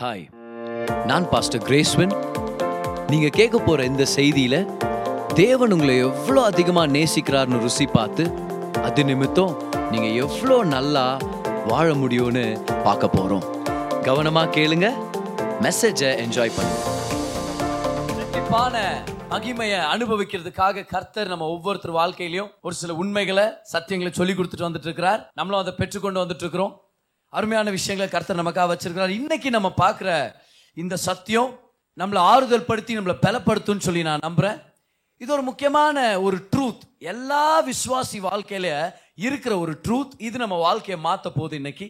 Hi, நான் pastor Graceswin. நீங்கள் கேட்க போகிற இந்த செய்தியில் தேவன் உங்களை எவ்வளோ அதிகமாக நேசிக்கிறார்னு ருசி பார்த்து அது நிமித்தம் நீங்கள் எவ்வளோ நல்லா வாழ முடியும்னு பார்க்க போகிறோம். கவனமாக கேளுங்க, மெசேஜை என்ஜாய் பண்ணுங்க. மகிமையை அனுபவிக்கிறதுக்காக கர்த்தர் நம்ம ஒவ்வொருத்தர் வாழ்க்கையிலையும் ஒரு சில உண்மைகளை, சத்தியங்களை சொல்லி கொடுத்துட்டு வந்துட்டு இருக்கிறார். நம்மளும் அதை பெற்றுக்கொண்டு வந்துட்டு இருக்கிறோம். அருமையான விஷயங்களை கர்த்தர் நமக்காக வச்சிருக்கிறார். இன்னைக்கு நம்ம பார்க்குற இந்த சத்தியம் நம்மளை ஆறுதல் படுத்தி நம்மளை பலப்படுத்தும்னு சொல்லி நான் நம்புகிறேன். இது ஒரு முக்கியமான ஒரு ட்ரூத், எல்லா விசுவாசி வாழ்க்கையில இருக்கிற ஒரு ட்ரூத். இது நம்ம வாழ்க்கையை மாற்ற போகுது. இன்னைக்கு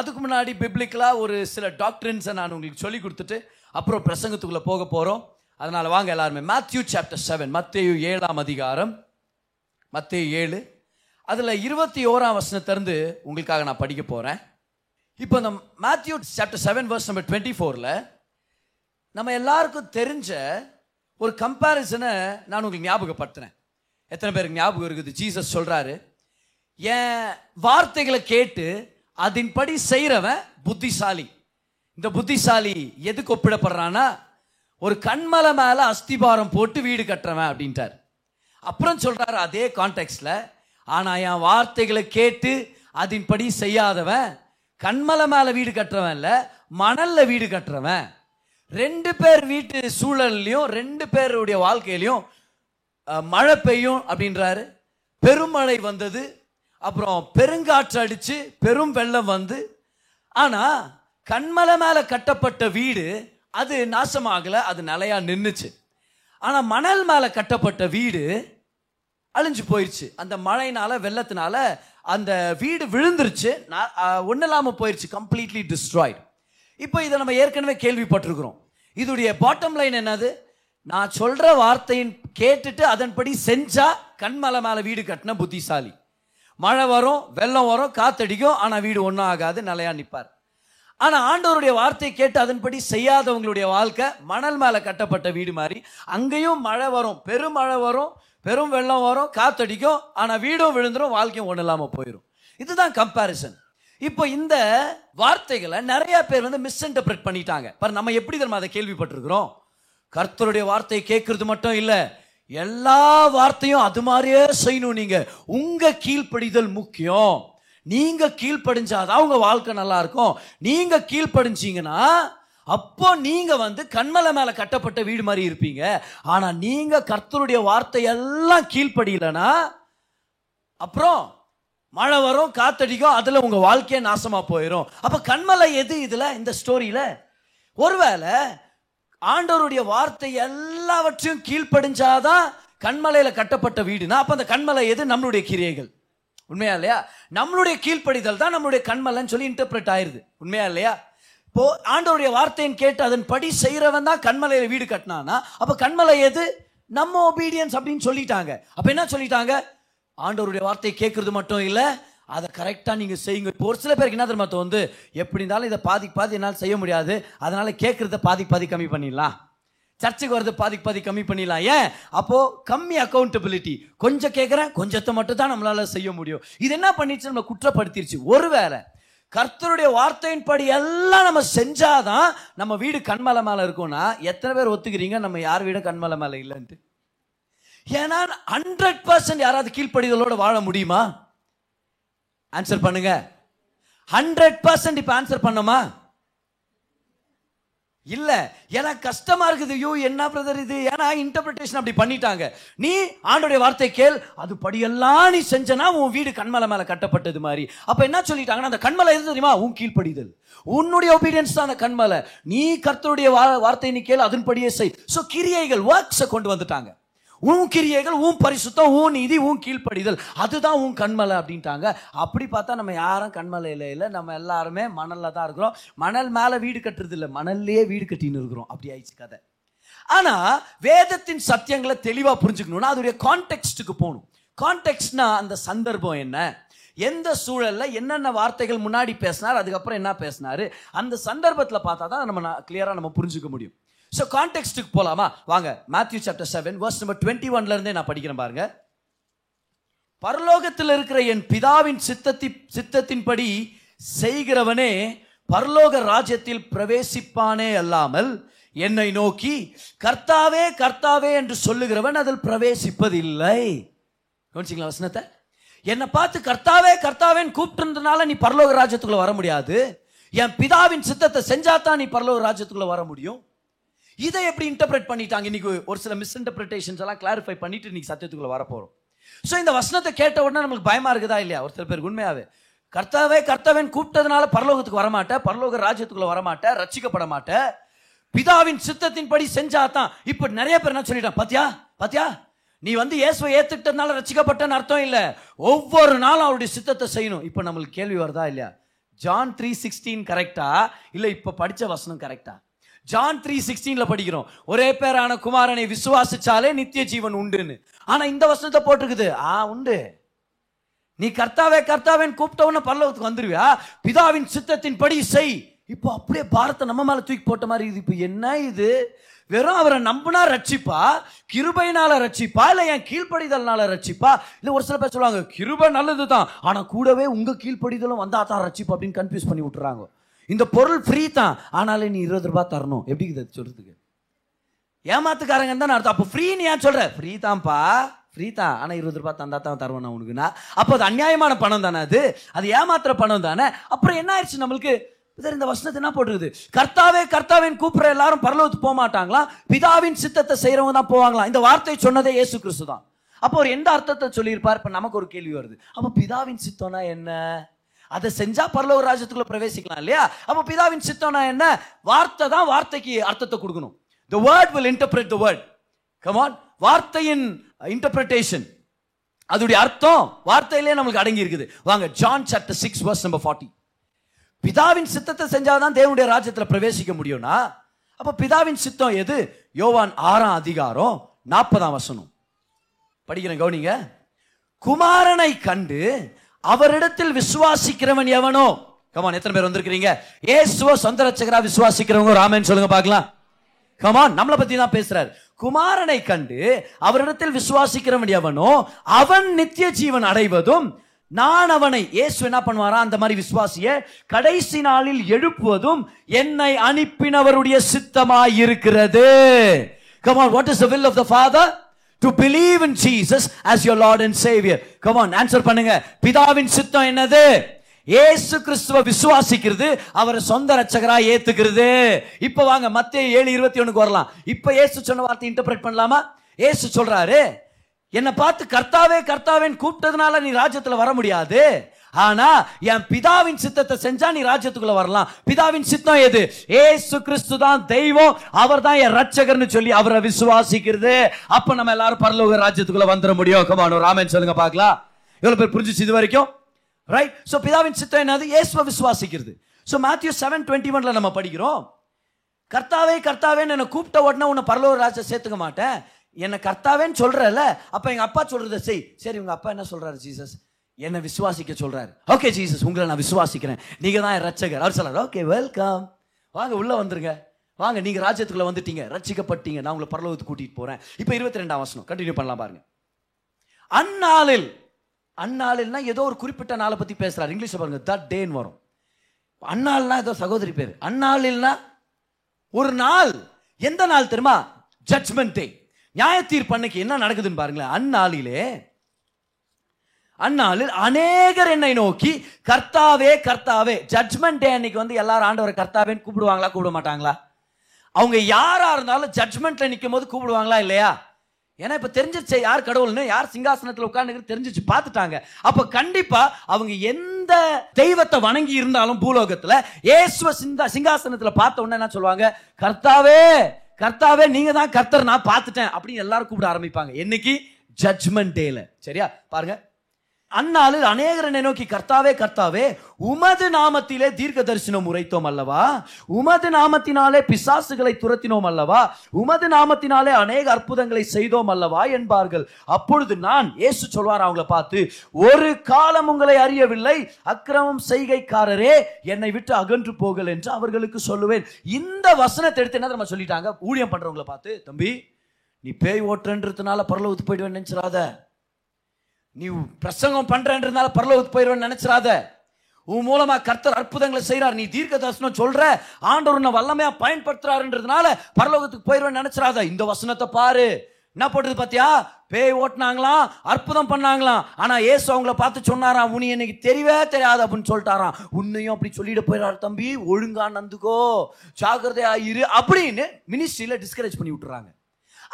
அதுக்கு முன்னாடி பிப்ளிக்கலாக ஒரு சில டாக்டரின்ஸை நான் உங்களுக்கு சொல்லி கொடுத்துட்டு அப்புறம் பிரசங்கத்துக்குள்ளே போக போகிறோம். அதனால் வாங்க எல்லாருமே மேத்யூ சாப்டர் 7, மத்தேயு 7 மத்தேயு 7 அதில் 21 உங்களுக்காக நான் படிக்க போகிறேன். இப்போ இந்த மேத்யூ சாப்டர் 7 verse number 24 நம்ம எல்லாருக்கும் தெரிஞ்ச ஒரு கம்பேரிசனை நான் உங்களுக்கு ஞாபகப்படுத்துகிறேன். எத்தனை பேருக்கு ஞாபகம் இருக்குது? ஜீசஸ் சொல்கிறாரு, என் வார்த்தைகளை கேட்டு அதன்படி செய்கிறவன் புத்திசாலி. இந்த புத்திசாலி எதுக்கு ஒப்பிடப்படுறான்னா, ஒரு கண்மலை மேலே அஸ்திபாரம் போட்டு வீடு கட்டுறவன் அப்படின்ட்டார். அப்புறம் சொல்கிறாரு அதே கான்டெக்ஸ்டில், ஆனால் என் வார்த்தைகளை கேட்டு அதன்படி செய்யாதவன் கண்மலை மேல வீடு கட்டுறவன் இல்ல, மணல்ல வீடு கட்டுறவன். ரெண்டு பேர் வீட்டு சூழல்லையும் ரெண்டு பேருடைய வாழ்க்கையிலையும் மழை பெய்யும் அப்படின்றாரு. பெருமழை வந்தது, அப்புறம் பெருங்காற்று அடிச்சு பெரும் வெள்ளம் வந்து, ஆனா கண்மலை மேல கட்டப்பட்ட வீடு அது நாசமாகல, அது நிலையா நின்றுச்சு. ஆனா மணல் மேல கட்டப்பட்ட வீடு அழிஞ்சு போயிடுச்சு. அந்த மழையினால வெள்ளத்தினால அந்த வீடு விழுந்துருச்சு, ஒன்றும் இல்லாமல் போயிடுச்சு, கம்ப்ளீட்லி டிஸ்ட்ராய்டு. இப்போ இதை நம்ம ஏற்கனவே கேள்விப்பட்டிருக்கிறோம். இதோடைய பாட்டம் லைன் என்னது? நான் சொல்கிற வார்த்தையின் கேட்டுட்டு அதன்படி செஞ்சால் கண்மலை மேலே வீடு கட்டின புத்திசாலி. மழை வரும், வெள்ளம் வரும், காத்தடிக்கும், ஆனால் வீடு ஒன்றும் ஆகாது, நிலையா நிற்பார். ஆனால் ஆண்டவருடைய வார்த்தையை கேட்டு அதன்படி செய்யாதவங்களுடைய வாழ்க்கை மணல் மேலே கட்டப்பட்ட வீடு மாதிரி. அங்கேயும் மழை வரும், பெருமழை வரும், பெரும் வெள்ளம் வரும், காத்தடிக்கும், ஆனால் வீடும் விழுந்துடும், வாழ்க்கையும் ஒன்றும் இல்லாமல் போயிடும். இதுதான் கம்பேரிசன். இப்போ இந்த வார்த்தைகளை நிறைய பேர் மிஸ்இன்டர்பிரட் பண்ணிட்டாங்க. பாரு, நம்ம எப்படி நம்ம அதை கேள்விப்பட்டிருக்கிறோம், கர்த்தருடைய வார்த்தையை கேட்கறது மட்டும் இல்லை, எல்லா வார்த்தையும் அது மாதிரியே செய்யணும், நீங்க உங்க கீழ்ப்படிதல் முக்கியம், நீங்க கீழ்ப்படிஞ்சாதான் உங்க வாழ்க்கை நல்லா இருக்கும், நீங்க கீழ்ப்படிஞ்சீங்கன்னா அப்போ நீங்க கண்மலை மேல கட்டப்பட்ட வீடு மாதிரி இருப்பீங்க. ஆனா நீங்க கர்த்தருடைய வார்த்தையெல்லாம் கீழ்ப்படியலனா அப்புறம் மழை வரும், காத்தடிக்கும், அதுல உங்க வாழ்க்கையே நாசமா போயிடும். அப்ப கண்மலை எது இதுல, இந்த ஸ்டோரியில? ஒருவேளை ஆண்டவருடைய வார்த்தை எல்லாவற்றையும் கீழ்ப்படிஞ்சாதான் கண்மலையில கட்டப்பட்ட வீடுனா, அப்ப அந்த கண்மலை எது? நம்மளுடைய கிரியைகள். உண்மையா இல்லையா? நம்மளுடைய கீழ்ப்படிதல் தான் நம்மளுடைய கண்மலைன்னு சொல்லி இன்டர்பிரட் ஆயிருது. உண்மையா இல்லையா? இப்போ ஆண்டவருடைய வார்த்தையின் கேட்டு அதன் படி செய்கிறவன் தான் கண்மலையில் வீடு கட்டினான்னா, அப்போ கண்மலை எது? நம்ம ஒபீடியன்ஸ் அப்படின்னு சொல்லிட்டாங்க. அப்போ என்ன சொல்லிட்டாங்க? ஆண்டவருடைய வார்த்தையை கேட்கறது மட்டும் இல்லை, அதை கரெக்டாக நீங்கள் செய்யுங்க. இப்போ ஒரு சில பேருக்கு என்ன தெரியுமா தோணுது, எப்படி இருந்தாலும் இதை பாதிக்கு பாதி என்னால் செய்ய முடியாது, அதனால் கேட்குறத பாதிக்கு பாதி கம்மி பண்ணிடலாம், சர்ச்சுக்கு வரது பாதிக்கு பாதி கம்மி பண்ணிடலாம். ஏன்? அப்போது கம்மி அக்கௌண்டபிலிட்டி, கொஞ்சம் கேட்குறேன், கொஞ்சத்தை மட்டும் தான் நம்மளால் செய்ய முடியும். இது என்ன பண்ணிடுச்சு? நம்மளை குற்றப்படுத்திடுச்சு. ஒருவேளை கர்த்தருடைய வார்த்தையின் படி எல்லாம் நம்ம செஞ்சாதான் நம்ம வீடு கண்மலை மேலே இருக்கும்னா, எத்தனை பேர் ஒத்துக்கிறீங்க நம்ம யார் வீடும் கண்மலை மேலே இல்லைன்ட்டு? ஏன்னா 100% யாராவது கீழ்ப்படிதலோடு வாழ முடியுமா? ஆன்சர் பண்ணுங்க. 100% இப்போ ஆன்சர் பண்ணமா? இல்ல, ஏன்னா கஷ்டமா இருக்குது. ஐயோ என்ன பிரதர் இது, ஏன்னா இன்டர்பிரேஷன் அப்படி பண்ணிட்டாங்க. நீ ஆண்டோடைய வார்த்தை கேள், அது படியெல்லாம் நீ செஞ்சனா உன் வீடு கண்மலை மேல கட்டப்பட்டது மாதிரி. அப்ப என்ன சொல்லிட்டாங்கன்னா, அந்த கண்மலை எது தெரியுமா? உன் கீழ்ப்படிதல், உன்னுடைய ஒபீடியன்ஸ் தான் அந்த கண்மலை. நீ கர்த்தருடைய வார்த்தை நீ கேள், அதன்படியே செய். சோ கிரியைகள், வர்க்ஸை கொண்டு வந்துட்டாங்க. உன் கிரியைகள், உன் பரிசுத்தம், உன் நீதி, உன் கீழ்ப்படிதல், அதுதான் உன் கண்மலை அப்படின்ட்டாங்க. அப்படி பார்த்தா நம்ம யாரும் கண்மலையில இல்லை, நம்ம எல்லாருமே மணல்ல தான் இருக்கிறோம். மணல் மேலே வீடு கட்டுறது இல்லை, மணல்லையே வீடு கட்டின்னு இருக்கிறோம். அப்படி ஆயிடுச்சு கதை. ஆனால் வேதத்தின் சத்தியங்களை தெளிவாக புரிஞ்சுக்கணும்னா அதோடைய கான்டெக்ஸ்டுக்கு போகணும். கான்டெக்ஸ்ட்னா அந்த சந்தர்ப்பம் என்ன, எந்த சூழலில் என்னென்ன வார்த்தைகள் முன்னாடி பேசினார், அதுக்கப்புறம் என்ன பேசினார், அந்த சந்தர்ப்பத்தில் பார்த்தா தான் நம்ம கிளியராக நம்ம புரிஞ்சுக்க முடியும். So கான்டெக்ஸ்டுக்கு போலாமா? வாங்க, மேத்யூ சாப்டர் 7 verse number 21 இருந்தே நான் படிக்கிறேன் பாருங்க. பரலோகத்தில் இருக்கிற என் பிதாவின் சித்தத்தின்படி செய்கிறவனே பரலோக ராஜ்யத்தில் பிரவேசிப்பானே அல்லாமல் என்னை நோக்கி கர்த்தாவே கர்த்தாவே என்று சொல்லுகிறவன் அதில் பிரவேசிப்பதில்லை. கவனிச்சிங்களா வசனத்தை? என்னை பார்த்து கர்த்தாவே கர்த்தாவேன்னு கூப்பிட்டுருந்தனால நீ பரலோக ராஜ்யத்துக்குள்ள வர முடியாது, என் பிதாவின் சித்தத்தை செஞ்சாதான் நீ பரலோக ராஜ்யத்துக்குள்ள வர முடியும். இதை எப்படி இன்டர்பிரேட் பண்ணிட்டாங்க? இன்னைக்கு ஒரு சில மிஸ் இன்டர்பிரேஷன்ஸ் எல்லாம் கிளாரிஃபை பண்ணிட்டு இன்னைக்கு சத்தியத்துக்குள்ள வரப்போறோம். ஸோ இந்த வசனத்தை கேட்ட உடனே நமக்கு பயமா இருக்குதா இல்லையா? ஒரு சில பேருக்கு உண்மையாவே கர்த்தாவே கர்த்தாவேன்னு கூப்பிட்டதுனால பரலோகத்துக்கு வரமாட்டேன், பரலோக ராஜ்யத்துக்குள்ள வரமாட்டேன், ரட்சிக்கப்பட மாட்டேன், பிதாவின் சித்தத்தின் படி செஞ்சாதான். இப்ப நிறைய பேர் என்ன சொல்லிட்டான், பாத்தியா பாத்தியா நீ வந்து இயேசுவை ஏத்துக்கிட்டதுனால ரட்சிக்கப்பட்டன்னு அர்த்தம் இல்லை, ஒவ்வொரு நாளும் அவருடைய சித்தத்தை செய்யணும். இப்ப நம்மளுக்கு கேள்வி வருதா இல்லையா? ஜான் 3:16 கரெக்டா இல்லை இப்போ படித்த வசனம் கரெக்டா? ஜான் 3:16 படிக்கிறோம், ஒரே பேரான குமாரனை விசுவாசிச்சாலே நித்திய ஜீவன் உண்டுன்னு. ஆனா இந்த வசனத்தை போட்டிருக்குது, உண்டு, நீ கர்த்தாவே கர்த்தாவேன்னு கூப்பிட்டவன பரலோகத்துக்கு வந்துருவியா, பிதாவின் சித்தத்தின் படி செய். இப்போ அப்படியே பாரத்தை நம்ம மேல தூக்கி போட்ட மாதிரி இது. இப்போ என்ன இது? வெறும் அவரை நம்பினா ரட்சிப்பா, கிருபையினால ரட்சிப்பா, இல்லை என் கீழ்ப்படிதல்னால ரட்சிப்பா? இல்லை ஒரு சில பேர் சொல்லுவாங்க கிருபை நல்லது தான், ஆனால் கூடவே உங்கள் கீழ்ப்படிதலும் வந்தா தான் ரட்சிப்பா அப்படின்னு கன்ஃபியூஸ் பண்ணி விட்டுறாங்க. இந்த பொருள் ஃப்ரீ தான், ஆனாலே நீ $20 தரணும். எப்படி இதை சொல்றதுக்கு? ஏமாத்துக்காரங்க தான் அர்த்தம். அப்போ ஃப்ரீ நீ ஏன் சொல்ற? ஃப்ரீ தான்ப்பா, ஃப்ரீ தான், ஆனால் $20 தந்தா தான் தருவேன் நான் உனக்குண்ணா. அப்போ அது அநியாயமான பணம் தானே, அது அது ஏமாத்துற பணம் தானே. அப்புறம் என்ன ஆயிடுச்சு நம்மளுக்கு? இந்த வசனத்தை என்ன போட்டுருக்குது? கர்த்தாவே கர்த்தாவின் கூப்பிட்ற எல்லாரும் பரலோகத்துக்கு போக மாட்டாங்களா, பிதாவின் சித்தத்தை செய்யறவங்க தான் போவாங்களா. இந்த வார்த்தை சொன்னதே இயேசு கிறிஸ்து தான். அப்போ ஒரு எந்த அர்த்தத்தை சொல்லியிருப்பார்? இப்போ நமக்கு ஒரு கேள்வி வருது, அப்போ பிதாவின் சித்தம்னா என்ன? அதை செஞ்சா பரலோக ராஜ்யத்துக்குள்ள பிரவேசிக்கலாம் இல்லையா? அப்போ பிதாவின் சித்தம்னா என்ன? வார்த்தை தான் வார்த்தைக்கு அர்த்தத்தை கொடுக்கணும். The word will interpret the word. Come on, வார்த்தையின் interpretation, அதுடைய அர்த்தம் வார்த்தையிலே நமக்கு அடங்கி இருக்குது. வாங்க, ஜான் சாப்டர் 6 verse number 40. பிதாவின் சித்தத்தை செஞ்சாதான் தேவனுடைய ராஜ்யத்தில் பிரவேசிக்க முடியும்னா, அப்போ பிதாவின் சித்தம் எது? யோவான் 6 அதிகாரம் 40 வசனம் படிக்கிறேன், கவனிங்க. குமாரனை கண்டு அவரிடத்தில் விசுவாசிக்கிறவன் எவனோ. கமான், எத்தனை பேர் வந்திருக்கிறீங்க? இயேசுவை சொந்த ரட்சகரா விசுவாசிக்கிறவங்க ராமன் சொல்லுங்க பார்க்கலாம். கமான், நம்மளை பத்தி தான் பேசுறாரு. குமாரனை கண்டு அவரிடத்தில் விசுவாசிக்கிறவன் எவனோ அவன் நித்திய ஜீவன் அடைவதும், நான் அவனை, இயேசு என்ன பண்ணுவாரா அந்த மாதிரி விசுவாசிய, கடைசி நாளில் எழுப்புவதும் என்னை அனுப்பினவருடைய சித்தமாய் இருக்கிறது. Come on, what is the will of the Father? To believe in Jesus as your Lord and Savior. Come on, answer பண்ணுங்க. பிதாவின் சித்தம் என்னது? இயேசு கிறிஸ்துவை விசுவாசிக்கிறது, அவரை சொந்த ரட்சகராய் ஏத்துக்கிறது. இப்ப வாங்க மத்தேயு 7:21 வரலாம். இப்ப இயேசு சொன்ன வார்த்தை இன்டர்பிரேட் பண்ணலாமா? இயேசு சொல்றாரு, என்னை பார்த்து கர்த்தாவே கர்த்தாவேன்னு கூப்பிட்டதுனால நீ ராஜ்யத்தில் வர முடியாது, ஆனா என் பிதாவின் சித்தத்தை செஞ்சா நீ ராஜ்யத்துக்குள்ள வரலாம். பிதாவின் சித்தம் எது? ஏசு கிறிஸ்து தான் தெய்வம், அவர் தான் என் ரட்சகர்னு சொல்லி அவரை விசுவாசிக்கிறது. அப்ப நம்ம எல்லாரும் பரலோக ராஜ்யத்துக்குள்ள வந்துட முடியும். கமான், ராமன் சொல்லுங்க பார்க்கலாம். எவ்வளவு பேர் புரிஞ்சிச்சு இது வரைக்கும்? ரைட். சோ பிதாவின் சித்தம் என்னது? ஏசுவை விசுவாசிக்கிறது. சோ Matthew 7:21 நம்ம படிக்கிறோம், கர்த்தாவே கர்த்தாவேன்னு என்னை கூப்பிட்ட உடனே உன்னை பரலோக ராஜ்யம் சேர்த்துக்க மாட்டேன், என்னை கர்த்தாவேன்னு சொல்றல, அப்ப எங்க அப்பா சொல்றத செய். சரி, உங்க அப்பா என்ன சொல்றாரு? ஜீசஸ் என்னை விசுவாசிக்க சொல்றாரு. ஓகே ஜீசஸ், உங்களை நான் விசுவாசிக்கிறேன், நீங்க தான் என் ரட்சகர். அவர் சொல்றாரு, ஓகே வெல்கம், வாங்க உள்ள வந்துருங்க, வாங்க நீங்க ராஜ்யத்துக்குள்ள வந்துட்டீங்க, ரட்சிக்கப்பட்டீங்க, நான் உங்களை பரலோகத்துக்கு கூட்டிட்டு போறேன். இப்ப 22 வசனம் கண்டினியூ பண்ணலாம் பாருங்க. அந்நாளில், அந்நாளில்னா ஏதோ ஒரு குறிப்பிட்ட நாளை பத்தி பேசுறாரு. இங்கிலீஷ்ல பாருங்க, தட் டேன்னு வரும். அந்நாள்னா ஏதோ சகோதரி பேர், அந்நாளில்னா ஒரு நாள். எந்த நாள் தெரியுமா? ஜட்ஜ்மெண்ட் டே, நியாய தீர்ப்பன்னைக்கு என்ன நடக்குதுன்னு பாருங்களேன். அந்நாளிலே, அந்நாளில் அநேகர் என்னை நோக்கி கர்த்தாவே கர்த்தாவே. ஜட்மெண்ட் டே அன்னைக்கு வந்து எல்லாரும் ஆண்டவரை கர்த்தாவேன்னு கூப்பிடுவாங்களா கூப்பிட மாட்டாங்களா? அவங்க யாரா இருந்தாலும் ஜட்மெண்ட்ல நிற்கும் போது கூப்பிடுவாங்களா இல்லையா? ஏன்னா இப்ப தெரிஞ்சிருச்சு யார் கடவுள்னு, யார் சிங்காசனத்தில் உட்கார்ந்து தெரிஞ்சிச்சு, பார்த்துட்டாங்க. அப்ப கண்டிப்பா அவங்க எந்த தெய்வத்தை வணங்கி இருந்தாலும் பூலோகத்துல இயேசுவ சிங்காசனத்துல பார்த்த உடனே என்ன சொல்லுவாங்க? கர்த்தாவே கர்த்தாவே நீங்க தான் கர்த்தர், நான் பார்த்துட்டேன் அப்படின்னு எல்லாரும் கூப்பிட ஆரம்பிப்பாங்க. என்னைக்கு? ஜட்மெண்ட் டேல. சரியா? பாருங்க, அந்நாளில் அநேகர் என்னை நோக்கி கர்த்தாவே கர்த்தாவே உமது நாமத்திலே தீர்க்க தரிசனம் உரைத்தோம் அல்லவா, உமது நாமத்தினாலே பிசாசுகளை துரத்தினோம் அல்லவா, உமது நாமத்தினாலே அநேக அற்புதங்களை செய்தோம் அல்லவா என்பார்கள். அப்பொழுது நான், இயேசு சொல்வார் அவங்களை பார்த்து, ஒரு காலம் உங்களை அறியவில்லை, அக்கிரமம் செய்கைக்காரரே என்னை விட்டு அகன்று போகல் என்று அவர்களுக்கு சொல்லுவேன். இந்த வசனத்தை எடுத்து என்ன நம்ம சொல்லிட்டாங்க, ஊழியம் பண்றவங்களை பார்த்து, தம்பி நீ பேய் ஓட்டுறன்றதுனால பரலோகத்துக்கு போயிடுவேன்னு நினைச்சிடாத, நீ பிரசங்கம் பண்றதுனால பரலோகத்துக்கு போயிடுவேன்னு நினைச்சிடாத, உன் மூலமா கர்த்தர் அற்புதங்களை செய்யறார். நீ தீர்க்க தரிசனம் சொல்ற, ஆண்டவர் உன்னை வல்லமையா பயன்படுத்துறாருன்றதுனால பரலோகத்துக்கு போயிடுவேன்னு நினைச்சிடாத. இந்த வசனத்தை பாரு, என்ன போடுறது பாத்தியா? பேய் ஓட்டினாங்களாம், அற்புதம் பண்ணாங்களாம், ஆனா ஏசு அவங்களை பார்த்து சொன்னாராம், உனி எனக்கு தெரியவே தெரியாது அப்படின்னு சொல்லிட்டாராம். உன்னையும் அப்படி சொல்லிட்டு போயிடாரு, தம்பி ஒழுங்கா நந்துக்கோ, ஜாகிரதையா இரு அப்படின்னு மினிஸ்ட்ரியில டிஸ்கரேஜ் பண்ணி விட்டுறாங்க.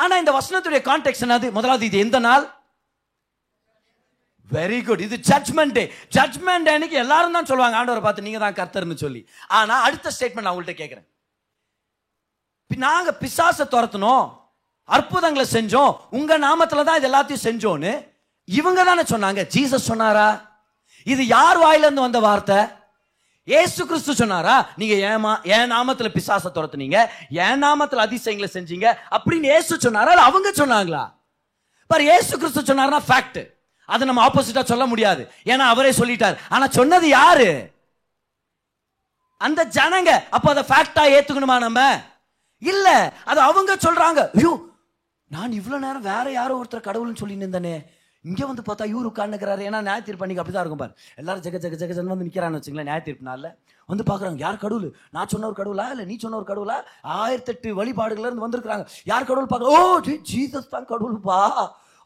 ஆனா இந்த வசனத்துடைய கான்டெக்ஸ்ட் என்னது? முதலாவது இது எந்த நாள்? வெரி குட், இது ஜட்மெண்ட் டே. ஜட்மெண்ட் டே அன்னைக்கு எல்லாரும் தான் சொல்லுவாங்க ஆண்டவரை பார்த்து நீங்க தான் கர்த்தர்னு சொல்லி. ஆனா அடுத்த ஸ்டேட்மெண்ட் நான் உங்கள்கிட்ட கேட்கிறேன், நாங்க பிசாசை துரத்தணும், அற்புதங்களை செஞ்சோம், உங்க நாமத்துல தான் இது எல்லாத்தையும் செஞ்சோன்னு இவங்க தானே சொன்னாங்க. ஜீசஸ் சொன்னாரா? இது யார் வாயில இருந்து வந்த வார்த்தை? ஏசு கிறிஸ்து சொன்னாரா? நீங்க என் நாமத்துல பிசாசை துரத்துனீங்க, என் நாமத்துல அதிசயங்களை செஞ்சீங்க அப்படின்னு ஏசு சொன்னாரா? அவங்க சொன்னாங்களா? பாரு, ஏசு கிறிஸ்து சொன்னாருன்னா ஃபேக்ட், அதை நம்ம ஆப்போசிட்டா சொல்ல முடியாது, ஏன்னா அவரே சொல்லிட்டார். ஆனா சொன்னது யாரு? அந்த ஜனங்க. அப்ப அதை ஃபேக்டா ஏத்துக்கணுமா நம்ம? இல்ல, அது அவங்க சொல்றாங்க. ஐயோ, நான் இவ்வளவு நேரம் வேற யாரோ ஒருத்தர் கடவுள்னு சொல்லி நின்றனே, இங்க வந்து பார்த்தா இவரு உட்கார்ந்துக்கிறாரு. ஏன்னா நியாய தீர்ப்பு அன்னைக்கு அப்படிதான் இருக்கும் பாரு, எல்லாரும் ஜெக ஜெக ஜெகஜன் வந்து நிக்கிறான்னு வச்சுங்களேன். நியாய தீர்ப்புனால வந்து பாக்குறாங்க, யார் கடவுள்? நான் சொன்ன ஒரு கடவுளா, இல்ல நீ சொன்ன ஒரு கடவுளா? 1008 வழிபாடுகள்ல இருந்து வந்திருக்கிறாங்க. யார் கடவுள் பாக்க? ஓ, ஜீசஸ் தான் கடவுள்பா.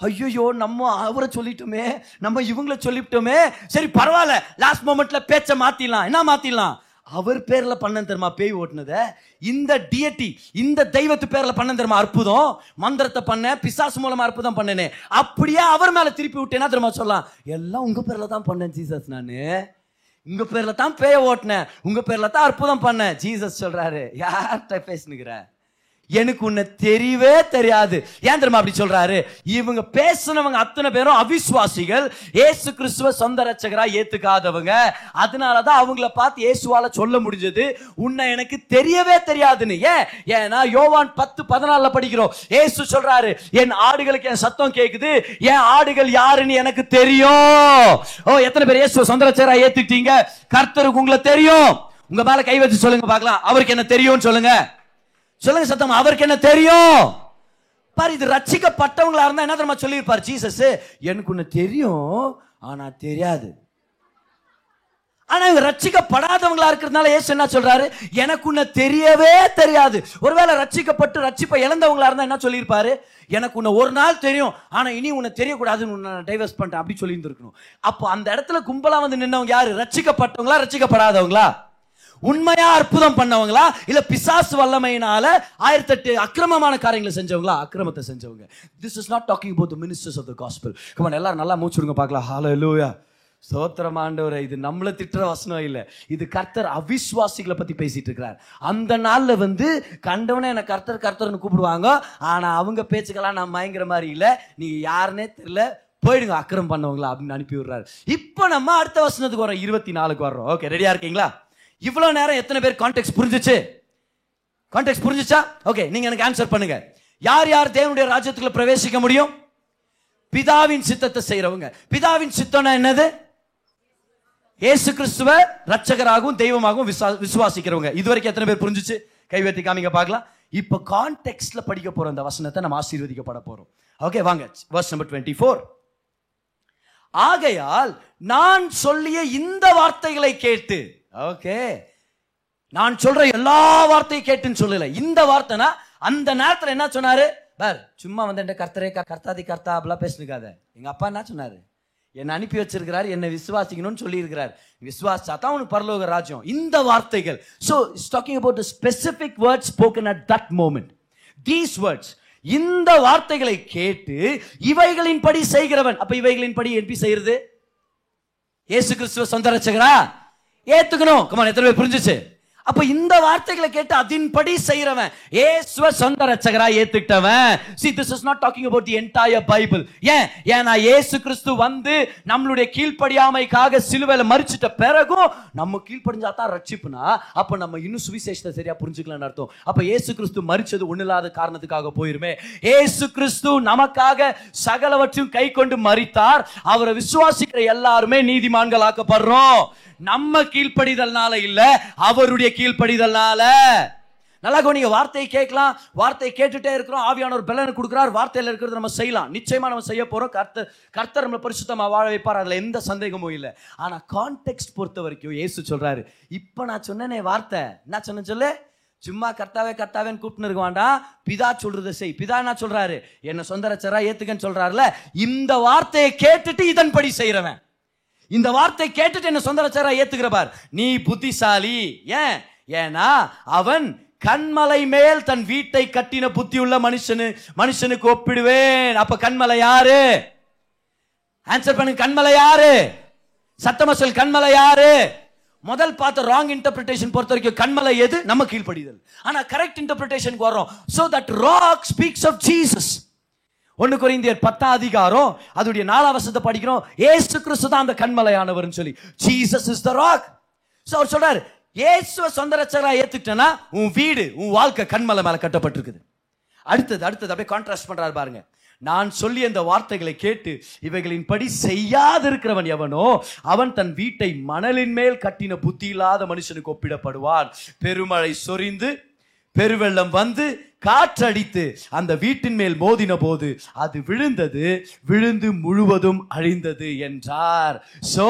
ஐயோ, நம்ம அவரை சொல்லிட்டோமே, நம்ம இவங்களை சொல்லிட்டோமே. சரி பரவாயில்ல, லாஸ்ட் மொமெண்ட்ல பேச்சை மாத்திடலாம். என்ன மாத்திடலாம்? அவர் பேர்ல பண்ண தெரியுமா பேய் ஓட்டுனத? இந்த டியட்டி, இந்த தெய்வத்து பேர்ல பண்ண தெரியுமா அற்புதம்? மந்திரத்தை பண்ண, பிசாசு மூலமா அற்புதம் பண்ணனே. அப்படியே அவர் மேல திருப்பி விட்டேன்னா தெரியுமா சொல்லலாம், எல்லாம் உங்க பேர்ல தான் பண்ணேன் ஜீசஸ், நானு உங்க பேர்ல தான் பேய ஓட்டினேன், உங்க பேர்ல தான் அற்புதம் பண்ணேன். ஜீசஸ் சொல்றாரு, யார்கிட்ட பேசுனுக்குற? எனக்கு உன்னை தெரியவே தெரியாது. ஏன் தெரியுமா அப்படி சொல்றாரு? இவங்க பேசுனவங்க அத்தனை பேரும் அவிசுவாசிகள், ஏசு கிறிஸ்துவ சொந்த ரட்சகரா ஏத்துக்காதவங்க. அதனாலதான் அவங்கள பார்த்து ஏசுவால சொல்ல முடிஞ்சது உன்னை எனக்கு தெரியவே தெரியாதுன்னு. ஏன்னா யோவான் 10:14 படிக்கிறோம், ஏசு சொல்றாரு, என் ஆடுகளுக்கு என் சத்தம் கேக்குது, என் ஆடுகள் யாருன்னு எனக்கு தெரியும். ஓ, எத்தனை பேர் ஏசுவ சொந்த ரட்சகரா ஏத்துக்கிட்டீங்க? கர்த்தருக்கு உங்களை தெரியும். உங்க மேல கை வச்சு சொல்லுங்க பாக்கலாம், அவருக்கு என்ன தெரியும்னு சொல்லுங்க. சொல்லுங்க சத்தம், அவருக்கு என்ன தெரியும்? பாரு, இது ரட்சிக்கப்பட்டவங்களா இருந்தா என்ன தெரியுமா சொல்லியிருப்பாரு ஜீசஸ்? எனக்கு ஒண்ணு தெரியும், ஆனா தெரியாது. ஆனா இவங்க ரட்சிக்கப்படாதவங்களா இருக்கிறதுனால ஏசு என்ன சொல்றாரு? எனக்கு ஒண்ணு தெரியவே தெரியாது. ஒருவேளை ரட்சிக்கப்பட்டு ரட்சிப்பை இழந்தவங்களா இருந்தா என்ன சொல்லியிருப்பாரு? எனக்கு உன்னை ஒரு நாள் தெரியும், ஆனா இனி உன்னை தெரியக்கூடாதுன்னு உன்னை டைவர்ஸ் பண்ணிட்டேன் அப்படி சொல்லி இருக்கணும். அப்போ அந்த இடத்துல கும்பலா வந்து நின்னவங்க யாரு? ரட்சிக்கப்பட்டவங்களா, ரட்சிக்கப்படாதவங்களா? உண்மையா அற்புதம் பண்ணவங்களா, இல்ல பிசாசு வல்லமையினால 1008 அக்கிரமமான காரியங்களை செஞ்சவங்களா? அக்கிரமத்தை செஞ்சவங்க. This is not talking about the ministers of the gospel. Come on, எல்லாரும் நல்லா மூச்சுடுங்க பார்க்கலாம். ஹalleluya, ஸ்தோத்திரம் ஆண்டவரே. இது நம்மள திட்டுற வசனம் இல்ல, இது கர்த்தர் அவிசுவாசிகளை பத்தி பேசிட்டு இருக்கிறார். அந்த நாள்ல வந்து கண்டவனே என்ன கர்த்தர் கர்த்தர்னு கூப்பிடுவாங்க, ஆனா அவங்க பேச்சுக்கெல்லாம் நான் மயங்குற மாதிரி இல்ல, நீங்க யாருன்னே தெரியல, போயிடுங்க அக்கிரம் பண்ணவங்களா அப்படின்னு அனுப்பி விடுறாரு. இப்ப நம்ம அடுத்த வசனத்துக்கு வரோம், 24 வர்றோம். ஓகே, ரெடியா இருக்கீங்களா? இவ்வளவு நேரம் எத்தனை பேர் கான்டெக்ஸ்ட் புரிஞ்சுச்சு? கான்டெக்ஸ்ட் புரிஞ்சுச்சா? ஓகே, நீங்க எனக்கு ஆன்சர் பண்ணுங்க. யார் யார் தேவனுடைய ராஜ்யத்துக்குள்ள பிரவேசிக்க முடியும்? பிதாவின் சித்தத்தை செய்றவங்க. பிதாவின் சித்தம்னா என்னது? இயேசு கிறிஸ்துவை ரட்சகராகவும் தெய்வமாகவும் விசுவாசிக்கிறவங்க. இதுவரைக்கும் எத்தனை பேர் புரிஞ்சுச்சு? கைவேத்தி காமிங்க பார்க்கலாம். இப்ப கான்டெக்ஸ்ட்ல படிக்க போற அந்த வசனத்தை நம்ம ஆசீர்வதிக்கப்பட போறோம். ஓகே, வாங்க verse number 24. ஆகையால் நான் சொல்லிய இந்த வார்த்தைகளை கேட்டு, ஓகே, நான் சொல்ற எல்லா வார்த்தையும் கேட்டுன்னு சொல்லல, இந்த வார்த்தைனா அந்த நேரத்தில் என்ன சொன்னாரு? பார், சும்மா வந்து என்ன கர்த்தரே கர்த்தாதி கர்த்தா அப்படிலாம் பேசினுக்காத. எங்க அப்பா என்ன சொன்னாரு? என்னை அனுப்பி வச்சிருக்கிறாரு, என்னை விசுவாசிக்கணும்னு சொல்லி இருக்கிறார், விசுவாசா தான் உனக்கு பரலோக ராஜ்யம். இந்த வார்த்தைகள், so it's talking about the specific words spoken at that moment. These words, இந்த வார்த்தைகளை கேட்டு இவைகளின்படி செய்கிறவன். அப்ப இவைகளின்படி எப்படி செய்யறது? இயேசு கிறிஸ்துவ சொந்த ரட்சகரா ஏத்துக்கணும். கமான், எத்தனை பேர் புரிஞ்சுச்சு? அப்ப இந்த வார்த்தைகளை கேட்டு அதின்படி செய்றவன் இயேசுவ சொந்த ரட்சகரா ஏத்துக்கிட்டவன். See, this is not talking about the entire Bible. ஏன்னா இயேசு கிறிஸ்து வந்து நம்மளுடைய கீழ்ப்படியாமைக்காக சிலுவையில மரிச்சிட்ட பிறகும் நம்ம கீழ்ப்படிஞ்சா தான் ரட்சிப்புனா, அப்ப நம்ம இன்னும் சுவிசேஷத்தை சரியா புரிஞ்சுக்கலாம்னு அர்த்தம். அப்ப இயேசு கிறிஸ்து மரிச்சது ஒண்ணு இல்லாத காரணத்துக்காக போயிருமே. இயேசு கிறிஸ்து நமக்காக சகலவற்றையும் கை கொண்டு மரித்தார். அவரை விசுவாசிக்கிற எல்லாருமே நீதிமான்கள் ஆக்கப்படுறோம். நம்ம கீழ்ப்படிதல்னால இல்ல, அவருடைய கீழ்ப்படிதல்னால. நல்லா கவனிங்க, வார்த்தையை கேட்கலாம், வார்த்தையை கேட்டுட்டே இருக்கிறோம், ஆவியானவர் பலன் கொடுக்கிறார், வார்த்தையில் இருக்கிறது நம்ம செய்யலாம், நிச்சயமா நம்ம செய்ய போறோம், கர்த்தர் நம்மளை பரிசுத்தமா வாழ வைப்பார், அதுல எந்த சந்தேகமும் இல்லை. ஆனா கான்டெக்ஸ்ட் பொறுத்த வரைக்கும் இயேசு சொல்றாரு, இப்ப நான் சொன்னேனே வார்த்தை, என்ன சொன்ன சொல்லு, சும்மா கர்த்தாவே கர்த்தாவேன்னு கூப்பிட்டு இருக்குவாண்டா, பிதா சொல்றதை செய். பிதா என்ன சொல்றாரு, என்ன சொந்த ரட்சகரா ஏத்துக்கன்னு சொல்றாருல, இந்த வார்த்தையை கேட்டுட்டு இதன்படி செய்யறவன், இந்த வார்த்தை கேட்டுட்டு என்ன சொந்த ரட்சகரா ஏத்துக்கிறப்பார், நீ புத்திசாலி. ஏன்? ஏன்னா அவன் கண்மலை மேல் தன் வீட்டை கட்டின புத்தி உள்ள மனுஷனுக்கு ஒப்பிடுவேன். அப்ப கண்மலை யாரு? ஆன்சர் பண்ணு, கண்மலை யாரு? சத்தமா சொல், கண்மலை யாரு? முதல் பார்த்த ராங் இன்டர்பிரேஷன் பொறுத்த வரைக்கும் கண்மலை எது? நம்ம கீழ்ப்படிதல். ஆனா கரெக்ட் இன்டர்பிரேஷனுக்கு வரோம். So that rock speaks of Jesus. 1 கொரிந்தியர் 10 அதிகாரம் அதோட 4வது வசனத்தை படிக்கிறோம். இயேசு கிறிஸ்து தான் அந்த கண்மலையானவர்னு சொல்லி, Jesus is the rock. So அவர் சொல்றாரு, இயேசுவை சொந்த ரட்சகரா ஏத்துக்கிட்டனா உன் வீடு உன் வாழ்க்கை கண்மலை மேல கட்டப்பட்டிருக்குது. அடுத்தது அப்படியே கான்ட்ராஸ்ட் பண்றாரு பாருங்க, நான் சொல்லி அந்த வார்த்தைகளை கேட்டு இவைகளின் படி செய்யாதிருக்கிறவன் எவனோ அவன் தன் வீட்டை மணலின் மேல் கட்டின புத்தி இல்லாத மனுஷனுக்கு ஒப்பிடப்படுவான். பெருமழை சொரிந்து பெருவெள்ளம் வந்து காற்றடித்து அந்த வீட்டின் மேல் மோதின போது அது விழுந்து முழுவதும் அழிந்தது என்றார். சோ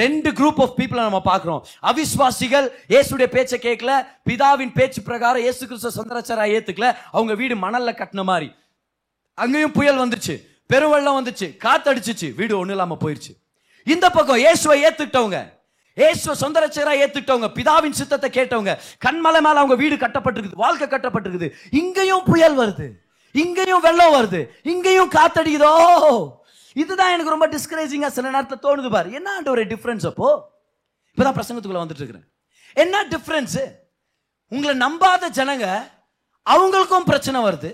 2 group of people நம்ம பார்க்கிறோம். அவிஸ்வாசிகள் இயேசுடைய பேச்சை கேட்கல, பிதாவின் பேச்சு பிரகாரம் இயேசு கிறிஸ்து சந்தரச்சரா ஏத்துக்கல, அவங்க வீடு மணல்ல கட்டின மாதிரி. அங்கேயும் புயல் வந்துச்சு, பெருவெள்ளம் வந்துச்சு, காத்தடிச்சிச்சு, வீடு ஒண்ணு இல்லாம போயிருச்சு. இந்த பக்கம் இயேசுவை ஏத்துக்கிட்டவங்க, இயேசுவை சொந்த ரட்சகரா ஏத்துக்கிட்டவங்க, பிதாவின் சித்தத்தை கேட்டவங்க, கண்மலை மேல அவங்க வீடு கட்டப்பட்டிருக்குது, வாழ்க்கை கட்டப்பட்டிருக்குது. இங்கேயும் புயல் வருது, இங்கேயும் வெள்ளம் வருது, இங்கேயும் காத்தடிக்குதோ. இதுதான் எனக்கு ரொம்ப டிஸ்கரேஜிங்கா சில நேரத்தில் தோணுது. பாரு என்ன ஒரு டிஃபரன்ஸ். அப்போ இப்பதான் பிரசங்கத்துக்குள்ள வந்துட்டு இருக்கிறேன். என்ன டிஃபரன்ஸ்? உங்களை நம்பாத ஜனங்க அவங்களுக்கும் பிரச்சனை வருது,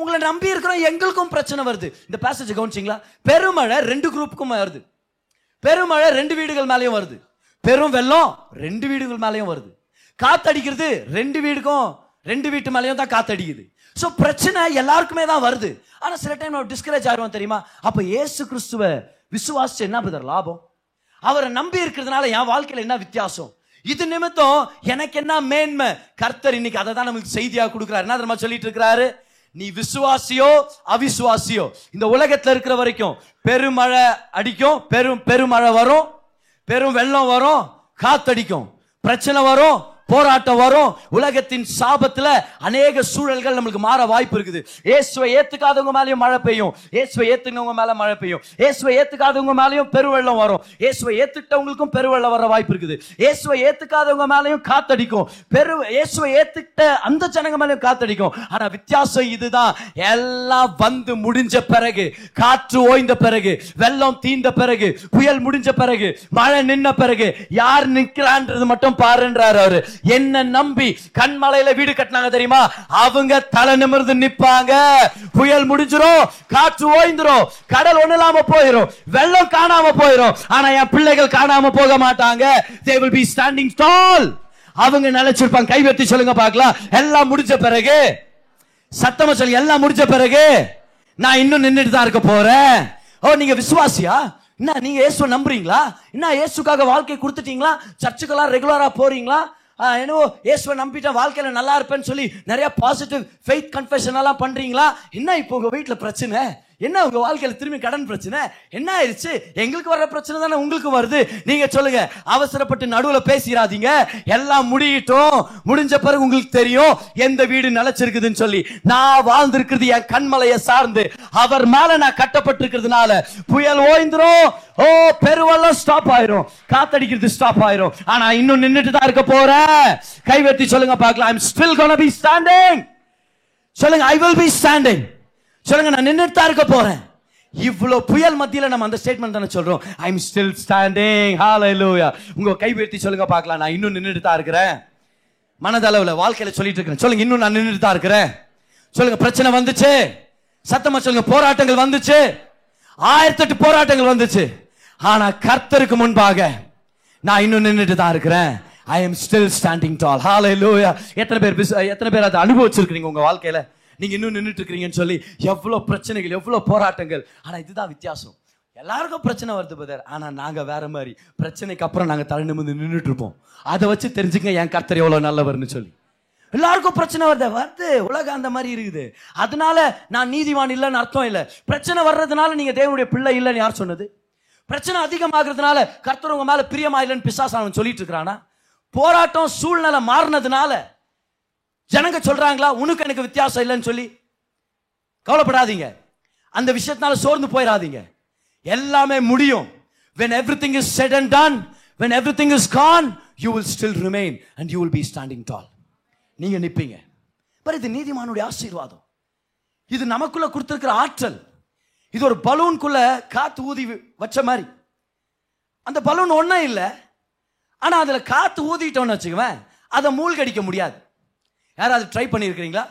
உங்களை நம்பி இருக்கிறோம் எங்களுக்கும் பிரச்சனை வருது. இந்த பேசேஜ் கவனிச்சிங்களா? பெருமழை 2 குரூப்புக்கும் வருது. பெருமழை 2 வீடுகள் மேலேயும் வருது, பெரும் வெள்ளம் 2 வீடுகள் மேலேயும் வருது, காத்தடிக்கிறது 2 வீட்டுக்கும் 2 வீட்டு மேலேயும் தான் காத்தடிக்குது. ஸோ பிரச்சனை எல்லாருக்குமே தான் வருது. ஆனால் சில டைம் நம்ம டிஸ்கரேஜ் ஆகிடுவோம் தெரியுமா? அப்போ இயேசு கிறிஸ்துவை விசுவாசிச்சு என்ன பதர் லாபம்? அவரை நம்பி இருக்கிறதுனால என் வாழ்க்கையில் என்ன வித்தியாசம்? இது நிமித்தம் எனக்கு என்ன மேன்மை? கர்த்தர் இன்னைக்கு அதை தான் நமக்கு செய்தியாக கொடுக்குறாரு. என்ன தெரியுமா சொல்லிட்டு இருக்கிறாரு? நீ விசுவாசியோ அவிசுவாசியோ, இந்த உலகத்துல இருக்கிற வரைக்கும் பெருமழை அடிக்கும், பெருமழை வரும், பெரும் வெள்ளம் வரும், காத்தடிக்கும், பிரச்சனை வரும், போராட்டம் வரும். உலகத்தின் சாபத்துல அநேக சூழல்கள் நமக்கு மாற வாய்ப்பு இருக்குது. இயேசுவை ஏத்துக்காதவங்க மேலயும் மழை பெய்யும், இயேசுவை ஏத்துனவங்க மேல மழை பெய்யும், இயேசுவை ஏத்துக்காதவங்க மேலயும் பெருவெள்ளம் வரும், இயேசுவை ஏத்துக்கிட்டவங்களுக்கும் பெருவெள்ளம் வர வாய்ப்பு இருக்குது, இயேசுவை ஏத்துக்காதவங்க மேலயும் காத்தடிக்கும், இயேசுவை ஏத்துக்கிட்ட அந்த ஜனங்க மேலயும் காத்தடிக்கும். ஆனா வித்தியாசம் இதுதான், எல்லாம் வந்து முடிஞ்ச பிறகு, காற்று ஓய்ந்த பிறகு, வெள்ளம் தீந்த பிறகு, புயல் முடிஞ்ச பிறகு, மழை நின்ன பிறகு, யார் நிக்கிறான்றது மட்டும் பாருன்றாரு அவரு. என்ன நம்பி கண்மலையில வீடு கட்டினாங்க தெரியுமா? அவங்க தலை நிமிர்ந்து நிப்பாங்க. புயல் முடிஞ்சிரும், காற்று ஓய்ந்துரும், கடல் ஒண்ணு இல்லாம போயிரும், வெள்ளம் காணாம போயிரும். ஆனா என் பிள்ளைகள் காணாம போக மாட்டாங்க. They will be standing tall. அவங்க நிலைச்சிருப்பாங்க. கைவெட்டி சொல்லுங்க பார்க்கலாம். எல்லாம் முடிஞ்ச பிறகு, சத்தமா சொல்லுங்க, எல்லாம் முடிஞ்ச பிறகு நான் இன்னும் நின்னுட்டு தான் இருக்க போறேன். ஓ, நீங்க விசுவாசியா? என்ன நீங்க இயேசுவை நம்புறீங்களா? என்ன இயேசுக்காக வாழ்க்கை கொடுத்துட்டீங்களா? சர்ச்சுக்கெல்லாம் ரெகுலரா போறீங்களா? என்னவோ இயேசுவை நம்பிட்டேன், வாழ்க்கையில் நல்லா இருப்பேன்னு சொல்லி நிறைய பாசிட்டிவ் ஃபெய்த் கன்ஃபெஷன் எல்லாம் பண்றீங்களா? என்ன இப்போ உங்க வீட்டில் பிரச்சனை? என்ன உங்க வாழ்க்கையில் திரும்பி கடன் பிரச்சனை? என்ன ஆயிடுச்சு? எங்களுக்கு வர பிரச்சனை தானே உங்களுக்கு வருது. நீங்க சொல்லுங்க, அவசரப்பட்டு நடுவில் பேசிடாதீங்க. எல்லாம் முடியட்டும், முடிஞ்ச பிறகு உங்களுக்கு தெரியும் எந்த வீடு நிலைச்சிருக்குதுன்னு சொல்லி. நான் வாழ்ந்திருக்கிறது என் கண்மலையை சார்ந்து, அவர் மேல நான் கட்டப்பட்டிருக்கிறதுனால புயல் ஓய்ந்துரும், ஓ பெருவெல்லாம் ஸ்டாப் ஆயிரும், காத்தடிக்கிறது ஸ்டாப் ஆயிரும். ஆனா இன்னும் நின்றுட்டு தான் இருக்க போறேன். கைவெட்டி சொல்லுங்க பார்க்கலாம். I'm still gonna be standing. சொல்லுங்க, I will be standing. சொல்லுங்க, நான் நின்னுட்டு தான் இருக்க போறேன். இவ்வளவு புயல் மத்தியில நம்ம அந்த ஸ்டேட்மெண்ட் தான சொல்றோம், I am still standing. Hallelujah. உங்க கை உயர்த்தி சொல்லுங்க பார்க்கலாம், நான் இன்னும் நின்னுட்டு தான் இருக்கிறேன். மனதளவுல வாழ்க்கையில சொல்லிட்டு இருக்கேன். சொல்லுங்க, இன்னும் நான் நின்னுட்டு தான் இருக்கிறேன். சொல்லுங்க, பிரச்சனை வந்துச்சு, சத்தமா சொல்லுங்க, போராட்டங்கள் வந்துச்சு, 1008 போராட்டங்கள் வந்துச்சு. ஆனா கர்த்தருக்கு முன்பாக நான் இன்னும் நின்னுட்டு தான் இருக்கிறேன். I am still standing tall. ஹalleluya. எத்தனை பேர் அதை அனுபவிச்சிருக்கீங்க உங்க வாழ்க்கையில? நீங்க இன்னும் நின்னுட்டு இருக்கீங்கன்னு சொல்லி எவ்வளவு பிரச்சனைகள், எவ்வளவு போராட்டங்கள். ஆனா இதுதான் வித்தியாசம். எல்லாருக்கும் பிரச்சனை வருது பதர், ஆனா நாங்க வேற மாதிரி. பிரச்சனைக்கு அப்புறம் நாங்க தலை நிமிர்ந்து நின்றுட்டு இருப்போம். அதை வச்சு தெரிஞ்சுங்க என் கர்த்தர் எவ்வளவு நல்லவர்னு சொல்லி. எல்லாருக்கும் பிரச்சனை வருது, வருது, உலகம் அந்த மாதிரி இருக்குது. அதனால நான் நீதிவான் இல்லைன்னு அர்த்தம் இல்லை. பிரச்சனை வர்றதுனால நீங்கள் தேவனுடைய பிள்ளை இல்லைன்னு யார் சொன்னது? பிரச்சனை அதிகமாகிறதுனால கர்த்தர் உங்க மேலே பிரியமா இல்லைன்னு பிசாசானவன் சொல்லிட்டு இருக்கிறானா? போராட்டம் சூழ்நிலை மாறினதுனால ஜனங்க சொல்றாங்களா உனக்கு எனக்கு வித்தியாசம் இல்லைன்னு சொல்லி? கவலைப்படாதீங்க, அந்த விஷயத்தினால சோர்ந்து போயிடாதீங்க. எல்லாமே முடியும். When everything is said and done, when everything is gone, you will still remain and you will be standing tall. நீங்க நிப்பீங்க. பட் இது நீதிமானுடைய ஆசீர்வாதம். இது நமக்குள்ள கொடுத்திருக்கிற ஆற்றல். இது ஒரு பலூனுக்குள்ள காத்து ஊதி வச்ச மாதிரி. அந்த பலூன் ஒன்றும் இல்லை, ஆனால் அதில் காத்து ஊதிட்டோன்னு வச்சுக்குவேன், அதை மூழ்கடிக்க முடியாது. யாராவது ட்ரை பண்ணியிருக்கிறீங்களா?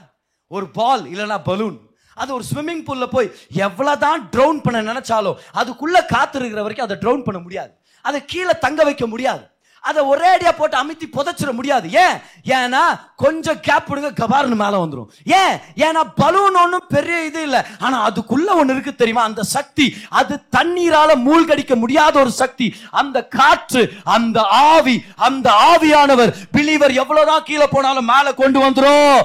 ஒரு பால் இல்லைன்னா பலூன், அது ஒரு ஸ்விம்மிங் பூல்ல போய் எவ்வளவுதான் ட்ரௌன் பண்ண நினைச்சாலும் அதுக்குள்ள காத்து இருக்கிற வரைக்கும் அதை ட்ரௌன் பண்ண முடியாது. அதை கீழே தங்க வைக்க முடியாது. அதை ஒரேடியா போட்டு அமித்தி புதைச்சிட முடியாது. ஏன்? ஏன்னா கொஞ்சம் கேப் விடுங்க, கபார்னு மேலே வந்துடும். ஏன்? ஏன்னா பலூன் ஒன்றும் பெரிய இது இல்லை, ஆனால் அதுக்குள்ள ஒன்று இருக்கு தெரியுமா, அந்த சக்தி. அது தண்ணீரால மூழ்கடிக்க முடியாத ஒரு சக்தி. அந்த காற்று, அந்த ஆவி, அந்த ஆவியானவர் பிலிவர் எவ்வளவுதான் கீழே போனாலும் மேலே கொண்டு வந்துடும்.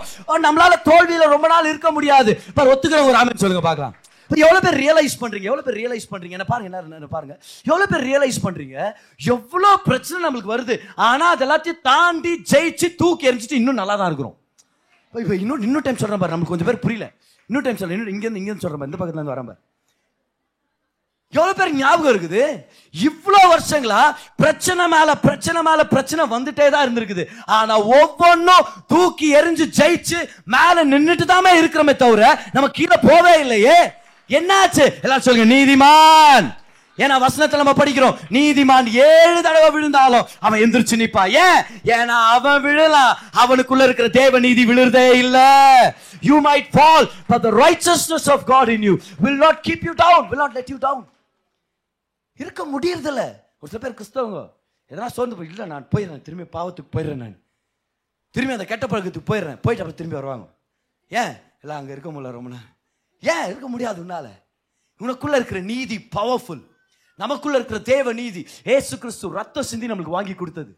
நம்மளால தோல்வியில ரொம்ப நாள் இருக்க முடியாது. ஒத்துக்கிற ஒரு ஆமென் சொல்லுங்க பார்க்கலாம். எவ்வளவு பேர் ரியலைஸ் பண்றீங்க? எவ்வளவு பேர் ரியலைஸ் பண்றீங்க? என்ன பாருங்க, என்ன பாருங்க, எவ்வளவு பேர் ரியலைஸ் பண்றீங்க? எவ்வளவு பிரச்சனை நம்மளுக்கு வருது, ஆனா அதெல்லாத்தையும் தாண்டி ஜெயிச்சு தூக்கி எரிஞ்சிட்டு இன்னும் நல்லா தான் இருக்கிறோம். இன்னும் டைம் சொல்றேன் பாரு, நமக்கு கொஞ்சம் பேர் புரியல. இன்னும் டைம் சொல்றேன், இன்னும் இங்க சொல்றேன் பாரு, இந்த பக்கத்துல இருந்து வரேன் பாரு. எவ்வளவு பேர் ஞாபகம் இருக்குது? இவ்வளவு வருஷங்களா பிரச்சனை மேல பிரச்சனை மேல பிரச்சனை வந்துட்டே தான் இருந்திருக்குது, ஆனா ஒவ்வொன்னும் தூக்கி எரிஞ்சு ஜெயிச்சு மேல நின்றுட்டு தாமே இருக்கிறோமே தவிர நம்ம கீழே போவே இல்லையே. என்னாச்சு? எல்லாரும் சொல்லுங்க, நீதிமான். ஏன்னா வசனத்துல நம்ம படிக்கிறோம், நீதிமான் 7 தடவை விழுந்தாலும் அவன் எந்திரிச்சு நிப்பா. ஏன்? ஏன்னா அவன் விழலாம், அவனுக்குள்ள இருக்கிற தேவ நீதி விழுறதே இல்ல. You might fall, but the righteousness of God in you will not keep you down, will not let you down. இருக்க முடியறதில்ல. ஒரு சில பேர் கிறிஸ்தவங்க எதனா சோர்ந்து போய், இல்லை நான் போயிடுறேன், திரும்பி பாவத்துக்கு போயிடுறேன், நான் திரும்பி அந்த கெட்ட பழக்கத்துக்கு போயிடுறேன், போயிட்டு அப்புறம் திரும்பி வருவாங்க. ஏன்? இல்லை அங்கே இருக்க முடியல ரொம்ப நாள். ஏன் இருக்க முடியாது? உன்னால உனக்குள்ள இருக்கிற நீதி பவர்ஃபுல். நமக்குள்ள இருக்கிற தேவ நீதி ஏசு கிறிஸ்து ரத்தம் சிந்தி நமக்கு வாங்கி கொடுத்தது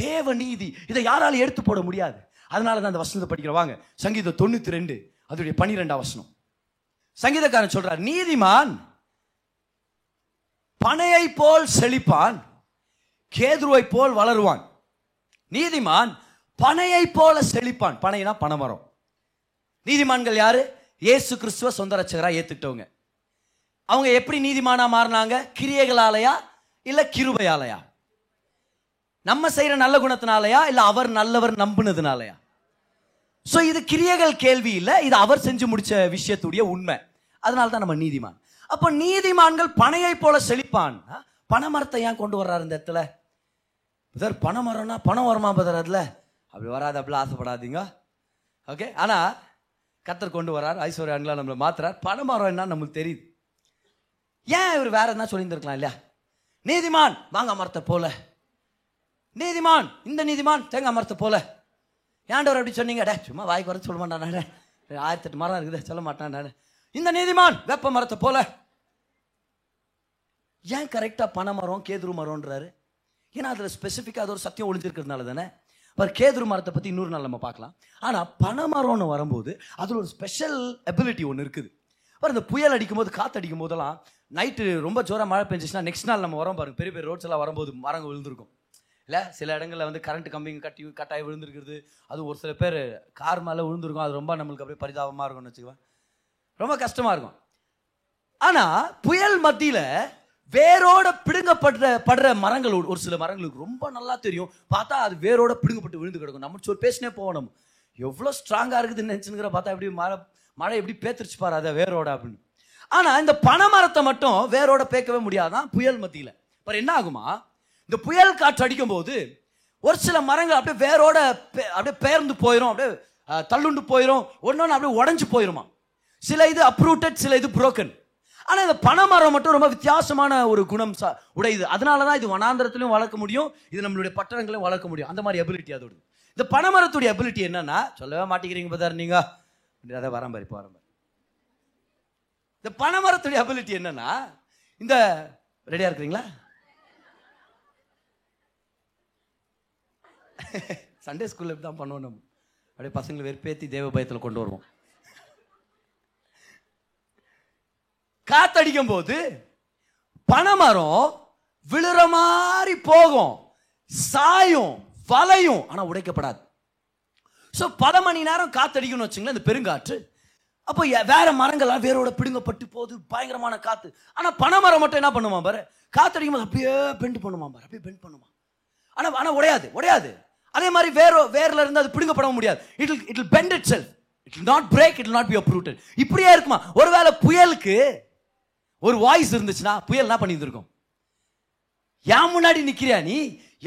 தேவ நீதி. இதை யாராலும் எடுத்து போட முடியாது. அதனால தான் அந்த வசனத்தை படிக்கிறோம். வாங்க, சங்கீதம் 92 அதோடைய 12வது வசனம். சங்கீதக்காரன் சொல்றார், நீதிமான் பனையை போல் செழிப்பான், கேதுருவை போல் வளருவான். நீதிமான் பனையை போல செழிப்பான். பனைனா பனைமரம். நீதிமான்கள் யாரு? இயேசு கிறிஸ்துவ சொந்த ரட்சகராக ஏத்துக்கிட்டவங்க. அவங்க எப்படி நீதிமானா மாறினாங்க? கிரியைகளாலயா இல்ல கிருபையாலயா? நம்ம செய்யற நல்ல குணத்தினாலயா இல்ல அவர் நல்லவர் நம்புனதுனாலயா? சோ இது கிரியைகள் கேள்வி இல்ல, இது அவர் செஞ்சு முடிச்ச விஷயத்துடைய உண்மை. அதனால்தான் நம்ம நீதிமான். அப்ப நீதிமான்கள் பனையை போல செழிப்பான். பனைமரத்தை ஏன் கொண்டு வர்றாரு இந்த இடத்துல? பதர் பனைமரம்னா பணம் வருமா பதர்? அதுல அப்படி வராது, அப்படிலாம் ஆசைப்படாதீங்க. ஓகே, ஆனா கத்தர் கொண்டு வர்றார், ஐஸ்வர்யாங்களா நம்மளை மாத்துறார். பனைமரம் என்ன நம்மளுக்கு தெரியுது. ஏன் இவர் வேற என்ன சொல்லியிருந்திருக்கலாம் இல்லையா? நீதிமான் வாங்க மரத்தை போல, நீதிமான் இந்த நீதிமான் தேங்காய் மரத்தை போல. ஏண்டவர் அப்படி சொன்னீங்க? டே சும்மா வாய்க்கு வர சொல்ல மாட்டான், 1008 மரம் இருக்குது, சொல்ல மாட்டான் நான். இந்த நீதிமான் வேப்ப மரத்தை போல. ஏன் கரெக்டா பனை மரம் கேதுரு மரம்ன்றாரு? ஏன்னா அதுல ஸ்பெசிஃபிக்கா அது ஒரு சத்தியம் ஒளிஞ்சிருக்கிறதுனால தானே. பர் கேதுரு மரத்தை பற்றி இன்னொரு நாள் நம்ம பார்க்கலாம். ஆனால் பனைமரம்னு வரும்போது அதில் ஒரு ஸ்பெஷல் எபிலிட்டி ஒன்று இருக்குது. பர் இந்த புயல் அடிக்கும்போது, காற்று அடிக்கும் போதெல்லாம், நைட்டு ரொம்ப ஜோராக மழை பெஞ்சிச்சுன்னா நெக்ஸ்ட் நாள் நம்ம வரோம் பாருங்கள். பெரிய பெரிய ரோட்ஸ் எல்லாம் வரும்போது மரங்கள் விழுந்திருக்கும் இல்லை? சில இடங்களில் வந்து கரண்ட் கம்பிங்க கட்டாயி விழுந்திருக்கிறது. அது ஒரு சில பேர் கார் மேலே விழுந்திருக்கும். அது ரொம்ப நம்மளுக்கு அப்படியே பரிதாபமாக இருக்கும்னு வச்சுக்குவேன், ரொம்ப கஷ்டமாக இருக்கும். ஆனால் புயல் மத்தியில் வேரோட பிடுங்கப்படுற மரங்கள், ஒரு சில மரங்களுக்கு ரொம்ப நல்லா தெரியும், பார்த்தா அது வேரோட பிடுங்கப்பட்டு விழுந்து கிடக்கும். நம்ம சொல் பேசினே போகணும், எவ்வளோ ஸ்ட்ராங்காக இருக்குதுன்னு நினச்சுங்கிற பார்த்தா எப்படி மழை எப்படி பேத்துருச்சு பாரு அதை வேரோட அப்படின்னு. ஆனால் இந்த பனை மரத்தை மட்டும் வேரோட பேக்கவே முடியாதான் புயல் மத்தியில். அப்புறம் என்ன ஆகுமா, இந்த புயல் காற்று அடிக்கும் போது ஒரு சில மரங்கள் அப்படியே வேரோட அப்படியே பெயர்ந்து போயிடும், அப்படியே தள்ளுண்டு போயிடும், ஒன்னொன்று அப்படியே உடஞ்சி போயிடுமா. சில இது அப்ரூட்டட், சில இது புரோக்கன். ஆனால் இந்த பனைமரம் மட்டும் ரொம்ப வித்தியாசமான ஒரு குணம் உடையது. அதனால தான் இது வனாந்திரத்திலையும் வளர்க்க முடியும், இது நம்மளுடைய பட்டணங்களையும் வளர்க்க முடியும். அந்த மாதிரி எபிலிட்டி அதோடு. இந்த பனைமரத்துடைய எபிலிட்டி என்னன்னா சொல்லவே மாட்டேங்கிறீங்க பார்த்தாரு நீங்க. அதை வரம்பாரு, இப்போ வரம்பாரு. இந்த பனைமரத்துடைய எபிலிட்டி என்னன்னா, இந்த ரெடியா இருக்கிறீங்களா? சண்டே ஸ்கூல்ல தான் பண்ணுவோம் நம்ம. அப்படியே பசங்களை வெறுப்பேற்றி தேவ பயத்தில் கொண்டு வருவோம். காத்தடிக்கும் போது பனைமரம் விழுற மாதிரி போகும், சாயும், வளையும், ஆனால் உடைக்கப்படாது. ஸோ 10 மணி நேரம் காத்தடிக்கணும்னு வச்சுங்களேன் அந்த பெருங்காற்று. அப்போ வேற மரங்கள்லாம் வேரோட பிடுங்கப்பட்டு போகுது, பயங்கரமான காற்று. ஆனால் பனைமரம் மட்டும் என்ன பண்ணுமா பாரு, காத்தடிக்கும் போது அப்படியே பெண்ட் பண்ணுமா பாரு, அப்படியே பெண்ட் பண்ணுமா. ஆனால் உடையாது, உடையாது. அதே மாதிரி வேர்ல இருந்து அது பிடுங்கப்பட முடியாது. It will bend itself, it will not break, it will not be uprooted. இப்படியே இருக்குமா? ஒருவேளை புயலுக்கு ஒரு வாய்ஸ் இருந்துச்சுன்னா புயல் என்ன பண்ணிட்டு இருக்கும்? ஏன் முன்னாடி நிற்கிறியா நீ?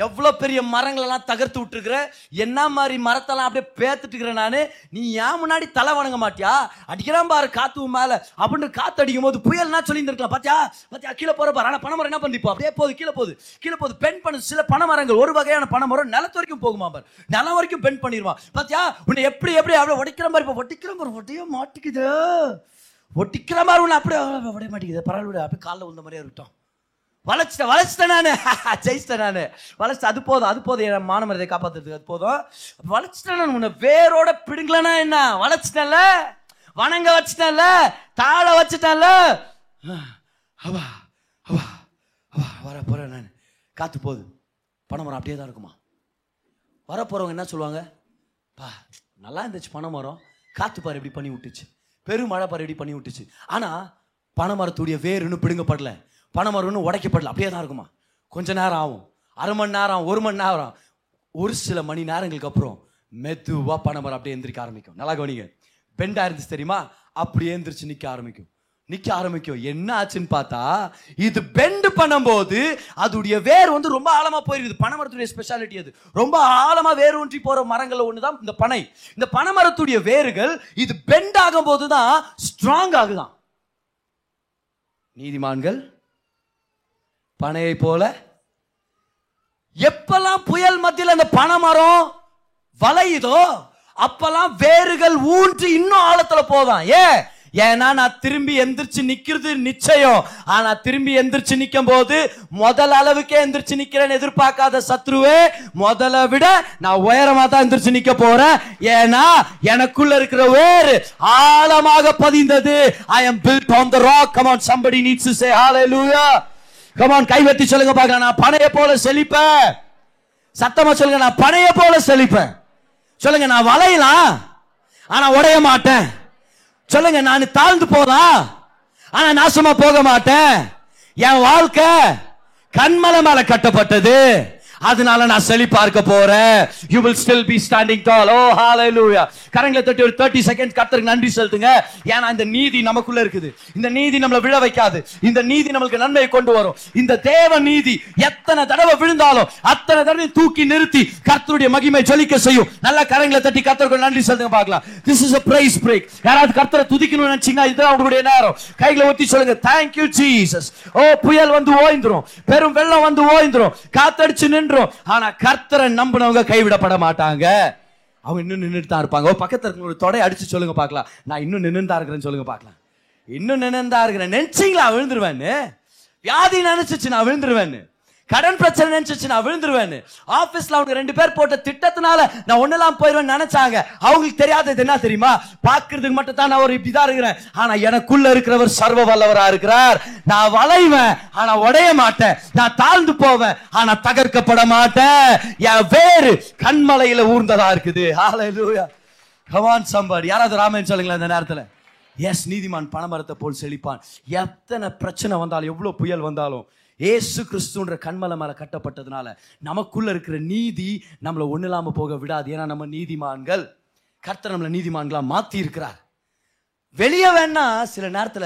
எவ்வளோ பெரிய மரங்களெல்லாம் தகர்த்து விட்டுருக்குற, என்ன மாதிரி மரத்தெல்லாம் அப்படியே பேத்துட்டு இருக்கிற நான், நீ ஏன் முன்னாடி தலை வணங்க மாட்டியா? அடிக்கிறான் பாரு காத்து மேலே அப்படின்னு காற்று அடிக்கும் போது புயல்னா சொல்லியிருந்துருக்கலாம். பார்த்தியா கீழே போகிற பாரு. ஆனால் பனைமரம் என்ன பண்ணிப்போம்? அப்படியே போகுது, கீழே போகுது, கீழே போகுது, பெண்ட் பண்ணு. சில பனைமரங்கள், ஒரு வகையான பனைமரம் நிலத்து வரைக்கும் போகுமா பாரு, நிலம் வரைக்கும் பெண்ட் பண்ணிடுவான். பார்த்தியா உன்னை எப்படி எப்படி அவ்வளோ ஒடிக்கிற மாதிரி, இப்போ ஒடிக்கிற மாதிரி ஒட்டியே மாட்டிக்குது, ஒட்டிக்கிற மாதிரி ஒன்று அப்படியே உடைய மாட்டேங்குது, பரவாயில்ல அப்படியே காலில் உந்த மாதிரியே இருக்கட்டும். வளைச்சிட்டேன் நான், ஜெயிச்சிட்டேன் நான், வளைச்சிட்டேன். அது போதும், அது போதும், என் மானமரியாதை காப்பாற்றுறதுக்கு அது போதும். வளைச்சிட்டேன் நான், உன்னை வேரோட பிடுங்கலன்னா என்ன, வளைச்சிட்டேன்ல, வணங்க வச்சுட்டேன்ல, தாழ வச்சுட்டேன்ல, அவா அவா அவா வரப்போற நான். காத்து போகுது, பனைமரம் அப்படியே தான் இருக்குமா. வரப்போறவங்க என்ன சொல்லுவாங்க? பா நல்லா இருந்துச்சு பனைமரம், காத்து பாரு எப்படி பண்ணி விட்டுச்சு, பெருமழை பாரு எப்படி பண்ணி விட்டுச்சு. ஆனால் பனைமரத்துடைய வேறு இன்னும் பிடுங்கப்படலை, பனைமரம்னு உடைக்கப்படல, அப்படியே தான் இருக்குமா. கொஞ்சம் நேரம் ஆகும், அரை மணி நேரம், ஒரு மணி நேரம், ஒரு சில மணி நேரங்களுக்கு அப்புறம் மெதுவாக பனைமரம் அப்படியே எந்திரிக்க ஆரம்பிக்கும். நல்லா கவனிங்க, பெண்டாக இருந்துச்சு தெரியுமா, அப்படியே எந்திரிச்சு நிற்க ஆரம்பிக்கும், நிற்க ஆரம்பிக்கும். என்ன ஆச்சுன்னு பார்த்தா, இது பெண்டு பண்ணும்போது அதோடைய வேர் வந்து ரொம்ப ஆழமாக போயிருக்குது. பனைமரத்துடைய ஸ்பெஷாலிட்டி அது, ரொம்ப ஆழமாக வேர் ஊன்றி போகிற மரங்களில் ஒன்று தான் இந்த பனை. இந்த பனைமரத்துடைய வேர்கள் இது பெண்ட் ஆகும்போது தான் ஸ்ட்ராங் ஆகுதான். நீதிமான்கள் பனையை போல. எப்பெல்லாம் புயல் மத்தியில் அந்த பனைமரம் வளையுதோ அப்பெல்லாம் வேர்கள் ஊன்றி இன்னும் ஆழத்துல போதான். ஏன்னா நான் திரும்பி எந்திரிச்சு நிக்கிறது நிச்சயம். ஆனா திரும்பி எந்திரிச்சு நிக்கும் போது முதல் அளவுக்கே எந்திரிச்சு நிக்கிறேன்னு எதிர்பார்க்காத சத்ருவே, முதல்ல விட நான் உயரமா தான் எந்திரிச்சு நிக்க போறேன். ஏன்னா எனக்குள்ள இருக்கிற வேர் ஆழமாக பதிந்தது. I am built on the rock. Come on, somebody needs to say hallelujah. கைவத்தி சொல்லுங்க பார்க்கலாம். நான் பனையை போல செழிப்பேன். சத்தமா சொல்லுங்க, நான் பனையை போல செழிப்பேன். சொல்லுங்க, நான் வளையலாம் ஆனா உடைய மாட்டேன். சொல்லுங்க, நான் தாழ்ந்து போலாம் ஆனா நாசமா போக மாட்டேன். என் வாழ்க்கை கண்மலை மேல கட்டப்பட்டது, அதனால நான் செழிப்பா இருக்க போறேன். You will still be standing tall. Oh, hallelujah. கரங்களை தட்டி ஒரு 30 செகண்ட்ஸ் கர்த்தருக்கு நன்றி செலுத்துங்க. ஏன்னா இந்த நீதி நமக்குள்ள இருக்குது. இந்த நீதி நம்மளை விழ வைக்காது, இந்த நீதி நமக்கு நன்மையை கொண்டு வரும். இந்த தேவ நீதி எத்தனை தடவை விழுந்தாலும் அத்தனை தடவை தூக்கி நிறுத்தி கர்த்தருடைய மகிமை ஜொலிக்க செய்யும். நல்லா கரங்களை தட்டி கர்த்தருக்கு நன்றி செலுத்துங்க பார்க்கலாம். This is a praise break. யாராவது கர்த்தரை துதிக்கணும்னு நினைச்சீங்கன்னா இதுதான் உங்களுடைய நேரம். கைகளை ஒத்தி சொல்லுங்க, thank you Jesus. ஓ புயல் வந்து ஓய்ந்துரும், பெரும் வெள்ளம் வந்து ஓய்ந்துரும், காத்தடிச்சு நின்று, ஆனா கர்த்தரை நம்பினவங்க கைவிடப்பட மாட்டாங்க. அவங்க இன்னும் நின்னுட்டு தான் இருப்பாங்க. பக்கத்துல ஒரு தொடை அடிச்சு சொல்லுங்க பார்க்கலாம், நான் இன்னும் நின்னுதான் இருக்கிறேன்னு சொல்லுங்க பார்க்கலாம். இன்னும் நின்னுதான் இருக்கிறேன். நினைச்சீங்களா விழுந்துருவேன்? வியாதி நினைச்சிச்சு நான் விழுந்துருவேன், கடன் பிரச்சனை நினைச்சிச்சு நான் விழுந்துருவேன், ஆபீஸ்ல அவங்க 2 பேர் போட்ட திட்டத்தினால நான் ஒன்னெல்லாம் போயிருவேன் நினைச்சாங்க. அவங்களுக்கு தெரியாதது என்ன தெரியுமா, பாக்குறதுக்கு மட்டும் தான் நான் ஒரு இப்படிதான் இருக்கிறேன், ஆனா எனக்குள்ள இருக்கிறவர் சர்வ வல்லவரா இருக்கிறார். நான் வளைவேன் ஆனா உடைய மாட்டேன், நான் தாழ்ந்து போவேன் ஆனா தகர்க்கப்பட மாட்டேன். என் வேறு கண்மலையில ஊர்ந்ததா இருக்குது. ஹalleluya. Come on somebody. யாராவது ராமன் சொல்லுங்களேன் இந்த நேரத்துல. எஸ், நீதிமான் பனைமரத்தை போல் செழிப்பான். எத்தனை பிரச்சனை வந்தாலும், எவ்வளவு புயல் வந்தாலும், ஏசு கிறிஸ்துன்ற கண்மலை மேல கட்டப்பட்டதுனால நமக்குள்ள இருக்கிற நீதி நம்மளை ஒண்ணு இல்லாம போக விடாது. ஏன்னா நம்ம நீதிமான்கள், கர்த்தர் நம்மளை நீதிமான்களா மாத்தி இருக்கிறார். வெளியே வேணா சில நேரத்துல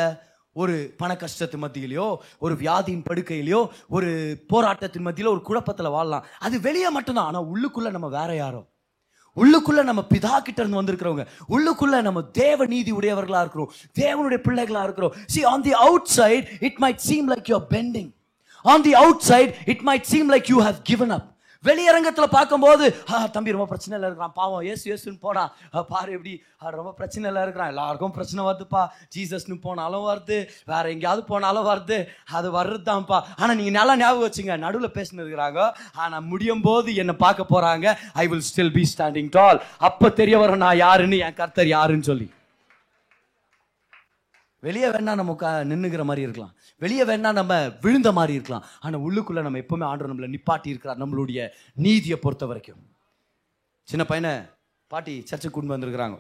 ஒரு பண கஷ்டத்து மத்தியிலையோ, ஒரு வியாதியின் படுக்கையிலையோ, ஒரு போராட்டத்தின் மத்தியிலோ, ஒரு குழப்பத்துல வாழலாம். அது வெளியே மட்டும்தான். ஆனா உள்ளுக்குள்ள நம்ம வேற யாரோ, உள்ளுக்குள்ள நம்ம பிதா கிட்ட இருந்து வந்திருக்கிறவங்க, உள்ளுக்குள்ள நம்ம தேவ நீதி உடையவர்களா இருக்கிறோம், தேவனுடைய பிள்ளைகளா இருக்கிறோம். See, on the outside it might seem like you are bending. On the outside, it might seem like you have given up. வெளியரங்கத்தில் பார்க்கும்போது தம்பி ரொம்ப பிரச்சனை இல்லை இருக்கிறான், பாவம் ஏசு ஏசுன்னு போனா பாரு எப்படி ரொம்ப பிரச்சனை இல்லை இருக்கிறான், எல்லாருக்கும் பிரச்சனை வருதுப்பா, ஜீசஸ்ன்னு போனாலும் வருது, வேற எங்கேயாவது போனாலும் வருது, அது வர்றதுதான்ப்பா. ஆனால் நீங்கள் நல்லா ஞாபகம் வச்சுங்க, நடுவில் பேசினதுக்குறாங்க, ஆனால் முடியும் போது என்னை பார்க்க போறாங்க, I will still be standing tall. அப்போ தெரிய வர நான் யாருன்னு, என் கர்த்தர் யாருன்னு சொல்லி. வெளியே வேணா நம்ம நின்றுக்கிற மாதிரி இருக்கலாம், வெளியே வேணா நம்ம விழுந்த மாதிரி இருக்கலாம், ஆனால் உள்ளுக்குள்ளே நம்ம எப்போவுமே ஆண்டவர் நம்மளை நிப்பாட்டி இருக்கிறார் நம்மளுடைய நீதியை பொறுத்த வரைக்கும். சின்ன பையனை பாட்டி சர்ச்சுக்கு கூண்டு வந்துருக்குறாங்க.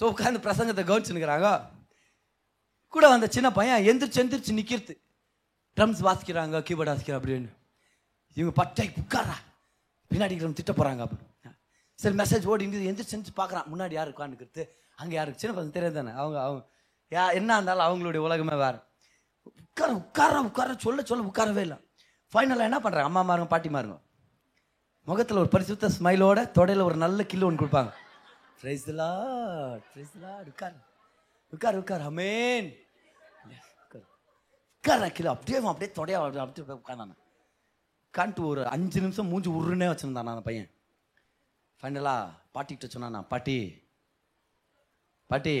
ஸோ உட்காந்து பிரசங்கத்தை கவனிச்சுன்னுக்குறாங்க. கூட வந்த சின்ன பையன் எந்திரிச்சு எந்திரிச்சு நிற்கிறது, ட்ரம்ஸ் வாசிக்கிறாங்க, கீபோர்டு வாசிக்கிறா அப்படின்னு. இவங்க பட்டை உட்காரா, பின்னாடி திட்ட போகிறாங்க அப்படின்னு. சரி மெசேஜ் ஓடி எந்திரிச்சு எந்திரிச்சு பார்க்குறான், முன்னாடி யார் உட்காந்துக்கிறது, அங்கே யாருக்கு சின்ன பசங்க தெரியாது தானே, அவங்க என்ன இருந்தாலும் அவங்களுடைய உலகமே வேறு. உட்கார உட்கார உட்கார சொல்ல சொல்ல உட்காரவே இல்லை. ஃபைனலாக என்ன பண்ணுறாங்க, அம்மா மாருங்க பாட்டி மாருங்க முகத்தில் ஒரு பரிசுத்த ஸ்மைலோட, தொடையில் ஒரு நல்ல கில்லு ஒன்று கொடுப்பாங்க, praise the Lord praise the Lord, உட்கார் உட்கார் உட்கார் ஆமென் உட்கார கிலோ அப்படியே அப்படியே தொடையா அப்படியே உட்காந்தானே. உட்காந்துட்டு ஒரு 5 நிமிஷம் மூஞ்சி உருன்னே வச்சுருந்தானே அந்த பையன். ஃபைனலாக பாட்டிக்கிட்ட சொன்னானா, பாட்டி பாட்டி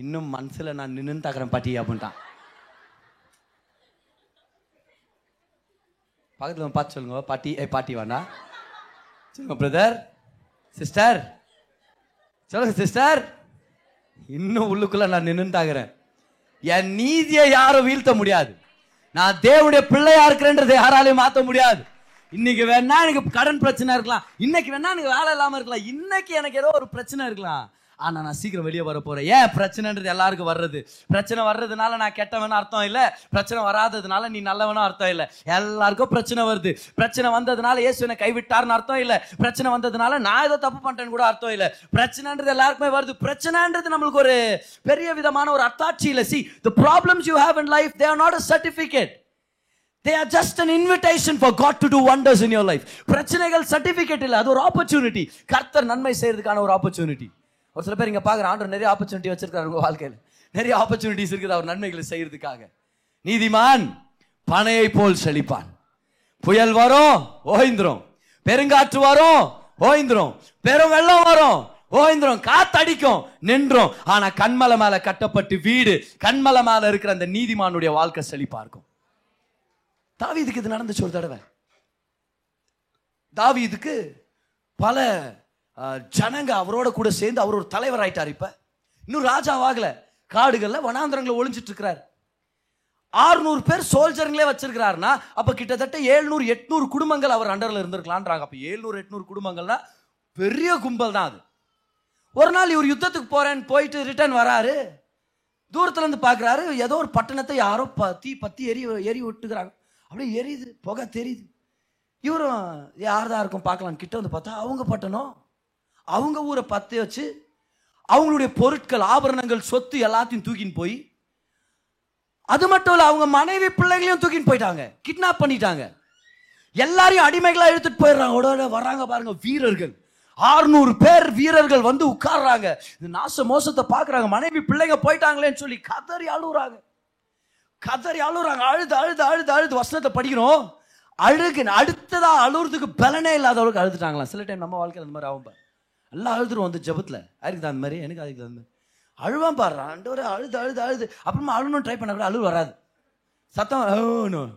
இன்னும் மனசில் நான் நின்று தாக்குறேன் பாட்டி அப்படின்ட்டான். பக்கத்தில் பார்த்து சொல்லுங்க, பாட்டி ஏ பாட்டி வேண்டா சொல்லுங்க, பிரதர் சிஸ்டர் சொல்லுங்க, சிஸ்டர் இன்னும் உள்ளுக்குள்ள நான் நின்று தாக்குறேன், என் நீதியை யாரும் வீழ்த்த முடியாது, நான் தேவனுடைய பிள்ளையா இருக்கிறேன்றதை யாராலையும் மாற்ற முடியாது. இன்னைக்கு வேணா எனக்கு கடன் பிரச்சனை இருக்கலாம், இன்னைக்கு வேணா எனக்கு வேலை இல்லாமல் இருக்கலாம், இன்னைக்கு எனக்கு ஏதோ ஒரு பிரச்சனை இருக்கலாம், ஆனால் நான் சீக்கிரம் வெளியே வர போகிறேன். ஏன் பிரச்சனைன்றது எல்லாருக்கும் வர்றது, பிரச்சனை வர்றதுனால நான் கெட்டவனும் அர்த்தம் இல்லை, பிரச்சனை வராததுனால நீ நல்லவனும் அர்த்தம் இல்லை, எல்லாருக்கும் பிரச்சனை வருது. பிரச்சனை வந்ததுனால ஏசு என்னை கைவிட்டார்னு அர்த்தம் இல்லை, பிரச்சனை வந்ததுனால நான் ஏதோ தப்பு பண்ணிட்டேன்னு கூட அர்த்தம் இல்லை, பிரச்சனைன்றது எல்லாருக்குமே வருது. பிரச்சனைன்றது நம்மளுக்கு ஒரு பெரிய விதமான ஒரு அத்தாட்சி இல்லை. See, the problems you have in life, they are not a certificate. They are just an invitation for God to do wonders in your life. பிரச்சனைகள் சர்டிஃபிகேட் இல்லை, அது ஒரு ஆப்பர்ச்சுனிட்டி, கர்த்தர் நன்மை செய்யறதுக்கான ஒரு ஆப்பர்ச்சுனிட்டி. ஒரு சில பேர் இங்கே பார்க்குற ஆண்டவர் நிறைய ஆப்பர்ச்சுனிட்டி வச்சிருக்காரு, உங்கள் வாழ்க்கையில் நிறைய ஆப்பர்ச்சுனிட்டிஸ் இருக்குது அவர் நன்மைகளை செய்யறதுக்காக. நீதிமான் பனையை போல் செழிப்பான், புயல் வரும் ஓய்ந்துரும், பெருங்காற்று வரும் ஓய்ந்துரும், பெரும் வெள்ளம் வரும் ஓய்ந்துரும், காத்தடிக்கும் நின்றும், ஆனால் கண்மலை மேலே கட்டப்பட்டு வீடு, கண்மலை மேலே இருக்கிற அந்த நீதிமானுடைய வாழ்க்கை செழிப்பா இருக்கும். தாவீதுக்கு இது நடந்துச்சு ஒரு தடவை. தாவீதுக்கு பல ஜனங்க அவரோட கூட சேர்ந்து அவர் ஒரு தலைவர் ஆயிட்டார். இப்ப இன்னும் ராஜாவாகல, காடுகள்ல வனாந்திரங்களை ஒளிஞ்சிட்டு இருக்கிறார். 600 பேர் சோல்ஜருங்களே வச்சிருக்கிறாருன்னா அப்ப கிட்டத்தட்ட 700-800 குடும்பங்கள் அவர் அண்டர்ல இருந்திருக்கலான்றாங்க. அப்ப 700-800 குடும்பங்கள்னா பெரிய கும்பல் தான் அது. ஒரு நாள் இவர் யுத்தத்துக்கு போறேன்னு போயிட்டு ரிட்டர்ன் வராரு, தூரத்துல இருந்து பாக்குறாரு, ஏதோ ஒரு பட்டணத்தை யாரோ பத்தி எரி விட்டுக்கிறாங்க, அப்படியே எரியுது, புகை தெரியுது. இவரும் யார்தான் இருக்கும் பார்க்கலான்னு கிட்ட வந்து பார்த்தா அவங்க பட்டணம், அவங்க ஊரை பற்றி வச்சு அவங்களுடைய பொருட்கள், ஆபரணங்கள், சொத்து எல்லாத்தையும் தூக்கின்னு போய், அது மட்டும் இல்லை அவங்க மனைவி பிள்ளைங்களையும் தூக்கின்னு போயிட்டாங்க, கிட்னாப் பண்ணிட்டாங்க, எல்லாரையும் அடிமைகளாக எடுத்துட்டு போயிடுறாங்க. உடனே வர்றாங்க பாருங்க வீரர்கள், 600 பேர் வீரர்கள் வந்து உட்கார்றாங்க. இந்த நாச மோசத்தை பார்க்குறாங்க, மனைவி பிள்ளைங்க போயிட்டாங்களேன்னு சொல்லி கதறி அழுறாங்க. அழுது வசனத்தை படிக்கிறோம், அடுத்ததா அழுறதுக்கு பலனே இல்லாத அளவுக்கு அழுதுட்டாங்களா. சில டைம் நம்ம வாழ்க்கையில் அந்த மாதிரி ஆகும், எல்லாம் அழுதுரும் வந்து ஜபத்தில், அதுக்கு தான் மாதிரி எனக்கு அதுக்கு தான் மாதிரி அழுவான் பாடுறான். ஆண்டவரே அழுது அப்புறமா அழுணுன்னு ட்ரை பண்ண கூட அழுவு வராது, சத்தம் அழுணும்,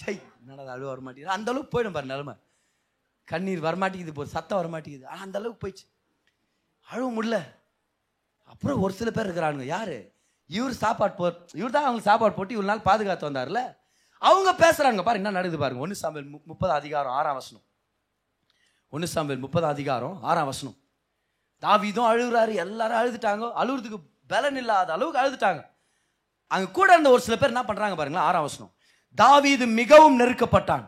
சை என்னடா அழுவ வர மாட்டேங்குது, அந்த அளவுக்கு போயிடும் பாரு நிலமை, கண்ணீர் வரமாட்டேங்குது, போது சத்தம் வரமாட்டேங்குது, ஆனால் அந்த அளவுக்கு போயிடுச்சு, அழுவ முடியல. அப்புறம் ஒரு சில பேர் இருக்கிறானுங்க, யார் இவர் சாப்பாடு இவர் தான் அவங்களுக்கு சாப்பாடு போட்டு இவ்வளோ நாள் பாதுகாத்து வந்தார்ல, அவங்க பேசுகிறாங்க பாரு என்ன நடக்குது பாருங்க. 1 சாமுவேல் 30:6 1 சாமுவேல் 30:6 தாவீதும் அழுகுறாரு, எல்லாரும் அழுதுட்டாங்க, அழுகுறதுக்கு பலன் இல்லாத அளவுக்கு அழுதுட்டாங்க. அங்க கூட இருந்த ஒரு சில பேர் என்ன பண்றாங்க பாருங்களா, 6 தாவீது மிகவும் நெருக்கப்பட்டான்,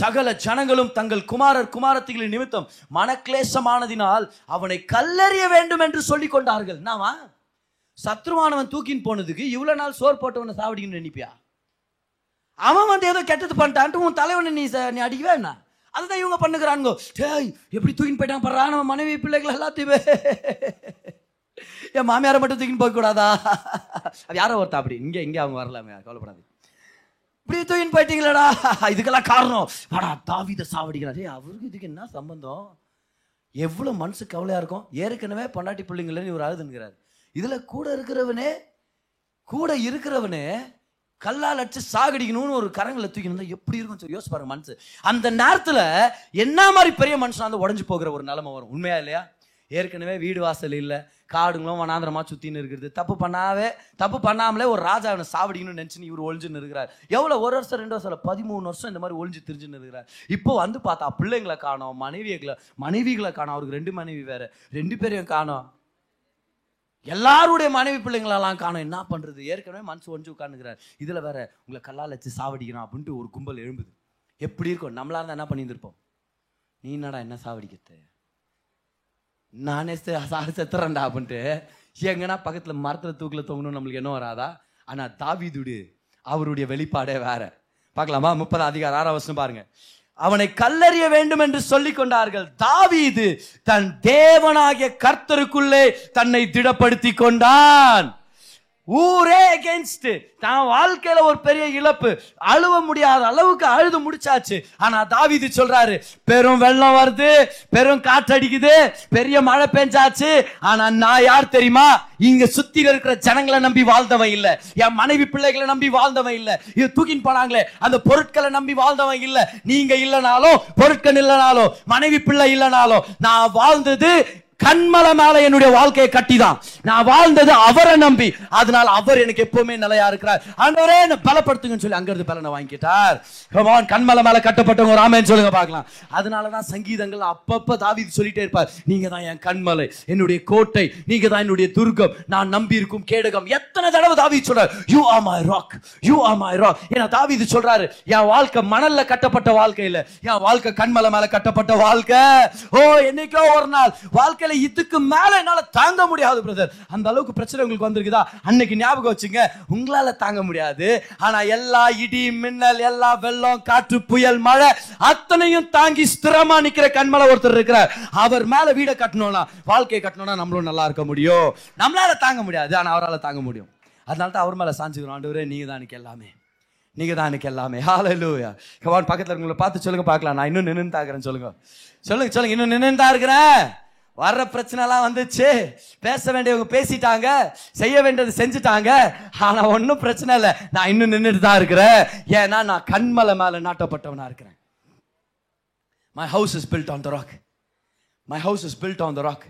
சகல ஜனங்களும் தங்கள் குமாரர் குமாரத்திகளின் நிமித்தம் மனக்லேசமானதினால் அவனை கல்லெறிய வேண்டும் என்று சொல்லி கொண்டார்கள். நாமா சத்ருவானவன் தூக்கின்னு போனதுக்கு இவ்வளவு நாள் சோர் போட்டவனை சாவடிக்கணும்னு நினைப்பியா, அவன் வந்து ஏதோ கெட்டது பண்ணிட்டான்ட்டு உன் தலைவனை நீ அடிக்கவே என்ன, அதுதான் இவங்க பண்ணுகிறானுங்க. எப்படி தூக்கின்னு போயிட்டாங்க பாரு நம்ம மனைவி பிள்ளைகள் எல்லாத்தையுமே, என் மாமியாரை மட்டும் தூக்கின்னு போகக்கூடாதா, யாரோ ஒருத்தா அப்படி இங்கே அவங்க வரலாமே, கவலைப்படாது இப்படி தூயின் போயிட்டீங்களாடா, இதுக்கெல்லாம் காரணம் ஆடா தாவீதை சாவடிக்கிறாரு. அவருக்கு இதுக்கு என்ன சம்பந்தம்? எவ்வளோ மனசு கவலையாக இருக்கும். ஏற்கனவே பொண்டாட்டி பிள்ளைங்களேன்னு இவர் அழுதுங்கிறார். இதில் கூட இருக்கிறவனே கல்லால் அடிச்சு சாகடிக்கணும்னு ஒரு கரங்களை தூக்கினா எப்படி இருக்கும்னு சொல்லி யோசிச்சு பாருங்க. மனசு அந்த நேரத்தில் என்ன மாதிரி பெரிய மனுஷனா வந்து உடஞ்சி போகிற ஒரு நிலைமை வரும். உண்மையா இல்லையா? ஏற்கனவே வீடு வாசல் இல்லை, காடுங்களும் வனாந்திரமா சுத்தின்னு இருக்கிறது. தப்பு பண்ணாமலே ஒரு ராஜா அவனை சாவடிக்கணும்னு நினைச்சுன்னு இவர் ஒழிஞ்சுன்னு இருக்கிறார். எவ்வளவு, ஒரு வருஷம் 2 வருஷம் இல்லை, 13 வருஷம் இந்த மாதிரி ஒழிஞ்சு திரிஞ்சுன்னு இருக்கிறார். இப்போ வந்து பார்த்தா பிள்ளைங்களை காணோம், மனைவிகளை காணோம். அவருக்கு 2 மனைவி வேற, 2 பேரையும் காணோம். எல்லாருடைய மனைவி பிள்ளைங்களெல்லாம் காணும். என்ன பண்றது? ஏற்கனவே மனசு ஒன்று உட்காந்துக்கிறார். இதுல வேற உங்களை கல்லால் வச்சு சாவடிக்கணும் அப்படின்ட்டு ஒரு கும்பல் எழும்புது. எப்படி இருக்கும்? நம்மளா இருந்தா என்ன பண்ணியிருந்திருப்போம்? நீ என்னடா என்ன சாவடிக்கிறது, நானே செத்துறேன்டா அப்படின்ட்டு எங்கன்னா பக்கத்துல மரத்துல தூக்கில தொங்கணும். நம்மளுக்கு என்ன வராதா? ஆனா தாவீது அவருடைய வெளிப்பாடே வேற. பார்க்கலாமா? 30:6 பாருங்க. அவனை கல்லறிய வேண்டும் என்று சொல்லிக் கொண்டார்கள். தாவீது தன் தேவனாகிய கர்த்தருக்குள்ளே தன்னை திடப்படுத்தி கொண்டான். ஊரே அகென்ஸ்ட். தான் வாழ்க்கையில ஒரு பெரிய இழப்பு, அழுவ முடியாத அளவுக்கு அழுது முடிச்சாச்சு. ஆனா தாவீது சொல்றாரு, பெரும் வெள்ளம் வருது, பெரும் காற்றடிக்குது, பெரிய மழை பெஞ்சாச்சு, ஆனா நான் யார் தெரியுமா? இங்க சுத்தி இருக்கிற ஜனங்களை நம்பி வாழ்ந்தவன் இல்ல, என் மனைவி பிள்ளைகளை நம்பி வாழ்ந்தவன் இல்ல, இது தூக்கின்னு போனாங்களே அந்த பொருட்களை நம்பி வாழ்ந்தவன் இல்ல. நீங்க இல்லைனாலும், பொருட்கள் இல்லைனாலும், மனைவி பிள்ளை இல்லைனாலும், நான் வாழ்ந்தது கண்மலை மேல என்னுடைய வாழ்க்கையை கட்டிதான். நான் வாழ்ந்தது அவரை நம்பி, அதனால அவர் எனக்கு எப்பவுமே நிலையா இருக்கிறார். ஆண்டவரே என்னை பலப்படுத்துங்கன்னு சொல்லி அங்கிருந்து பலனை வாங்கிட்டார். கண்மலை மேல கட்டப்பட்டவங்க ஒரு ஆமேன்னு சொல்லுங்க பாக்கலாம். அதனாலதான் சங்கீதங்கள் அப்பப்ப தாவீது சொல்லிட்டே இருப்பார், நீங்க தான் என் கண்மலை, என்னுடைய கோட்டை, நீங்க தான் என்னுடைய துர்கம், நான் நம்பி இருக்கும் கேடகம். எத்தனை தடவை தாவீது சொல்றாரு, you are my rock, you are my rock. ஏன்னா தாவீது சொல்றாரு, என் வாழ்க்கை மணல்ல கட்டப்பட்ட வாழ்க்கை இல்ல, என் வாழ்க்கை கண்மலை மேல கட்டப்பட்ட வாழ்க்கை. ஓ, என்னைக்கோ ஒரு நாள் வாழ்க்கை இதுக்கு மேல என்னால தாங்க முடியாது பிரதர், அந்த அளவுக்கு பிரச்சனை உங்களுக்கு வந்திருக்குதா, அன்னைக்கு ஞாபகம் வச்சுங்க, உங்களால தாங்க முடியாது. ஆனா எல்லா இடி மின்னல், எல்லா வெள்ளம், காற்று, புயல், மழை அத்தனையும் தாங்கி ஸ்திரமா நிக்கிற கண்மலை ஒருத்தர் இருக்கிறார். அவர் மேல வீட கட்டணும்னா, வாழ்க்கையை கட்டணும்னா நம்மளும் நல்லா இருக்க முடியும். நம்மளால தாங்க முடியாது, ஆனா அவரால் தாங்க முடியும். அதனால தான் அவர் மேல சாஞ்சுக்கிறோம். ஆண்டவரே நீங்க தான் எனக்கு எல்லாமே, நீங்க தான் எனக்கு எல்லாமே. ஹல்லேலூயா. கமான், பக்கத்துல உங்களை பார்த்து சொல்லுங்க பார்க்கலாம், நான் இன்னும் நின்னு தாக்குறேன். சொல்லுங்க இன்னும் நின்னு தாக்குறேன். வர்ற பிரச்சனை எல்லாம் வந்துச்சு, பேச வேண்டியவங்க பேசிட்டாங்க, செய்ய வேண்டியது செஞ்சுட்டாங்க, ஆனா ஒன்றும் பிரச்சனை இல்லை, நான் இன்னும் நின்றுட்டு தான் இருக்கிறேன். ஏன்னா நான் கண்மலை மேல நாட்டப்பட்டவனா இருக்கிறேன். My house is built on the rock.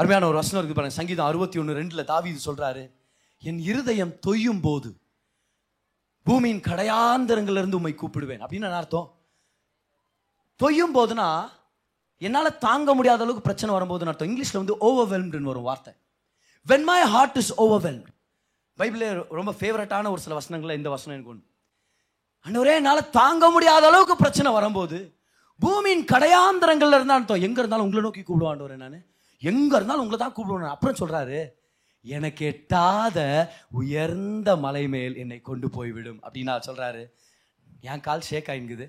அருமையான ஒரு வசனம் இருக்கு பாருங்க, சங்கீதம் 61:2 தாவீது சொல்றாரு, என் இருதயம் தொய்யும் போது பூமியின் கடையாந்தரங்கள்ல இருந்து உம்மை கூப்பிடுவேன். அப்படின்னு என்ன அர்த்தம்? தொய்யும் போதுனா என்னால் தாங்க முடியாத அளவுக்கு பிரச்சனை வரும்போது அர்த்தம். இங்கிலீஷில் வந்து ஓவர்வெல்ம்டுன்னு ஒரு வார்த்தை. When my heart is overwhelmed. பைபிளே ரொம்ப ஃபேவரட்டான ஒரு சில வசனங்களில் இந்த வசனம் எனக்கு ஒன்று. அன்றுவரே என்னால் தாங்க முடியாத அளவுக்கு பிரச்சனை வரும்போது பூமியின் கடையாந்திரங்கள்ல இருந்தா அர்த்தம், எங்கே இருந்தாலும் உங்களை நோக்கி கூப்பிடுவாண்டவரே, நான் எங்கே இருந்தாலும் உங்களை தான் கூப்பிடுவேன். அப்புறம் சொல்கிறாரு, எனக்கு எட்டாத உயர்ந்த மலை மேல் என்னை கொண்டு போய்விடும். அப்படின்னா சொல்கிறாரு, என் கால் ஷேக் ஆயிங்குது,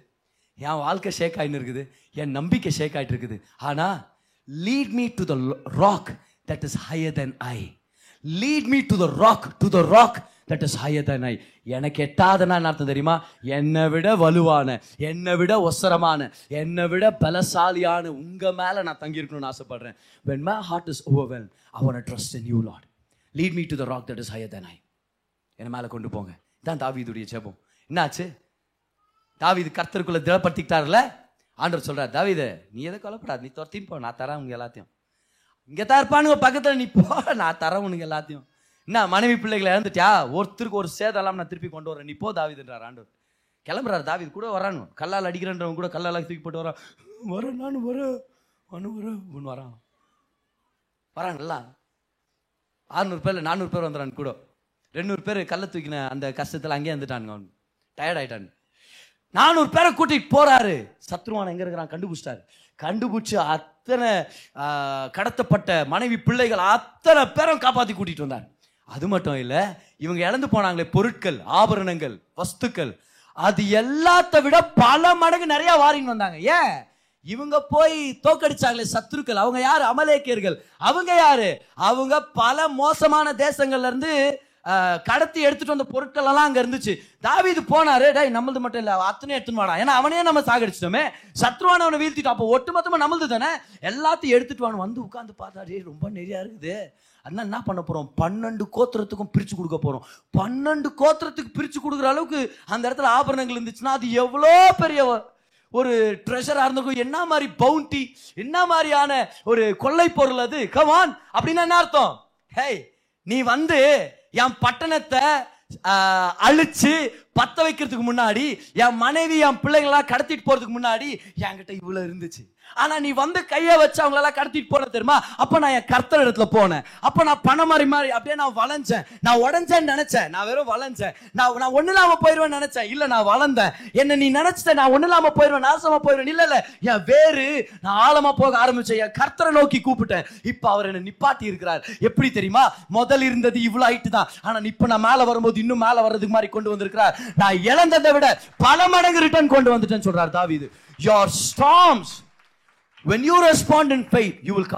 என் வாழ்க்கை ஷேக் ஆகின்னு இருக்குது, என் நம்பிக்கை ஷேக் ஆகிட்டு இருக்குது. ஆனால் lead me to the rock that is higher than I. Lead me to the rock, to the rock that is higher than I. எனக்கு எட்டாதனா என்ன அர்த்தம் தெரியுமா? என்னை விட வலுவான, என்னை விட ஒசரமான, என்னை விட பலசாலியான உங்கள் மேலே நான் தங்கியிருக்கணும்னு ஆசைப்படுறேன். When my heart is overwhelmed, I want to trust in you, Lord. Lead me to the rock that is higher than I. என்னை மேலே கொண்டு போங்க. இதான் தாவீதுடைய ஜெபம். என்னாச்சு? தாவீது கர்த்தருக்குள்ள திடப்படுத்திக்கிட்டார்ல. ஆண்டவர் சொல்றாரு, தாவீது நீ எதை கொலைப்படாது, நீ துரத்தின்னு போ, நான் தரேன் உனக்கு எல்லாத்தையும். இங்கே தான் இருப்பானுங்க பக்கத்தில், நீ போ, நான் தரேன் உனக்கு எல்லாத்தையும். என்ன மனைவி பிள்ளைகளை இழந்துட்டியா, ஒருத்தருக்கு ஒரு சேதம் இல்லாமல் நான் திருப்பி கொண்டு வரேன், நீ போ தாவீதுன்றார் ஆண்டவர். கிளம்புறாரு. தாவீது கூட வரானு, கல்லால் அடிக்கிறன்றவங்க கூட கல்லால் தூக்கி போட்டு வரான். வரேன் நானும் வரேன் வரான் வராங்கல்ல. 600 பேர் 400 பேர் வந்துடான்னு கூட, 200 பேர் கல்லை தூக்கின அந்த கஷ்டத்தில் அங்கேயே வந்துட்டானுங்க. அவனு டயர்ட் ஆகிட்டானு 400 பேரை கூட்டிட்டு போறாரு. சத்ருவான் எங்க இருக்கிறான் கண்டுபிடிச்சிட்டாரு. கண்டுபிடிச்சு அத்தனை கடத்தப்பட்ட மனைவி பிள்ளைகள் அத்தனை பேரும் காப்பாத்தி கூட்டிட்டு வந்தார். அது மட்டும் இல்ல, இவங்க இழந்து போனாங்களே பொருட்கள், ஆபரணங்கள், வஸ்துக்கள், அது எல்லாத்த விட பல மடங்கு நிறைய வாரின்னு வந்தாங்க. ஏன்? இவங்க போய் தோக்கடிச்சாங்களே சத்ருக்கள், அவங்க யாரு? அமலேக்கியர்கள். அவங்க யாரு? அவங்க பல மோசமான தேசங்கள்ல இருந்து கடத்தி எடுத்துட்டு வந்த பொருட்கள் எல்லாம் அங்க இருந்துச்சு. தாவீது போனாரு, டேய் நம்மளது மட்டும் இல்ல அத்தனை எடுத்துன்னு வாடா, ஏன்னா அவனே நம்ம சாகடிச்சிட்டோமே, சத்ருவான அவனை வீழ்த்திட்டோம், அப்போ ஒட்டுமொத்தமா நம்மளது தானே, எல்லாத்தையும் எடுத்துட்டு வான்னு வந்து உட்காந்து பார்த்தா ரொம்ப நிறையா இருக்குது. அதனால என்ன பண்ண போறோம், 12 கோத்திரத்துக்கும் பிரிச்சு கொடுக்க போறோம். 12 கோத்திரத்துக்கு பிரிச்சு கொடுக்குற அளவுக்கு அந்த இடத்துல ஆபரணங்கள் இருந்துச்சுன்னா அது எவ்வளோ பெரிய ஒரு ட்ரெஷரா இருந்திருக்கும். என்ன மாதிரி பவுண்டி, என்ன மாதிரியான ஒரு கொள்ளை பொருள் அது. கவான் அப்படின்னா என்ன அர்த்தம், ஹேய் நீ வந்து என் பட்டணத்தை அழிச்சு பத்த வைக்கிறதுக்கு முன்னாடி, என் மனைவி என் பிள்ளைங்களாம் கடத்திட்டு போறதுக்கு முன்னாடி என்கிட்ட இவ்வளவு இருந்துச்சு, ஆனா நீ வந்து கையை வச்சு அவங்கள எல்லாம் கடத்திட்டு போன தெரியுமா, அப்ப நான் என் கர்த்தர் இடத்துல போனேன், அப்ப நான் பண மாதிரி மாதிரி அப்படியே நான் வளைஞ்சேன், நான் உடஞ்சேன்னு நினைச்சேன், நான் வெறும் வளைஞ்சேன், நான் ஒண்ணு இல்லாம போயிருவேன்னு நினைச்சேன், இல்ல நான் வளர்ந்தேன், என்ன நீ நினைச்சேன் நான் ஒண்ணு இல்லாம போயிருவேன், நாசமா போயிருவேன், இல்ல இல்ல என் வேறு நான் ஆழமா போக ஆரம்பிச்சேன், என் கர்த்தரை நோக்கி கூப்பிட்டேன், இப்ப அவர் என்ன நிப்பாட்டி இருக்கிறார். எப்படி தெரியுமா, முதல் இருந்தது இவ்வளவு ஆயிட்டு தான், ஆனா இப்ப நான் மேல வரும்போது இன்னும் மேல வர்றதுக்கு மாதிரி கொண்டு வந்திருக்கிறார், நான் இழந்ததை விட பல மடங்கு ரிட்டர்ன் கொண்டு வந்துட்டேன்னு சொல்றார் தாவீது. Your storms, when you respond in faith, you will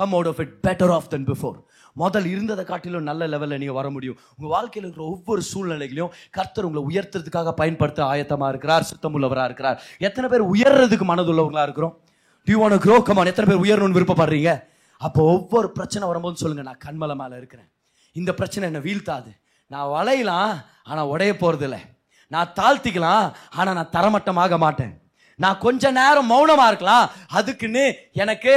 come out of it better off than before. முதல் இருந்ததை காட்டிலும் நல்ல லெவலில் நீங்கள் வர முடியும். உங்கள் வாழ்க்கையில் இருக்கிற ஒவ்வொரு சூழ்நிலைகளையும் கர்த்தர் உங்களை உயர்த்துறதுக்காக பயன்படுத்த ஆயத்தமாக இருக்கிறார், சித்தமுள்ளவராக இருக்கிறார். எத்தனை பேர் உயர்றதுக்கு மனதுள்ளவர்களாக இருக்கிறோம்? Do you want to grow? Come on, எத்தனை பேர் உயரணும்னு விருப்பப்படுறீங்க? அப்போ ஒவ்வொரு பிரச்சனை வரும்போது சொல்லுங்கள், நான் கண்மலை மேலே இருக்கிறேன், இந்த பிரச்சனை என்னை வீழ்த்தாது, நான் வளையலாம் ஆனால் உடைய போகிறதில்ல, நான் தாழ்த்திக்கலாம் ஆனால் நான் தரமட்டமாக மாட்டேன், நான் கொஞ்ச நேரம் மௌனமாக இருக்கலாம், அதுக்குன்னு எனக்கு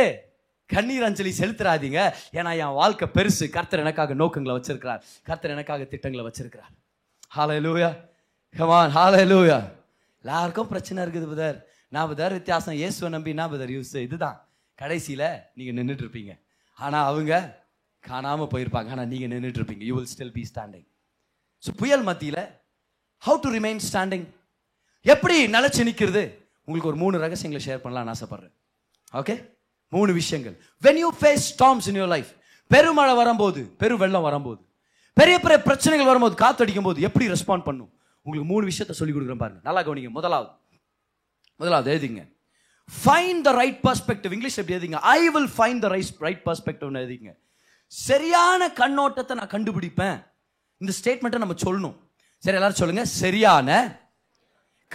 கண்ணீர் அஞ்சலி செலுத்துறாதீங்க, ஏன்னா என் வாழ்க்கை பெருசு, கர்த்தர் எனக்காக நோக்கங்களை வச்சிருக்கிறார், கர்த்தர் எனக்காக திட்டங்களை வச்சிருக்கிறார். ஹalleluya, come on, hallelujah. எல்லாருக்கும் பிரச்சனை இருக்குது பிரதர், நான் பிரதர் வித்தியாசம் இயேசுவை நம்பினா பிரதர் யூஸ் இதுதான், கடைசியில் நீங்கள் நின்றுட்டு இருப்பீங்க, ஆனால் அவங்க காணாமல் போயிருப்பாங்க, ஆனால் நீங்கள் நின்றுட்டு இருப்பீங்க. You will still be standing. So புயல் மத்தியில் ஹவு டு ரிமைன் ஸ்டாண்டிங், எப்படி நிலைச்சு நிற்கிறது? உங்களுக்கு ஒரு 3 ரகசியங்களை ஷேர் பண்ணலாம்னு ஆசைப்படுறேன். ஓகே, 3 விஷயங்கள். When you face storms in your life, பெருமழை வரும்போது, பெரு வெள்ளம் வரும்போது, பெரிய பெரிய பிரச்சனைகள் வரும்போது, காத்தடிக்கும் போது எப்படி ரெஸ்பாண்ட் பண்ணும்? உங்களுக்கு 3 விஷயத்தை சொல்லிக் கொடுக்குறேன் பாருங்க, நல்லா கவனிங்க. முதலாவது எழுதிங்க, find the right perspective. English எப்படி எழுதிங்க, I will find the right பர்ஸ்பெக்டிவ்னு எழுதிங்க. சரியான கண்ணோட்டத்தை நான் கண்டுபிடிப்பேன். இந்த ஸ்டேட்மெண்ட்டை நம்ம சொல்லணும். சரி, எல்லாரும் சொல்லுங்க, சரியான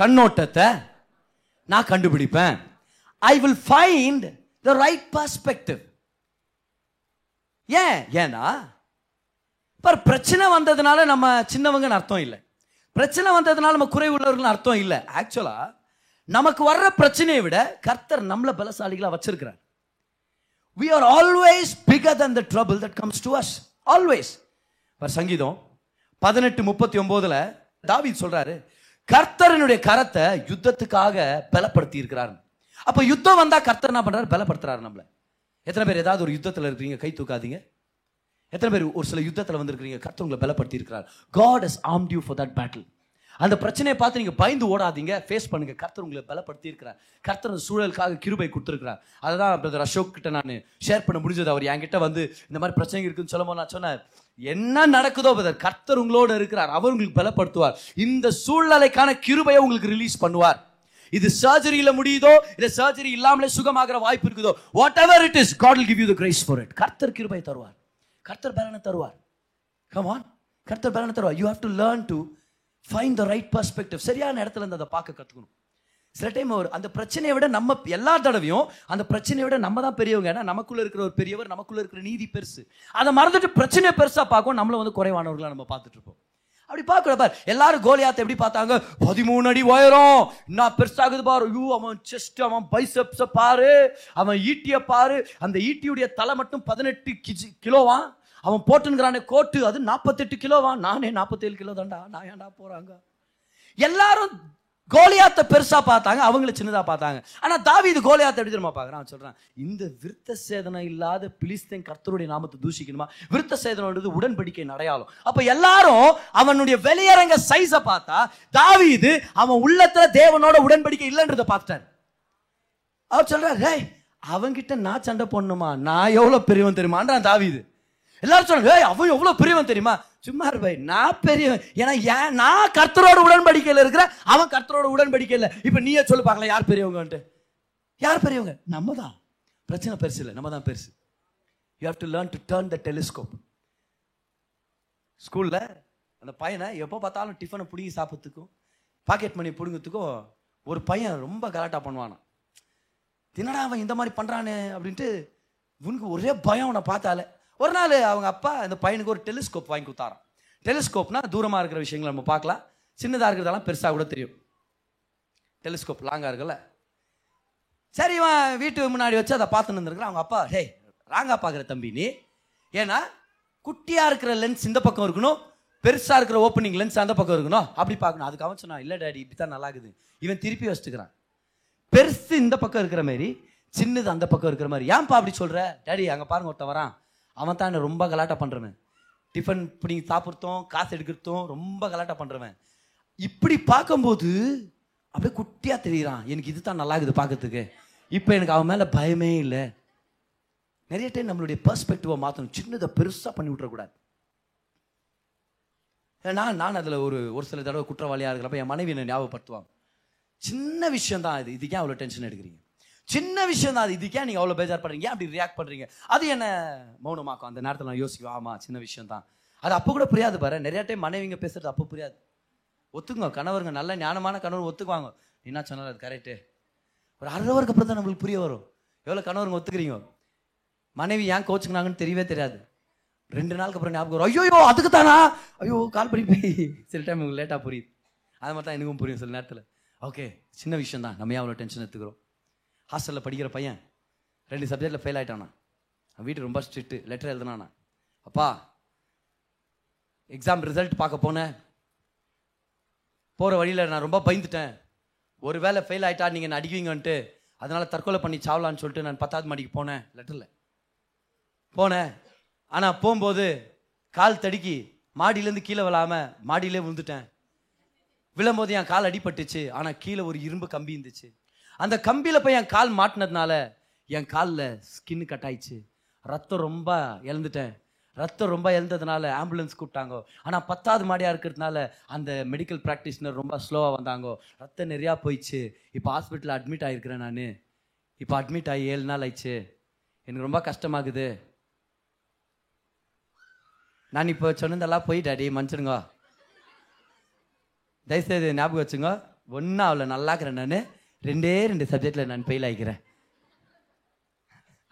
கண்ணோட்டத்தை நான் கண்டுபிடிப்பேன். I will find the right perspective. ஏன்னா இப்போ பிரச்சனை வந்ததுனால நம்ம சின்னவங்கன்னு அர்த்தம் இல்லை, பிரச்சனை வந்ததுனால நம்ம குறை உள்ளவர்கள் அர்த்தம் இல்லை. ஆக்சுவலாக நமக்கு வர்ற பிரச்சனையை விட கர்த்தர் நம்மளை பலசாலிகளாக வச்சிருக்கிறார். We are always bigger than the trouble that comes to us. Always. சங்கீதம் 18:39 தாவீது சொல்றாரு, கர்த்தரனுடைய கரத்தை யுத்தத்துக்காக பலப்படுத்தி இருக்கிறார். அப்ப யுத்தம் வந்தா கர்த்தர் என்ன பண்றாரு, பலப்படுத்துறாரு நம்மள. எத்தனை பேர் ஏதாவது ஒரு யுத்தத்தில் இருக்கிறீங்க? கை தூக்காதீங்க. எத்தனை பேர் ஒரு சில யுத்தத்தில் வந்திருக்கிறீங்க, கர்த்தர் உங்களை பலப்படுத்தி இருக்கிறார். God has armed you for that battle. அந்த பிரச்சனையை பார்த்து நீங்க பயந்து ஓடாதீங்க, ஃபேஸ் பண்ணுங்க. கர்த்தர் உங்களை பலப்படுத்தி இருக்கிறார், கர்த்தர் சூழலுக்காக கிருபை கொடுத்துருக்கிறார். அதுதான் பிரதர் அசோக் கிட்ட நான் ஷேர் பண்ண முடிஞ்சது. அவர் என்கிட்ட வந்து இந்த மாதிரி பிரச்சனை இருக்குன்னு சொல்லும்போது நான் சொன்னேன், என்ன நடக்குதோ பிரதர், கர்த்தர் உங்களோட இருக்கிறார், அவர் உங்களுக்கு பலப்படுத்துவார், இந்த சூழ்நிலைக்கான கிருபையை உங்களுக்கு ரிலீஸ் பண்ணுவார். இது சர்ஜரியில முடியுதோ, இது சர்ஜரி இல்லாமலே சுகமாகிற வாய்ப்பு இருக்குதோ, whatever it is, God will give you the grace for it. கர்த்தர் கிருபையை தருவார், கர்த்தர் பலனை தருவார். Come on, கர்த்தர் பலனை தருவார். You have to learn to find the right perspective. சரியான இடத்துல இருந்து அதை பார்க்க கற்றுக்கணும். சில டைம் ஒரு அந்த பிரச்சனையை விட நம்ம எல்லா தடவையும் அந்த பிரச்சனையை விட நம்ம தான் பெரியவங்க. ஏன்னா நமக்குள்ளே இருக்கிற ஒரு பெரியவர், நமக்குள்ளே இருக்கிற நீதி பெருசு. அதை மறந்துட்டு பிரச்சனையை பெருசாக பார்க்கும், நம்மளை வந்து குறைவானவர்களாக நம்ம பார்த்துட்டு இருப்போம். அப்படி பார்க்குற பார், எல்லாரும் கோலியாத்தை எப்படி பார்த்தாங்க, 13 அடி உயரம், நான் பெருசாகுது பாரு, ஐயோ அவன் செஸ்ட், அவன் பைசப்ஸை பாரு, அவன் ஈட்டியை பாரு, அந்த ஈட்டியுடைய தலை மட்டும் 18 கிலோவான், அவன் போட்டுங்கிறானே கோட்டு அது 48 கிலோவா, நானே 47 கிலோ தாண்டா, நான் ஏண்டா போறாங்க. எல்லாரும் கோலியாத்தை பெருசா பார்த்தாங்க, அவங்கள சின்னதா பார்த்தாங்க. ஆனா தாவீது கோலியாத்தை எப்படி தெரியுமா பாக்குறான்? சொல்றான், இந்த விருத்த சேதனம் இல்லாத பிலிஸ்தேன் கர்த்தருடைய நாமத்தை தூஷிக்கணுமா? விருத்த சேதனம் உடன்படிக்கை அடையாளம். அப்ப எல்லாரும் அவனுடைய வெளியரங்க சைஸை பார்த்தா, தாவீது அவன் உள்ளத்துல தேவனோட உடன்படிக்கை இல்லைன்றத பார்த்துட்டாரு. அவர் சொல்றாரு, அவன்கிட்ட நான் சண்டை போடணுமா, நான் எவ்வளவு பெரியவன் தெரியுமான்றான் தாவீது. எல்லாரும் சொல்றாங்க, ஏய் அவன் எவ்வளோ பெரியவன் தெரியுமா, சும்மா இருப்பாய், நான் பெரியவன், ஏன்னா ஏன் நான் கர்த்தரோட உடன்படிக்கையில் இருக்கிறேன், அவன் கர்த்தரோட உடன்படிக்கையில். இப்போ நீயே சொல்லி பார்க்கலாம், யார் பெரியவங்கன்ட்டு. யார் பெரியவங்க? நம்ம தான். பிரச்சனை பெருசு இல்லை, நம்ம தான் பெருசு. You have to learn to turn the telescope. ஸ்கூலில் அந்த பையனை எப்போ பார்த்தாலும் டிஃபனை பிடிங்கி சாப்பிட்றதுக்கும் பாக்கெட் மணி பிடுங்கிறதுக்கும் ஒரு பையன் ரொம்ப கலாட்டா பண்ணுவானா. தின்னடா அவன் இந்த மாதிரி பண்ணுறானு அப்படின்ட்டு இவனுக்கு ஒரே பயம் அவனை பார்த்தாலே. ஒரு நாள் அவங்க அப்பா அந்த பையனுக்கு ஒரு டெலிஸ்கோப் வாங்கி கொடுத்தாரான். டெலிஸ்கோப்னா தூரமாக இருக்கிற விஷயங்களை நம்ம பார்க்கலாம், சின்னதாக இருக்கிறதெல்லாம் பெருசாக கூட தெரியும். டெலிஸ்கோப் லாங்காக இருக்குல்ல, சரி இவன் வீட்டு முன்னாடி வச்சு அதை பார்த்துன்னு இருந்துருக்குறான். அவங்க அப்பா, ஹே ராங்கா பார்க்குற தம்பி நீ, ஏன்னா குட்டியாக இருக்கிற லென்ஸ் இந்த பக்கம் இருக்கணும், பெருசாக இருக்கிற ஓப்பனிங் லென்ஸ் அந்த பக்கம் இருக்கணும், அப்படி பார்க்கணும். அதுக்கு அவன் சொன்னான், இல்லை டாடி இப்படி தான் நல்லா இருக்குது. இவன் திருப்பி வச்சுட்டுக்கிறான், பெருசு இந்த பக்கம் இருக்கிற மாதிரி சின்னது அந்த பக்கம் இருக்கிற மாதிரி. ஏன்ப்பா அப்படி சொல்கிற? டாடி அங்கே பாருங்க ஒருத்தன் வரான், அவன் தான் என்ன ரொம்ப கலாட்டா பண்ணுறவன், டிஃபன் இப்படி சாப்பிட்றதும் காசு எடுக்கிறதும் ரொம்ப கலாட்டா பண்ணுறவன். இப்படி பார்க்கும்போது அப்படியே குட்டியாக தெரிகிறான், எனக்கு இது தான் நல்லா இருக்குது பார்க்கறதுக்கு, இப்போ எனக்கு அவன் மேலே பயமே இல்லை. நிறைய டைம் நம்மளுடைய பெர்ஸ்பெக்டிவை மாற்றணும், சின்னதை பெருசாக பண்ணி விட்றக்கூடாது. நான் அதில் ஒரு சில தடவை குற்றவாளியாக இருக்கிறப்ப என் மனைவி என்னை ஞாபகப்படுத்துவான், சின்ன விஷயம் தான் இது, இதுக்கே அவ்வளோ டென்ஷன் எடுக்கிறீங்க, சின்ன விஷயம் தான் அது, இதுக்கே நீங்கள் அவ்வளோ பேஜார் பண்ணுறீங்க, அப்படி ரியாக்ட் பண்ணுறீங்க. அது என்ன மௌனமாக்கும், அந்த நேரத்தில் நான் யோசிக்குவேன், ஆமாம் சின்ன விஷயம் தான் அது. அப்போ கூட புரியாது பாரு, நிறையா டைம் மனைவிங்க பேசுறது அப்போ புரியாது. ஒத்துக்குங்க கணவருங்க, நல்ல ஞானமான கணவர் ஒத்துக்குவாங்க, என்ன சொன்னாலும் அது கரெக்டு. ஒரு அரை வருக்கு அப்புறம் தான் நம்மளுக்கு புரிய வரும் எவ்வளோ கணவருங்க ஒத்துக்கிறீங்க, மனைவி ஏன் கோச்சுக்குனாங்கன்னு தெரியவே தெரியாது. ரெண்டு நாளுக்கு அப்புறம் ஞாபகம் வரும், ஐயோ அதுக்கு தானா, ஐயோ கால் பண்ணி போய். சில டைம் உங்களுக்கு லேட்டாக புரியுது, அது மாதிரி தான் எனக்கும் புரியும் சில நேரத்தில். ஓகே சின்ன விஷயம் தான், நம்ம ஏன் அவ்வளோ டென்ஷன் எடுத்துக்கிறோம். ஹாஸ்டலில் படிக்கிற பையன் 2 சப்ஜெக்டில் ஃபெயில் ஆகிட்டானா, வீட்டு ரொம்ப ஸ்ட்ரிக்ட்டு, லெட்டர் எழுதுனானா, அப்பா எக்ஸாம் ரிசல்ட் பார்க்க போனேன், போகிற வழியில் நான் ரொம்ப பயந்துட்டேன், ஒரு வேளை ஃபெயில் ஆகிட்டா நீங்கள் என்ன அடிக்குவீங்கன்ட்டு அதனால் தற்கொலை பண்ணி சாவலான்னு சொல்லிட்டு நான் 10ஆவது மாடிக்கு போனேன், லெட்டரில் போனேன். ஆனால் போகும்போது கால் தடுக்கி மாடியிலேருந்து கீழே விழாமல் மாடியிலே விழுந்துட்டேன். விழும்போது என் கால் அடிபட்டுச்சு, ஆனால் கீழே ஒரு இரும்பு கம்பி இருந்துச்சு, அந்த கம்பியில் போய் என் கால் மாட்டினதுனால என் காலில் ஸ்கின்னு கட் ஆயிடுச்சு, ரத்தம் ரொம்ப இழந்துட்டேன். ரத்தம் ரொம்ப இழந்ததுனால ஆம்புலன்ஸ் கூப்பிட்டாங்க, ஆனால் 10ஆவது மாடியாக இருக்கிறதுனால அந்த மெடிக்கல் ப்ராக்டிஷனர் ரொம்ப ஸ்லோவாக வந்தாங்க, ரத்தம் நிறையா போயிடுச்சு. இப்போ ஹாஸ்பிட்டலில் அட்மிட் ஆகிருக்கிறேன், நான் இப்போ அட்மிட் ஆகி 7 நாள் ஆயிடுச்சு, எனக்கு ரொம்ப கஷ்டமாகுது. நான் இப்போ சொன்னதெல்லாம் போய் டாடி மன்னிச்சிடுங்க, தயவுசெய்து ஞாபகம் வச்சுங்க, ஒன்றும் அவ்வளோ நல்லாக்குறேன், நான் 2 சப்ஜெக்டில் நான் ஃபெயில் ஆகிக்கிறேன்.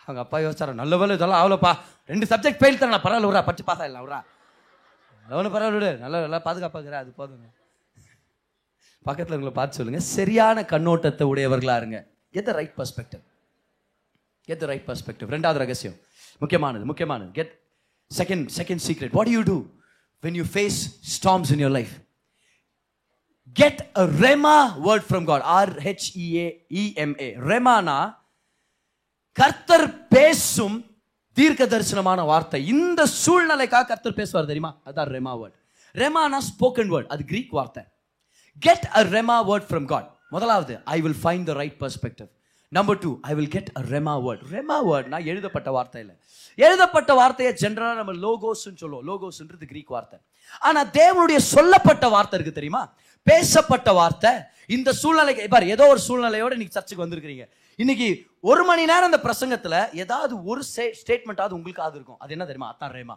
அவங்க அப்பா யோசிச்சாரன், நல்ல வேலை இதெல்லாம் அவ்வளோப்பா, 2 சப்ஜெக்ட் ஃபெயில் தரேன், பரவாயில்ல விட்றா, படிச்சு பாஸ் ஆகிடலாம், விட்றா எவ்வளோ பரவாயில்ல விடு, நல்லா நல்லா பாதுகாப்பாக்குறேன், அது போதுங்க. பக்கத்தில் உங்களை பார்த்து சொல்லுங்கள், சரியான கண்ணோட்டத்தை உடையவர்களாக இருங்க. Get the right perspective, get the right perspective. 2வது ரகசியம் முக்கியமானது, முக்கியமானது. Get second secret, what do you do when you face storms in your life? Get a rema word from God. RHEAEMA rema na karthar pesum dirgha darshanamana vaarthai. Indha soolnalaikka karthar pesvar theriyuma, adha rema word. Rema na spoken word, adu Greek vaarthai. Get a rema word from God. Modalavathu, I will find the right perspective. Number 2, I will get a rema word. Rema word na eludhapatta vaarthai illa, எழுதப்பட்ட வார்த்தையை ஜெனரலாக நம்ம லோகோஸ்ன்னு சொல்லுவோம். லோகோஸ்ன்றது Greek வார்த்தை. ஆனால் தேவனுடைய சொல்லப்பட்ட வார்த்தை இருக்குது தெரியுமா, பேசப்பட்ட வார்த்தை. இந்த சூழ்நிலைக்கு பாரு, ஏதோ ஒரு சூழ்நிலையோடு இன்னைக்கு சர்ச்சுக்கு வந்திருக்கிறீங்க, இன்னைக்கு 1 மணி நேரம் அந்த பிரசங்கத்தில் ஏதாவது ஒரு ஸ்டேட்மெண்ட்டாவது உங்களுக்கு அது இருக்கும். அது என்ன தெரியுமா, அதான் ரேமா,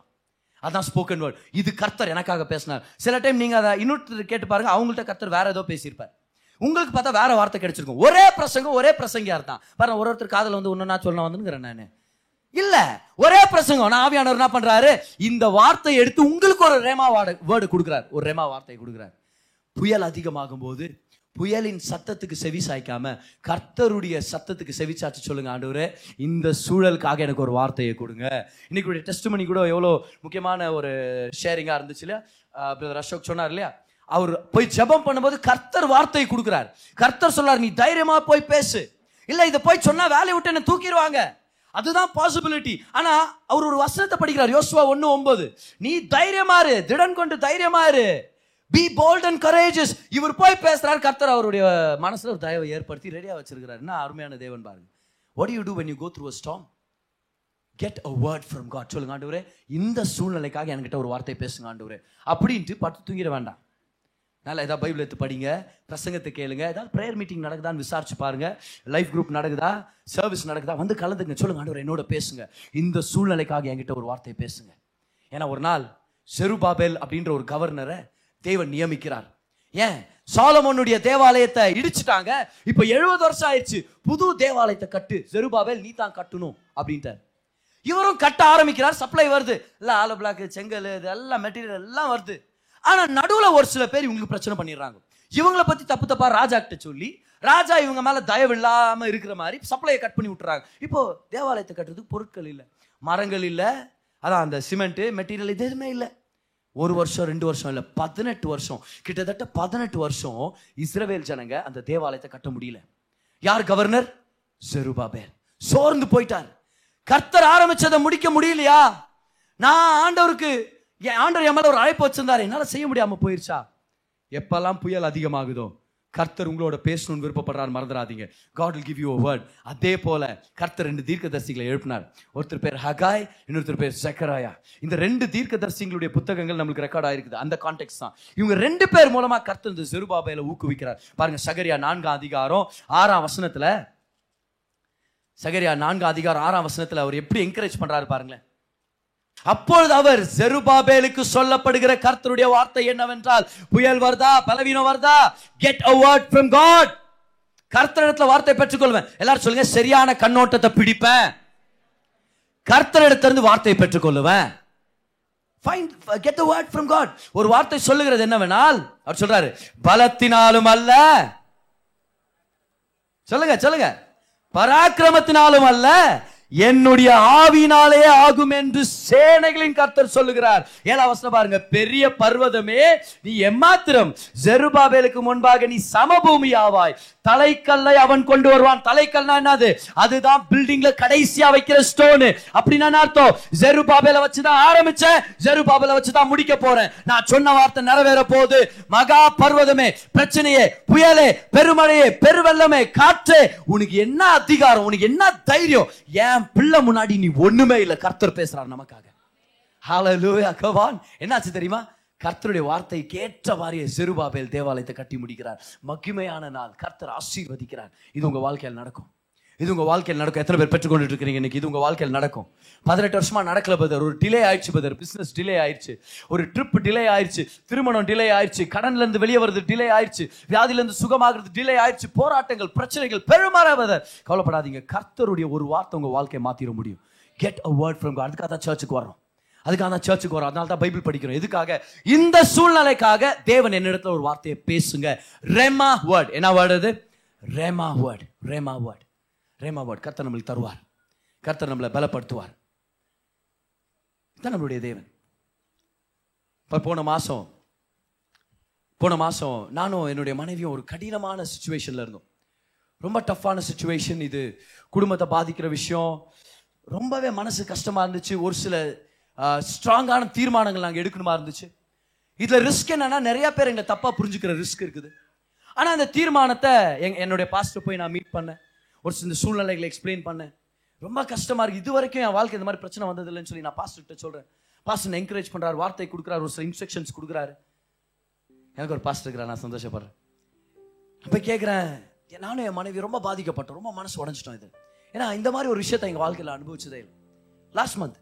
அதான் ஸ்போக்கன் வேர்ட். இது கர்த்தர் எனக்காக பேசினார். சில டைம் நீங்கள் அதை இன்னொருத்தர் கேட்டு பாருங்க, அவங்கள்ட்ட கர்த்தர் வேற ஏதோ பேசியிருப்பார், உங்களுக்கு பார்த்தா வேற வார்த்தை கிடைச்சிருக்கும். ஒரே பிரசங்கம் அர்த்தம் பாருங்க, ஒருத்தர் காதில் வந்து ஒன்று நான் சொல்ல வந்துங்கிறேன் நான் இல்ல, ஒரே பிரசங்கம். நான் ஆவியானவர் என்ன பண்றாரு, இந்த வார்த்தையை எடுத்து உங்களுக்கு ஒரு ரேமா வேர்டு கொடுக்குறாரு, ஒரு ரேமா வார்த்தையை கொடுக்குறாரு. புயல் அதிகமாகும் போது புயலின் சத்தத்துக்கு செவி சாய்க்காம கர்த்தருடைய சத்தத்துக்கு செவி சாய்ச்சி சொல்லுங்க, ஆண்டவரே இந்த சூழலுக்காக எனக்கு ஒரு வார்த்தையை கொடுங்க. இன்னைக்கு டெஸ்டிமனி கூட எவ்வளோ முக்கியமான ஒரு ஷேரிங்கா இருந்துச்சு இல்லையா, பிரதர் அசோக் சொன்னார் இல்லையா, அவர் போய் ஜெபம் பண்ணும்போது கர்த்தர் வார்த்தையை கொடுக்குறாரு. கர்த்தர் சொல்றாரு, நீ தைரியமா போய் பேசு, இல்ல இதை போய் சொன்னா வேலையை விட்டு என்ன தூக்கிடுவாங்க, அதுதான் பாசிபிலிட்டி. ஆனா அவர் ஒரு வசனத்தை படிக்கிறார், யோசுவா 1:9, நீ தைரியமாறு, திடன் கொண்டு தைரியமாறு, பி போல்ட் அண்ட் கரேஜஸ். இவர் போய் பேசுறாரு, கர்த்தர் அவருடைய மனசுல ஒரு தயவை ஏற்படுத்தி ரெடியா வச்சிருக்கிறார். என்ன அருமையான தேவன் பாருங்க. What do you do when you go through a storm? Get a word from God. சொல்லுங்க, ஆண்டவரே இந்த சூழ்நிலைக்காக என்கிட்ட ஒரு வார்த்தை பேசுங்க ஆண்டவரே அப்படின்ட்டு படுத்து தூங்கிட வேண்டாம். நல்லா ஏதாவது பைபிள் எடுத்து படிங்க, பிரசங்கத்தை கேளுங்க, ஏதாவது ப்ரேயர் மீட்டிங் நடக்குதான்னு விசாரிச்சு பாருங்க, லைஃப் குரூப் நடக்குதா, சர்வீஸ் நடக்குதா, வந்து கலந்துங்க. சொல்லுங்க, ஆண்டவரே என்னோட பேசுங்க, இந்த சூழ்நிலைக்காக என்கிட்ட ஒரு வார்த்தையை பேசுங்க. ஏன்னா ஒரு நாள் செருபாபேல் அப்படின்ற ஒரு கவர்னரை தேவன் நியமிக்கிறார். ஏன்? சாலமோனுடைய தேவாலயத்தை இடிச்சுட்டாங்க, இப்ப 70 வருஷம் ஆயிடுச்சு, புது தேவாலயத்தை கட்டு, செருபாபேல் நீ தான் கட்டணும் அப்படின்ட்டார். இவரும் கட்ட ஆரம்பிக்கிறார். சப்ளை வருது, எல்லாம் ஆல பிளாக், செங்கல், இதெல்லாம் மெட்டீரியல் எல்லாம் வருது. ஆனா நடுவுல ஒரு சில பேர் இவங்க பிரச்சனை பண்ணிடுறாங்க. இவங்களை பத்தி தப்பு தப்பா ராஜா கிட்ட சொல்லி, ராஜா இவங்க மேல தயவு இல்லாம இருக்கிற மாதிரி சப்ளையை கட் பண்ணி விட்டுறாங்க. இப்போ தேவாலயத்தை கட்டுறதுக்கு பொருட்கள் இல்லை, மரங்கள் இல்லை, அதான் அந்த சிமெண்ட் மெட்டீரியல் இது எதுவுமே இல்லை. 1 வருஷம் 2 வருஷம் இல்லை, 18 வருஷம், கிட்டத்தட்ட 18 வருஷம் இஸ்ரவேல் ஜனங்க அந்த தேவாலயத்தை கட்ட முடியல. யார் கவர்னர்? செருபாபேல். சோர்ந்து போயிட்டார். கர்த்தர் ஆரம்பிச்சதை முடிக்க முடியலையா? நான் ஆண்டவருக்கு, ஆண்டவர் என் மேல ஒரு அழைப்பு வச்சிருந்தாரு, என்னால செய்ய முடியாம போயிருச்சா? எப்பெல்லாம் புயல் அதிகமாகுதோ கர்த்தர் உங்களோட பேசணும்னு விருப்பப்படுறாரு, மறந்துடாதீங்க. God will give you a word. அதே போல கர்த்தர் 2 தீர்க்கதரிசிகளை எழுப்பினார். ஒருத்தர் பேர் ஹகாய், இன்னொருத்தர் பேர் ஜெக்கராயா. இந்த 2 தீர்க்கதரிசிகளுடைய புத்தகங்கள் நம்மளுக்கு ரெக்கார்ட் ஆயிருக்குது. அந்த கான்டெக்ட் தான். இவங்க 2 பேர் மூலமா கர்த்தர் இந்த செருபாபேலை ஊக்குவிக்கிறார். பாருங்க, சகரியா 4ஆம் அதிகாரம் 6ஆம் வசனத்துல அவர் எப்படி என்கரேஜ் பண்றாரு பாருங்களேன். அப்பொழுது அவர், செருபாபேலுக்கு சொல்லப்படுகிற கர்த்தருடைய வார்த்தை என்னவென்றால், புயல் வருதா, பலவீனம் வருதா, get a word from God. கர்த்தரிடத்துல வார்த்தை பெற்றுக்கொள்வேன். எல்லாரும் சொல்லுங்க, சரியான கண்ணோட்டத்தை பிடிப்பேன், கர்த்தரிடத்திலிருந்து வார்த்தை பெற்றுக்கொள்வேன். Get a word from God. ஒரு வார்த்தை சொல்லுகிறது என்னவென்றால், அவர் சொல்றாரு, பலத்தினாலும் அல்ல, சொல்லுங்க சொல்லுங்க, பராக்கிரமத்தினாலும் அல்ல, என்னுடைய ஆவினாலே ஆகும் என்று சேனைகளின் கர்த்தர் சொல்லுகிறார். 7ஆம் வசனம் பாருங்க. பெரிய பர்வதமே, நீ எம்மாத்திரம் செருபாபேலுக்கு முன்பாக நீ சமபூமி ஆவாய், தலைக்கல்லை அவன் கொண்டு வருவான். தலைக்கல்னா என்னது? அதுதான் பில்டிங்ல கடைசியா வைக்கிற ஸ்டோனு. அப்படின்னா அர்த்தம், செருபாபேலை வச்சுதான் ஆரம்பிச்சேன், செருபாபேலை வச்சுதான் முடிக்க போறேன், நான் சொன்ன வார்த்தை நிறைவேற போகுது. மகா பர்வதமே, பிரச்சனையே, புயலே, பெருமழையே, பெருவெள்ளமே, காற்றே, உனக்கு என்ன அதிகாரம், உனக்கு என்ன தைரியம், ஏன் பிள்ளை முன்னாடி நீ ஒண்ணுமே இல்ல? கர்த்தர் பேசுறார் நமக்காக. ஹல்லேலூயா, கவான். என்னாச்சு தெரியுமா? கர்த்தருடைய வார்த்தை கேட்ட மாதிரியே செருபாபேல் தேவாலயத்தை கட்டி முடிக்கிறார். மகிமையான நாள், கர்த்தர் ஆசீர்வதிக்கிறார். இது உங்க வாழ்க்கையில் நடக்கும், இது உங்க வாழ்க்கையில் நடக்கும். எத்தனை பேர் பெற்றுக்கொண்டு இருக்கிறீங்க இன்னைக்கு? இது உங்க வாழ்க்கையில் நடக்கும். 18 வருஷமா நடக்கல பதர், ஒரு டிலே ஆயிடுச்சு பதர், பிசினஸ் டிலே ஆயிடுச்சு, ஒரு ட்ரிப் டிலே ஆயிடுச்சு, திருமணம் டிலே ஆயிடுச்சு, கடன்ல இருந்து வெளியே வருது டிலே ஆயிடுச்சு, வியாதியில இருந்து சுகமாகிறது டிலே ஆயிடுச்சு, போராட்டங்கள், பிரச்சனைகள் பெருமாறா பதர். கவலைப்படாதீங்க, கர்த்தருடைய ஒரு வார்த்தை உங்க வாழ்க்கையை மாத்திர முடியும். Get a word from God. அதுக்காக தான் சர்ச்சுக்கு வரோம், அதுக்காக தான் சர்ச்சுக்கு வரோம், அதனால தான் பைபிள் படிக்கிறோம். எதுக்காக? இந்த சூழ்நிலைக்காக தேவன் என்னிடத்துல ஒரு வார்த்தையை பேசுங்க. ரெமா வேர்ட். என்ன வேர்ட் அது? Rhema word. Rhema word, rhema word. கர்த்தர் நம்மளுக்கு தருவார், கர்த்தர் நம்மளை பலப்படுத்துவார். இதுதான் நம்மளுடைய தேவன். இப்போ போன மாதம் நானும் என்னுடைய மனைவியும் ஒரு கடினமான சுச்சுவேஷனில் இருந்தோம். ரொம்ப டஃப்பான சுச்சுவேஷன். இது குடும்பத்தை பாதிக்கிற விஷயம். ரொம்பவே மனசு கஷ்டமாக இருந்துச்சு. ஒரு சில ஸ்ட்ராங்கான தீர்மானங்கள் நாங்கள் எடுக்கணுமா இருந்துச்சு. இதில் ரிஸ்க் என்னன்னா, நிறைய பேர் எங்களை தப்பாக புரிஞ்சுக்கிற ரிஸ்க் இருக்குது. ஆனால் அந்த தீர்மானத்தை என்னுடைய பாஸ்டர் போய் நான் மீட் பண்ணேன். ஒரு சில சூழ்நிலைகளை எக்ஸ்பிளைன் பண்ணேன். ரொம்ப கஷ்டமாக இருக்குது, இது வரைக்கும் என் வாழ்க்கை இந்த மாதிரி பிரச்சனை வந்ததில்லைன்னு சொல்லி நான் பாஸ்டர்கிட்ட சொல்கிறேன். பாஸ்டர் என்கரேஜ் பண்ணுறாரு, வார்த்தை கொடுக்குறாரு, ஒரு சில இன்ஸ்ட்ரக்ஷன்ஸ் கொடுக்குறாரு. எனக்கு ஒரு பாஸ்டர் இருக்கிறார், நான் சந்தோஷப்படுறேன். அப்போ கேட்குறேன், நானும் என் மனைவி ரொம்ப பாதிக்கப்பட்டோம், ரொம்ப மனசு உடஞ்சிட்டோம். இது ஏன்னா இந்த மாதிரி ஒரு விஷயத்தை எங்கள் வாழ்க்கையில் அனுபவிச்சதே இல்லை. லாஸ்ட் மந்த்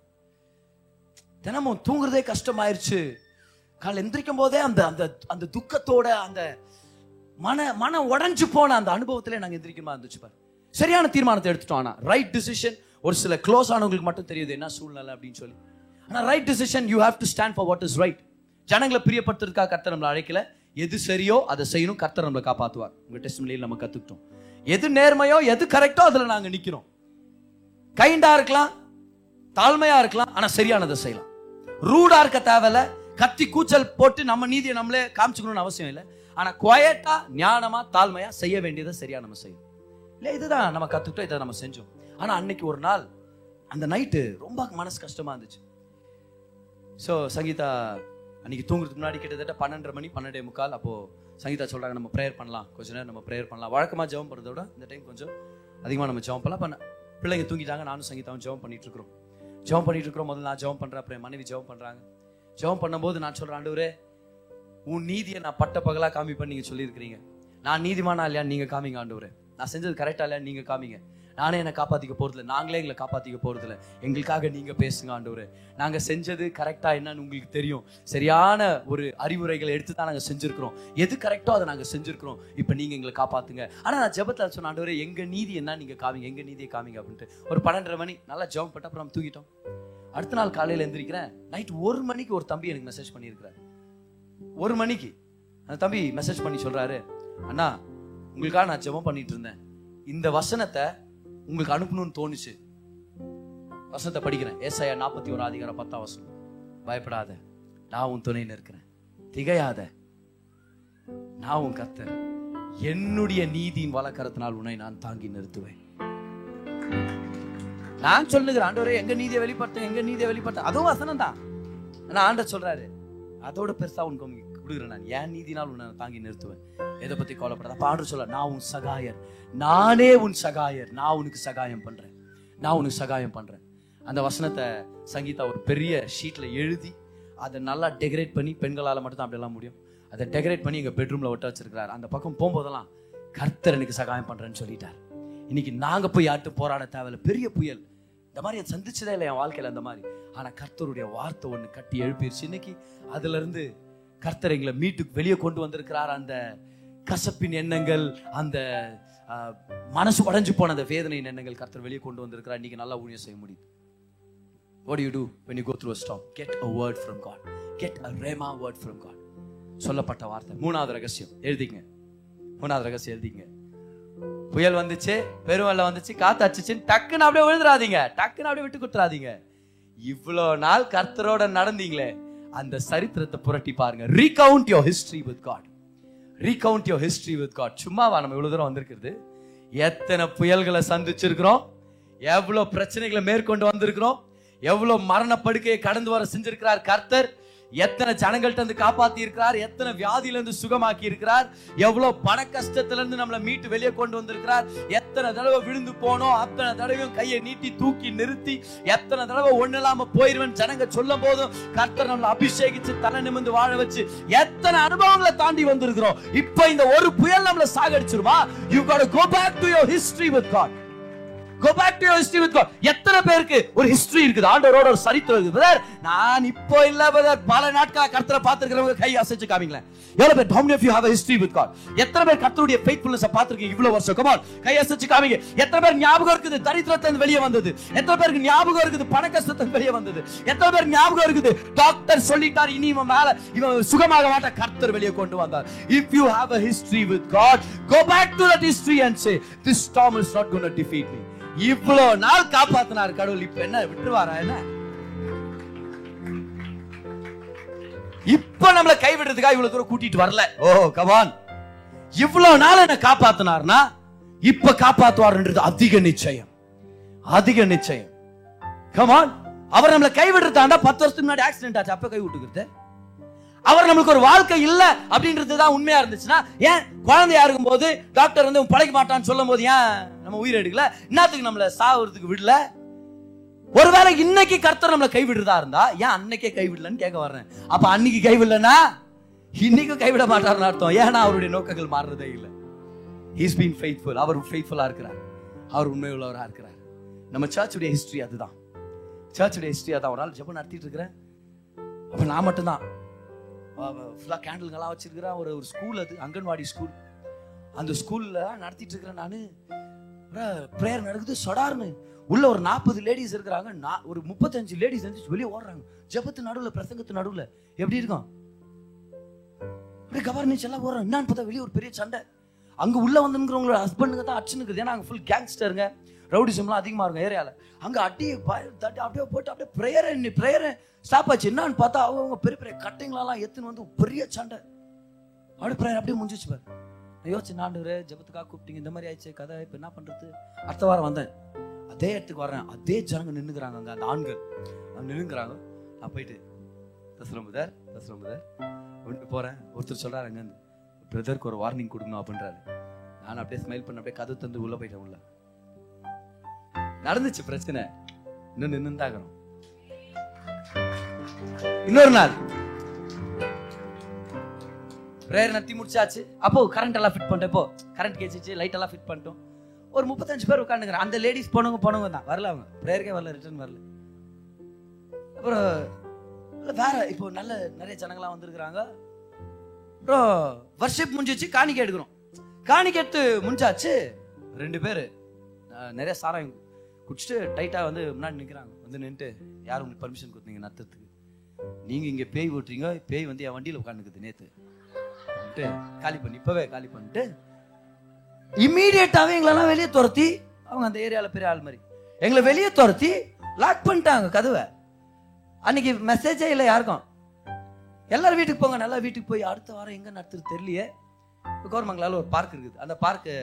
தினமும் தூங்குறதே கஷ்டமாயிருச்சு. காலையில் எந்திரிக்கும் போதே அந்த அந்த அந்த துக்கத்தோட, அந்த மன உடஞ்சி போன அந்த அனுபவத்திலே நாங்கள் எந்திரிக்கமா இருந்துச்சு. பாரு, சரியான தீர்மானத்தை எடுத்துட்டோம். ஆனால் ரைட் டிசிஷன், ஒரு சில க்ளோஸ் ஆனவங்களுக்கு மட்டும் தெரியுது என்ன சூழ்நிலை அப்படின்னு சொல்லி. ஆனால் right decision, you have to stand for what is right. ஜனங்களை பிரியப்படுத்துறதுக்காக கர்த்தர் நம்மளை அழைக்கல, எது சரியோ அதை செய்யணும், கர்த்தர் நம்மளை காப்பாற்றுவார். உங்கள் டெஸ்டிமோனியில் நம்ம கற்றுக்கிட்டோம், எது நேர்மையோ எது கரெக்டோ அதில் நாங்கள் நிற்கிறோம். கைண்டாக இருக்கலாம், தாழ்மையாக இருக்கலாம், ஆனால் சரியானதை செய்யலாம். ரூடாக இருக்க தேவையில்ல, கத்தி கூச்சல் போட்டு நம்ம நீதியை நம்மளே காமிச்சுக்கணும்னு அவசியம் இல்லை. ஆனால் குவாய்ட்டாக, ஞானமாக, தாழ்மையாக செய்ய வேண்டியதை சரியாக நம்ம செய்யணும். இல்லை, இதுதான் நம்ம கற்றுக்கிட்டோம், இதை நம்ம செஞ்சோம். ஆனால் அன்னைக்கு ஒரு நாள் அந்த நைட்டு ரொம்ப மனசு கஷ்டமாக இருந்துச்சு. ஸோ சங்கீதா அன்னைக்கு தூங்குறதுக்கு முன்னாடி கிட்டத்தட்ட 12 மணி 12:15, அப்போது சங்கீதா சொல்கிறாங்க, நம்ம ப்ரேயர் பண்ணலாம், கொஞ்சம் நேரம் நம்ம ப்ரேயர் பண்ணலாம். வழக்கமாக ஜெபம் பண்ணுறத விட இந்த டைம் கொஞ்சம் அதிகமாக நம்ம ஜெபம் பண்ணலாம். பண்ண பிள்ளைங்க தூங்கிட்டாங்க, நானும் சங்கீதாவும் ஜெபம் பண்ணிட்டு இருக்கிறோம். முதல்ல நான் ஜெபம் பண்ணுறேன், அப்புறம் மனைவி ஜெபம் பண்ணுறாங்க. ஜெபம் பண்ணும்போது நான் சொல்கிறேன், ஆண்டவரே உன் நீதியை நான் பட்ட பகலாக காமிப்பேன்னு நீங்கள் சொல்லியிருக்கிறீங்க. நான் நீதிமானா இல்லையான்னு நீங்கள் காமிங்க ஆண்டவரே. நான் செஞ்சது கரெக்டாக இல்லை, நீங்கள் காமிங்க. நானே என்னை காப்பாற்றிக்க போகிறதில்ல, நாங்களே எங்களை காப்பாற்றிக்க போகிறதில்ல, எங்களுக்காக நீங்கள் பேசுங்க ஆண்டவரே. நாங்கள் செஞ்சது கரெக்டாக என்னன்னு உங்களுக்கு தெரியும், சரியான ஒரு அறிவுரைகளை எடுத்து தான் நாங்கள் செஞ்சுருக்கிறோம், எது கரெக்டோ அதை நாங்கள் செஞ்சுருக்கிறோம், இப்போ நீங்கள் எங்களை காப்பாற்றுங்க. ஆனால் நான் ஜெபத்தில் சொன்ன ஆண்டவரே எங்கள் நீதி என்ன நீங்கள் காமிங்க, எங்கள் நீதியை காமிங்க அப்படின்ட்டு ஒரு 12:30 நல்லா ஜெபம் பட்டு அப்புறம் தூங்கிட்டோம். அடுத்த நாள் காலையில் எழுந்திருக்கிறேன், நைட் 1 மணிக்கு ஒரு தம்பி எனக்கு மெசேஜ் பண்ணியிருக்கிறார். 1 மணிக்கு அந்த தம்பி மெசேஜ் பண்ணி சொல்கிறாரு, அண்ணா உங்களுக்காக நான் ஜெபம் பண்ணிட்டு இருந்தேன், இந்த வசனத்தை உங்களுக்கு அனுப்பணும்னு தோணுச்சு, வசனத்தை படிக்கிறேன். ஏசாயா 41:10. பயப்படாத, நான் உன் துணையில இருக்கிறேன், திகையாத, நான் உன் கர்த்தர், என்னுடைய நீதியின் வலக்கரத்தினால் உன்னை நான் தாங்கி நிறுத்துவேன். நான் சொல்லுகிறேன் ஆண்டவரே எங்க நீதியை வெளிப்படுத்த, எங்க நீதியை வெளிப்படுத்த, அதுவும் வசனம் தான். ஆனா ஆண்டவர் சொல்றாரு அதோட பெருசா உன் கொடுக்குறேன், நான் என் நீதினால் உன்னை தாங்கி நிறுத்துவேன், எதை பத்தி கவலைப்படாத. அப்ப ஆண்டவர் சொல்ல, நான் உன் சகாயர், நானே உன் சகாயர், நான் உனக்கு சகாயம் பண்றேன், நான் உனக்கு சகாயம் பண்றேன். அந்த வசனத்தை சங்கீதா ஒரு பெரிய ஷீட்ல எழுதி அதை நல்லா டெக்கரேட் பண்ணி, பெண்களால் மட்டும் தான் அப்படியெல்லாம் முடியும், அதை டெக்கரேட் பண்ணி எங்க பெட்ரூம்ல ஒட்ட வச்சிருக்கிறார். அந்த பக்கம் போகும்போதெல்லாம் கர்த்தர் எனக்கு சகாயம் பண்றேன்னு சொல்லிட்டார். இன்னைக்கு நாங்க போய் யார்ட்டு போராட தேவையில்ல, பெரிய புயல் இந்த மாதிரி சந்திச்சதே இல்லை என் வாழ்க்கையில் அந்த மாதிரி. ஆனா கர்த்தருடைய வார்த்தை ஒண்ணு கட்டி எழுப்பிடுச்சு. இன்னைக்கு அதுல இருந்து கர்த்தர் எங்களை மீட்டுக்கு வெளியே கொண்டு வந்திருக்கிறார். அந்த கசப்பின் எண்ணங்கள், அந்த மனசு உடைஞ்சு போன அந்த வேதனையின் எண்ணங்கள் கர்த்தர் வெளியே கொண்டு வந்திருக்கிறார். இன்னைக்கு நல்லா ஊழியம் செய்ய முடியுது. What do you do when you go through a storm? Get a word from God. Get a rhema word from God. சொல்லப்பட்ட வார்த்தை. மூணாவது ரகசியம் எழுதிங்க. புயல் வந்துச்சு, பெருவெல்லாம் வந்துச்சு, காத்து அடிச்சுன்னு டக்குன்னு அப்படியே விழுந்துடாதீங்க, டக்குன்னு அப்படியே விட்டு கொடுத்துறாதீங்க. இவ்வளவு நாள் கர்த்தரோட நடந்தீங்களே அந்த சரித்திரத்தை புரட்டி பாருங்க. Recount your history with God. சும்மாவா நம்ம இவ்வளவு தூரம் வந்திருக்கிறது? எத்தனை புயல்களை சந்திச்சிருக்கிறோம், எவ்வளவு பிரச்சனைகளை மேற்கொண்டு வந்திருக்கிறோம், எவ்வளவு மரண படுக்கையை கடந்து வர செஞ்சிருக்கிறார் கர்த்தர், எத்தனை ஜனங்கள்ட்ட இருந்து காப்பாத்தி இருக்கிறார், எத்தனை வியாதியில இருந்து சுகமாக்கி இருக்கிறார், எவ்வளவு பண கஷ்டத்துல இருந்து நம்மளை மீட்டு வெளியே கொண்டு வந்திருக்கிறார், எத்தனை தடவை விழுந்து போனோம் அத்தனை தடவையும் கையை நீட்டி தூக்கி நிறுத்தி, எத்தனை தடவை ஒண்ணு இல்லாம போயிருவன் ஜனங்க சொல்லும் போதும் கர்த்தர் நம்மளை அபிஷேகிச்சு தலை நிமிந்து வாழ வச்சு எத்தனை அனுபவங்களை தாண்டி வந்திருக்கிறோம். இப்ப இந்த ஒரு புயல் நம்மளை சாகடிச்சிருவா? You got to go back to your history with God. Go back to your history with God. எத்தனை பேருக்கு ஒரு ஹிஸ்டரி இருக்குது, ஆண்டவரோட ஒரு சரித்திரம் இருக்குது? பிரதர் நான் இப்போ இல்ல பிரதர், பல நாட்களாக கர்த்தரை பார்த்திருக்கிறவங்க கை அசைச்சு காமிங்களேன். எவ்வளவு பேர், how many of you have a history with God? எத்தனை பேர் கர்த்தருடைய faithfulness பார்த்திருக்கீங்க இவ்வளவு வருஷம்? come on, கை அசைச்சு காமிங்க. எத்தனை பேர் ஞாபகம் இருக்குது தரித்திரத்திலிருந்து வெளியே வந்தது? எத்தனை பேருக்கு ஞாபகம் இருக்குது பண கஷ்டத்திலிருந்து வெளியே வந்தது? எத்தனை பேர் ஞாபகம் இருக்குது டாக்டர் சொல்லிட்டார் இனி இவன் மேல இவன் சுகமாக மாட்ட, கர்த்தர் வெளியே கொண்டு வந்தார்? if you have a history with God, go back to that history and say this storm is not going to defeat me. இவ்வளவு நாள் காப்பாத்தினார் கடவுள், இப்ப என்ன விட்டுவாரா? என்ன இப்ப நம்மள கைவிடுறதுக்காக இவ்வளவு தூரம் கூட்டிட்டு வரல. ஓ கமான், இவ்வளவு நாள் என்ன காப்பாத்தினார்னா இப்ப காப்பாத்துவார்ன்றது அதிக நிச்சயம். கமான், அவர் நம்மள கைவிடுறதாண்டா. 10 வருஷத்துக்கு முன்னாடி ஆக்சிடென்ட் ஆச்சு, அப்ப கை விட்டுக்கிறது. அவர் நம்மளுக்கு ஒரு வாழ்க்கை இல்ல அப்படின்றதுதான் உண்மையா இருந்துச்சுன்னா, ஏன் குழந்தையா இருக்கும் போது டாக்டர் வந்து பழைக்க மாட்டான்னு சொல்லும் போது ஏன் நம்ம உயிர் எடுக்கல? என்னத்துக்கு நம்மள சாவறதுக்கு விடல? ஒருவேளை இன்னைக்கு கர்த்தர் நம்மளை கைவிடுறதா இருந்தா ஏன் அன்னைக்கே கைவிடலன்னு கேட்க வர்றேன். அப்ப அன்னைக்கு கைவிடலன்னா இன்னைக்கும் கைவிட மாட்டாருன்னு அர்த்தம். ஏன்னா அவருடைய நோக்கங்கள் மாறுறதே இல்லை. He's been faithful. அவர் faithful-ஆ இருக்கிறார், அவர் உண்மை உள்ளவராக இருக்கிறார். நம்ம சர்ச்சுடைய ஹிஸ்டரி அதுதான். ஒரு நாள் ஜெபம் நடத்திட்டு இருக்கிறேன், அப்ப நான் மட்டும்தான், ஃபுல்லாக கேண்டில்கள்லாம் வச்சிருக்கிறேன். ஒரு ஒரு ஸ்கூல், அது அங்கன்வாடி ஸ்கூல், அந்த ஸ்கூலில் நடத்திட்டு இருக்கிறேன் நான். ப்ரேயர் நடக்குது சொடார்னு, உள்ள ஒரு 40 லேடிஸ் இருக்கிறாங்க, ஒரு 35 லேடிஸ் வந்து வெளியே ஓடுறாங்க ஜெபத்து நடுவில், பிரசங்கத்து நடுவில். எப்படி இருக்கும்? அப்படியே கவர்னிச்சு எல்லாம் ஓடுறாங்க. என்னான்னு பார்த்தா வெளியே ஒரு பெரிய சண்டை. அங்கே உள்ளே வந்துங்கிறவங்களோட ஹஸ்பண்டுங்க தான் அடிச்சுன்னுக்குது. ஏன்னா அங்கே ஃபுல் கேங்ஸ்டருங்க, ரவுடிசம்லாம் அதிகமாக இருக்கும் ஏரியாவில். அங்கே அடியை தட்டி அப்படியே போட்டு அப்படியே ப்ரேயரை ஸ்டாப் ஆச்சு. என்னான்னு பார்த்தா அவங்க பெரிய பெரிய கட்டைங்களெல்லாம் எடுத்துன்னு வந்து பெரிய சண்டை. அப்படியே ப்ரேயர் அப்படியே முடிஞ்சிச்சு. பாரு, நான் யோசிச்சேன், ஆண்டவரே ஜெபத்துக்காக கூப்பிட்டீங்க, இந்த மாதிரி ஆயிடுச்சு கதை, இப்போ என்ன பண்ணுறது? அடுத்த வாரம் வந்தேன், அதே இடத்துக்கு வரேன், அதே ஜனங்க நின்றுக்கிறாங்க அங்கே, அந்த ஆண்கள் நின்றுக்கிறாங்க. நான் போயிட்டு தசுரம்புதர் அப்படின்ட்டு போகிறேன். ஒருத்தர் சொல்கிறார், அங்கேருந்து பிரதருக்கு ஒரு வார்னிங் கொடுக்கணும் அப்படின்றாரு. நான் அப்படியே ஸ்மைல் பண்ண அப்படியே கதை தந்து உள்ளே போயிட்டேன். உள்ள நடந்துச்சு பிரச்சனை, இன்னும் நின்றுதாகிறோம். இன்னொரு நாள் பிரேயர் நடத்தி முடிச்சாச்சு. அப்போ கரண்ட் எல்லாம் ஃபிட் பண்ணிட்டேன், இப்போ கரண்ட் கேச்சிச்சு, லைட் எல்லாம் ஃபிட் பண்ணிட்டோம். ஒரு 35 பேர் உட்காந்துக்கிறேன். அந்த லேடிஸ் போனவங்க தான் வரல, அவங்க பிரேயருக்கே வரல, ரிட்டர்ன் வரல. அப்புறம் வேற இப்போ நல்ல நிறைய ஜனங்களாம் வந்துருக்குறாங்க. அப்புறம் வர்ஷிப் முடிஞ்சிச்சு, காணிக்கை எடுக்கிறோம். காணிக்கை எடுத்து முடிஞ்சாச்சு. ரெண்டு பேர் நிறைய சாராயம் குடிச்சிட்டு டைட்டாக வந்து முன்னாடி நிற்கிறாங்க. வந்து நின்றுட்டு, யார் உங்களுக்கு பர்மிஷன் கொடுத்தீங்க நத்தத்துக்கு? நீங்கள் இங்கே பேய் ஓட்டுறீங்க, பேய் வந்து என் வண்டியில் உட்காந்துக்குது நேற்று, காலி பண்ணி இப்போவே காலி பண்ணிட்டு இம்மீடியட்டாகவே எங்களெல்லாம் வெளியே துரத்தி, அவங்க அந்த ஏரியாவில் பெரிய ஆள் மாதிரி, எங்களை வெளியே துரத்தி லாக் பண்ணிட்டாங்க கதவை. அன்னைக்கு மெசேஜே இல்லை யாருக்கும். எல்லாரும் வீட்டுக்கு போங்க, நல்லா வீட்டுக்கு போய் அடுத்த வாரம் எங்கே நடத்துறது தெரியலையே. கோரமங்கலால் ஒரு பார்க் இருக்குது, அந்த பார்க்கு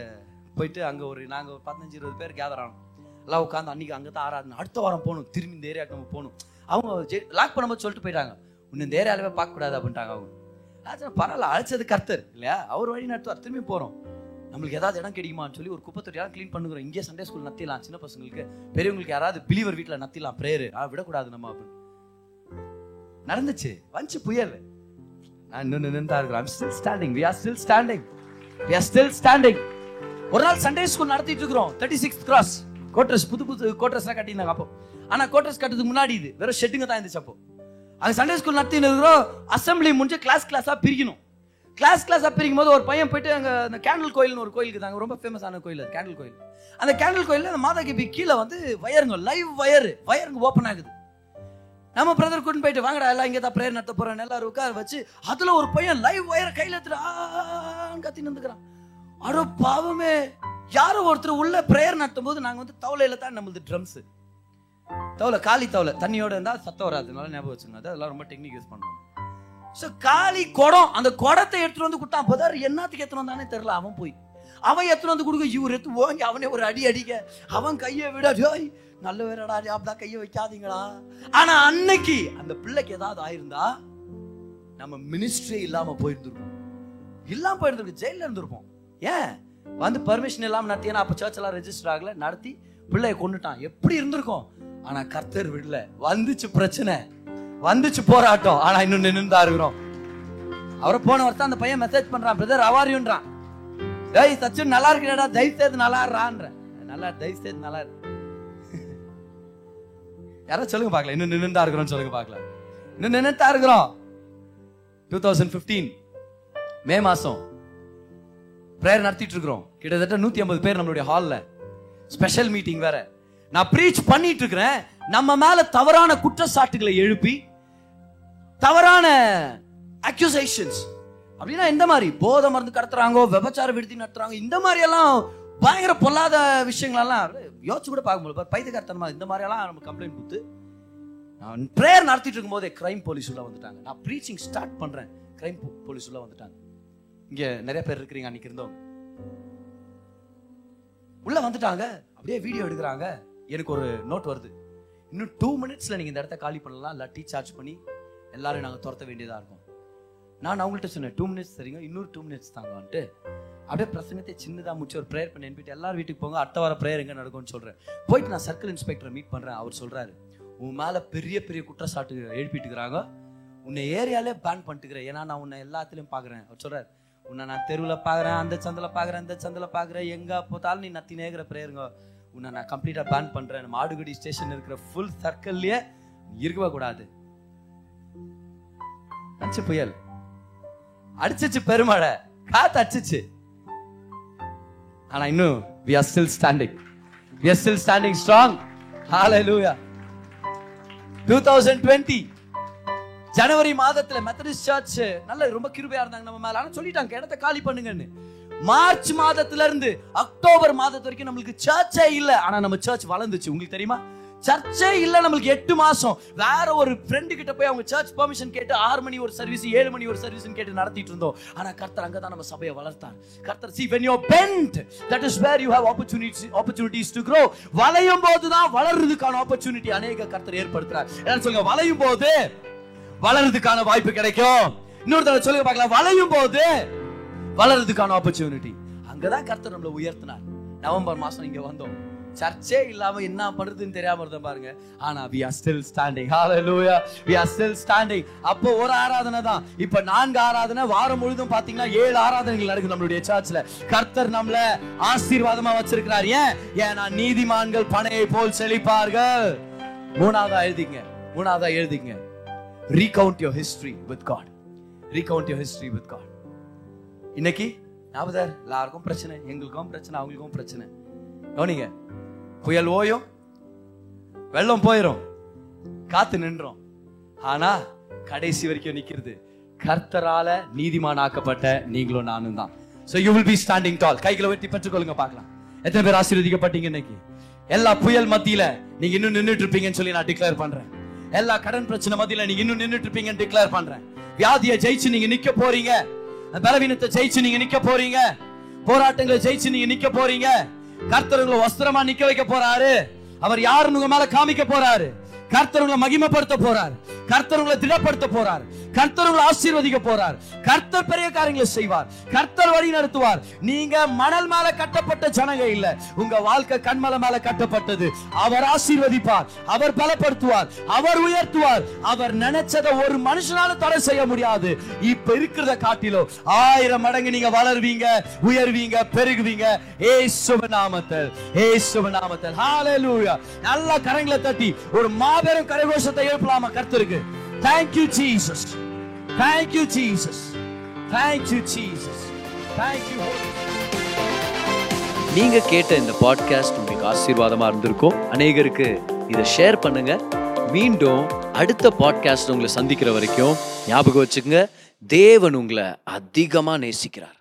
போயிட்டு அங்கே ஒரு நாங்கள் ஒரு 15-20 பேர் கேதர் ஆனோம். எல்லாம் உட்காந்து அன்றைக்கி அங்கே தான் ஆராதனை. அடுத்த வாரம் போகணும், திரும்பி இந்த ஏரியாவுக்கு நம்ம போகணும். அவங்க லாக் பண்ணும்போது சொல்லிட்டு போயிட்டாங்க, இன்னும் இந்த ஏரியாவிலே பார்க்கக்கூடாது அப்படின்ட்டாங்க. அவங்க பரவாயில்ல, அழைச்சது கர்த்தர் இல்லையா, அவர் வழி நடத்துவார். திரும்பி போகிறோம், நம்மளுக்கு ஏதாவது இடம் கிடைக்குமான்னு சொல்லி ஒரு குப்பை தொட்டியெல்லாம் க்ளீன் பண்ணுறோம். இங்கே சண்டே ஸ்கூல் நத்திடலாம், சின்ன பசங்களுக்கு பெரியவங்களுக்கு யாராவது பிலீவர் வீட்டில் நத்திடலாம், ப்ரேயரு விடக்கூடாது நம்ம அப்படின்னு நடந்துச்சு. வந்துச்சு புயல். நான் இன்னும் நின்றுதான் இருக்கிறேன். I'm still standing. We are still standing. We are still standing. ஒரு நாள் சண்டே ஸ்கூல் நடத்திட்டு இருக்கிறோம். 36th கிராஸ் கோட்ரஸ், புது புது கோட்ரஸ்லாம் கட்டியிருந்தாங்க அப்போ. ஆனால் கோட்ரஸ் கட்டுறதுக்கு முன்னாடி இது வெறும் ஷெட்டுங்க தான் இருந்துச்சு அப்போ. அங்கே சண்டே ஸ்கூல் நடத்தின்னு இருக்கிறோம். அசம்பிளி முடிஞ்சு கிளாஸாக பிரிக்கணும். கிளாஸாக பிரிக்கும் போது ஒரு பையன் போயிட்டு அங்கே அந்த கேண்டில் கோயில்னு ஒரு கோயிலுக்கு தாங்க, ரொம்ப ஃபேமஸான கோயில் அது கேண்டில் கோயில். அந்த கேண்டில் கோயிலில் அந்த மாதா கிபி கீழே வந்து வயருங்க, லைவ் வயருங்க ஓப்பன் ஆகுது. நம்ம பிரதர் கூட்டின்னு போயிட்டு, வாங்கடா எல்லாம் இங்கே தான் ப்ரேயர் நடத்த போகிறேன், எல்லாரும் உட்கார வச்சு. அதில் ஒரு பையன் லைவ் வயரை கையில் எடுத்துட்டு கத்தின்னு வந்துக்கிறான். அடோ பாவமே, யாரோ ஒருத்தர் உள்ள ப்ரேயர் நடத்தும் போது நாங்கள் வந்து தவளையில் தான், நம்மளது ட்ரம்ஸு தவளை, காலி தவளை, தண்ணியோட இருந்தால் சத்தம் வராதுனால ஞாபகம் வச்சுருந்தது, அதெல்லாம் ரொம்ப டெக்னிக் யூஸ் பண்ணுறோம். ஸோ காலி குடம், அந்த குடத்தை எடுத்துகிட்டு வந்து கொடுத்தான். போதார் என்னத்துக்கு எடுத்துகிட்டு வந்தானே தெரில. அவன் போய் அவன் எடுத்துகிட்டு வந்து கொடுக்க, இவர் எடுத்து ஓங்கி அவனே ஒரு அடி அடிக்க, அவன் கையை விட, ஜோய் நல்ல வேறடா அப்படிதான் கையை வைக்காதீங்களா. ஆனால் அன்னைக்கு அந்த பிள்ளைக்கு ஏதாவது ஆயிருந்தா நம்ம மினிஸ்ட்ரி இல்லாமல் போயிருந்துருப்போம், இல்லாமல் போயிருந்துருக்கோம், ஜெயிலில் இருந்திருப்போம். ஏன் வந்து பர்மிஷன் இல்லாமல் நடத்தினா, அப்போ சர்ச்செல்லாம் ரெஜிஸ்டர் ஆகலை, நடத்தி பிள்ளையை கொண்டுட்டான், எப்படி இருந்திருக்கோம். ஆனா கர்த்தர் விடல. வந்துச்சு பிரச்சனை, வந்துச்சு போராட்டம், ஆனா இன்னும் நின்றுதான் இருக்கிறோம். அவரை போன வருஷம் அந்த பையன் மெசேஜ் பண்றான், பிரதர் அவாரியுன்றான், டேய் சச்சின் நல்லா இருக்கிறாடா, தயவு செய்து நல்லா இருறான்ற, நல்லா தயவு செய்து நல்லா இரு. யாராவது சொல்லுங்க பார்க்கலாம், இன்னும் நின்றுதான் இருக்கிறோம் சொல்லுங்க பார்க்கலாம், இன்னும் நின்றுதான் இருக்கிறோம். 2015 மே மாசம் பிரேயர் நடத்திட்டு இருக்கிறோம். கிட்டத்தட்ட 150 பேர் நம்மளுடைய ஹாலில். ஸ்பெஷல் மீட்டிங் வேற. நான் பிரீச் பண்ணிட்டு இருக்கிறேன். நம்ம மேல தவறான குற்றச்சாட்டுகளை எழுப்பி, தவறான அக்யூசேஷன்ஸ். அப்படின்னா இந்த மாதிரி போதை மருந்து கடத்துறாங்க, விபச்சார விடுதி நடத்துறாங்க, இந்த மாதிரி எல்லாம் பயங்கர பொல்லாத விஷயங்களெல்லாம் யோசிச்சு கூட பார்க்க முடியல. பைத்தியக்காரத்தனமா இந்த மாதிரி எல்லாம் நம்ம கம்ப்ளைண்ட் கொடுத்து, நான் பிரேயர் நடத்திட்டு இருக்கும் போதே கிரைம் போலீஸ் உள்ள வந்துட்டாங்க. நான் பிரீச்சிங் ஸ்டார்ட் பண்றேன், கிரைம் போலீஸ் உள்ள வந்துட்டாங்க. இங்க நிறைய பேர் இருக்கிறீங்க, அன்னைக்கு இருந்தவங்க உள்ள வந்துட்டாங்க. அப்படியே வீடியோ எடுக்கிறாங்க. எனக்கு ஒரு நோட் வருது, இன்னும் 2 minutesல நீங்கள் இந்த இடத்த காலி பண்ணலாம், இல்லை டீ சார்ஜ் பண்ணி எல்லாரும் நாங்கள் துரத்த வேண்டியதாக இருக்கும். நான் அவங்கள்ட்ட சொன்னேன், 2 minutes சரிங்க, இன்னொரு 2 minutes தாங்க வந்துட்டு. அப்படியே பிரசங்கத்தை சின்னதாக முடிச்சு ஒரு ப்ரேயர் பண்ணி அனுப்பிட்டு, எல்லாரும் வீட்டுக்கு போங்க, அடுத்த வாரம் ப்ரேயர் எங்கே நடக்கும்னு சொல்கிறேன். போயிட்டு நான் சர்க்கிள் இன்ஸ்பெக்டரை மீட் பண்ணுறேன். அவர் சொல்கிறாரு, உன் மேலே பெரிய பெரிய குற்றச்சாட்டு எழுப்பிட்டு இருக்கிறாங்க, உன்னை ஏரியாலே பேன் பண்ணிட்டுக்கிறேன், ஏன்னா நான் உன்னை எல்லாத்துலேயும் பார்க்குறேன். அவர் சொல்கிறார், உன்னை நான் தெருவில் பார்க்குறேன், அந்த சந்தில் பார்க்குறேன், இந்த சந்தில் பார்க்குறேன், எங்கே போத்தாலும் நீ நத்தி நேர்கிற ப்ரேயருங்க, உன்னை நான் கம்ப்ளீட்டாக பேன் பண்ணுறேன். நம்ம ஆடுகடி ஸ்டேஷன் இருக்கிற ஃபுல் சர்க்கிள்லேயே இருக்கவே கூடாது. அடிச்சு புயல், அடிச்சிச்சு பெருமழை, காத்து அடிச்சிச்சு. ஆனால் இன்னும் we are still standing. We are still standing strong. Hallelujah. 2020 ஜனவரி மாதத்துல மெத்தடிஸ்ட் சர்ச் நல்ல ரொம்ப கிருபையா இருந்தாங்க நம்ம மேல. ஆனா சொல்லிட்டாங்க இடத்தை காலி பண்ணுங்கன்னு. மார்ச் மாதத்துல இருந்து அக்டோபர் மாதத்து வரைக்கும் நம்மளுக்கு சர்ச்சே இல்ல. ஆனா நம்ம சர்ச் வளர்ந்துச்சு, உங்களுக்கு தெரியுமா? சர்ச்சே இல்ல நம்மளுக்கு 8 மாசம். வேற ஒரு ஃப்ரெண்டு கிட்ட போய் அவங்க சர்ச் பெர்மிஷன் கேட்டு 6 மணி ஒரு சர்வீஸ், 7 மணி ஒரு சர்வீஸ் கேட்டு நடத்திட்டு இருந்தோம். ஆனா கர்த்தர் அங்கதான் நம்ம சபையை வளர்த்தார். கர்த்தர் see when you are bent, that is where you have opportunities to grow. வளையும் போதுதான் வளர்றதுக்கான ஆப்பர்ச்சுனிட்டி அநேக கர்த்தர் ஏற்படுத்துறார். என்ன சொல்லுங்க, வளையும் போது வளர்றதுக்கான வாய்ப்பு கிடைக்கும். இன்னொரு தடவை சொல்லுங்க பார்க்கலாம், வளையும் போது வளர்றதுக்கான ஆப்பர்ச்சுனிட்டி. அங்கதான் கர்த்தர் நம்மளை உயர்த்தினார். நவம்பர் மாசம் இங்க வந்தோம், சர்ச்சே இல்லாம என்ன பண்றதுன்னு தெரியாம இருந்த பாருங்க. ஆனா we are still standing. Hallelujah. We are still standing. அப்போ ஒரு ஆராதனை தான், இப்ப 4 ஆராதனை, வாரம் முழுதும் பாத்தீங்கன்னா 7 ஆராதனைகள் நடக்குது நம்மளுடைய சர்ச்ல. கர்த்தர் நம்மள ஆசீர்வாதமா வச்சிருக்கிறார். ஏன்னா நீதிமான்கள் பனையை போல் செழிப்பார்கள். மூணாவதா எழுதிங்க recount your history with God. இன்னைக்கு எல்லாருக்கும் பிரச்சனை, எங்களுக்கும் பிரச்சனை, அவங்களுக்கும் பிரச்சனை. கவனிங்க, புயல் ஓயும், வெள்ளம் போயிரும், காத்து நின்றோம். ஆனா கடைசி வரைக்கும் நிக்கிறது கர்த்தரால நீதிமானாக்கப்பட்ட நீங்களும் நானும் தான். So you will be standing tall. கைகளை வெட்டி பெற்றுக்கொள்ளுங்க, பார்க்கலாம் எத்தனை பேர் ஆசீர்வதிக்கப்பட்டீங்க இன்னைக்கு. எல்லா புயல் மத்தியில நீங்க இன்னும் நின்றுட்டு இருப்பீங்கன்னு சொல்லி நான் டிக்ளேர் பண்றேன். எல்லா கடன் பிரச்சனை மத்தியில நீங்க இன்னும் நின்றுட்டு இருப்பீங்கன்னு டிக்ளேர் பண்றேன். வியாதியை ஜெயிச்சு நீங்க நிக்க போறீங்க, பலவீனத்தை ஜெயிச்சு நீங்க நிக்க போறீங்க, போராட்டங்களை ஜெயிச்சு நீங்க நிக்க போறீங்க. கர்த்தர் உங்களை வஸ்திரமா நிக்க வைக்க போறாரு. அவர் யாருன்னு உங்க மேல காமிக்க போறாரு. கர்த்தர் உங்களை மகிமைப்படுத்த போறார். கர்த்தர் உங்களை திடப்படுத்த போறார். கர்த்தர் உங்களை ஆசீர்வதிக்க போறார். கர்த்தர் பெரிய காரியங்களை செய்வார். கர்த்தர் வழி நடத்துவார். நீங்க மணல் மேல கட்டப்பட்ட ஜனங்க இல்ல, உங்க வாழ்க்கை கண்மலை மேல கட்டப்பட்டது. அவர் ஆசீர்வதிப்பார், அவர் பலப்படுத்துவார், அவர் உயர்த்துவார். அவர் நினைச்சதை ஒரு மனுஷனால தடை செய்ய முடியாது. இப்ப இருக்கிறத காட்டிலும் 1000 மடங்கு நீங்க வளர்வீங்க, உயர்வீங்க, பெருகுவீங்க. இயேசுவின் நாமத்தில், இயேசுவின் நாமத்தில். ஹalleluya. நல்லா கரங்களை தட்டி ஒரு மாபெரும் கரகோஷத்தை எழுப்பலாமா கர்த்தருக்கு? Thank you Jesus. Thank you Jesus. Thank you Jesus. Thank you. நீங்க கேட்ட இந்த பாட்காஸ்ட் உங்களுக்கு ஆசீர்வாதமா இருந்திருக்கும். அநேகருக்கு இதை ஷேர் பண்ணுங்க. மீண்டும் அடுத்த பாட்காஸ்ட் உங்களை சந்திக்கிற வரைக்கும் ஞாபகம் வச்சுக்கங்க, தேவன் உங்களை அதிகமா நேசிக்கிறார்.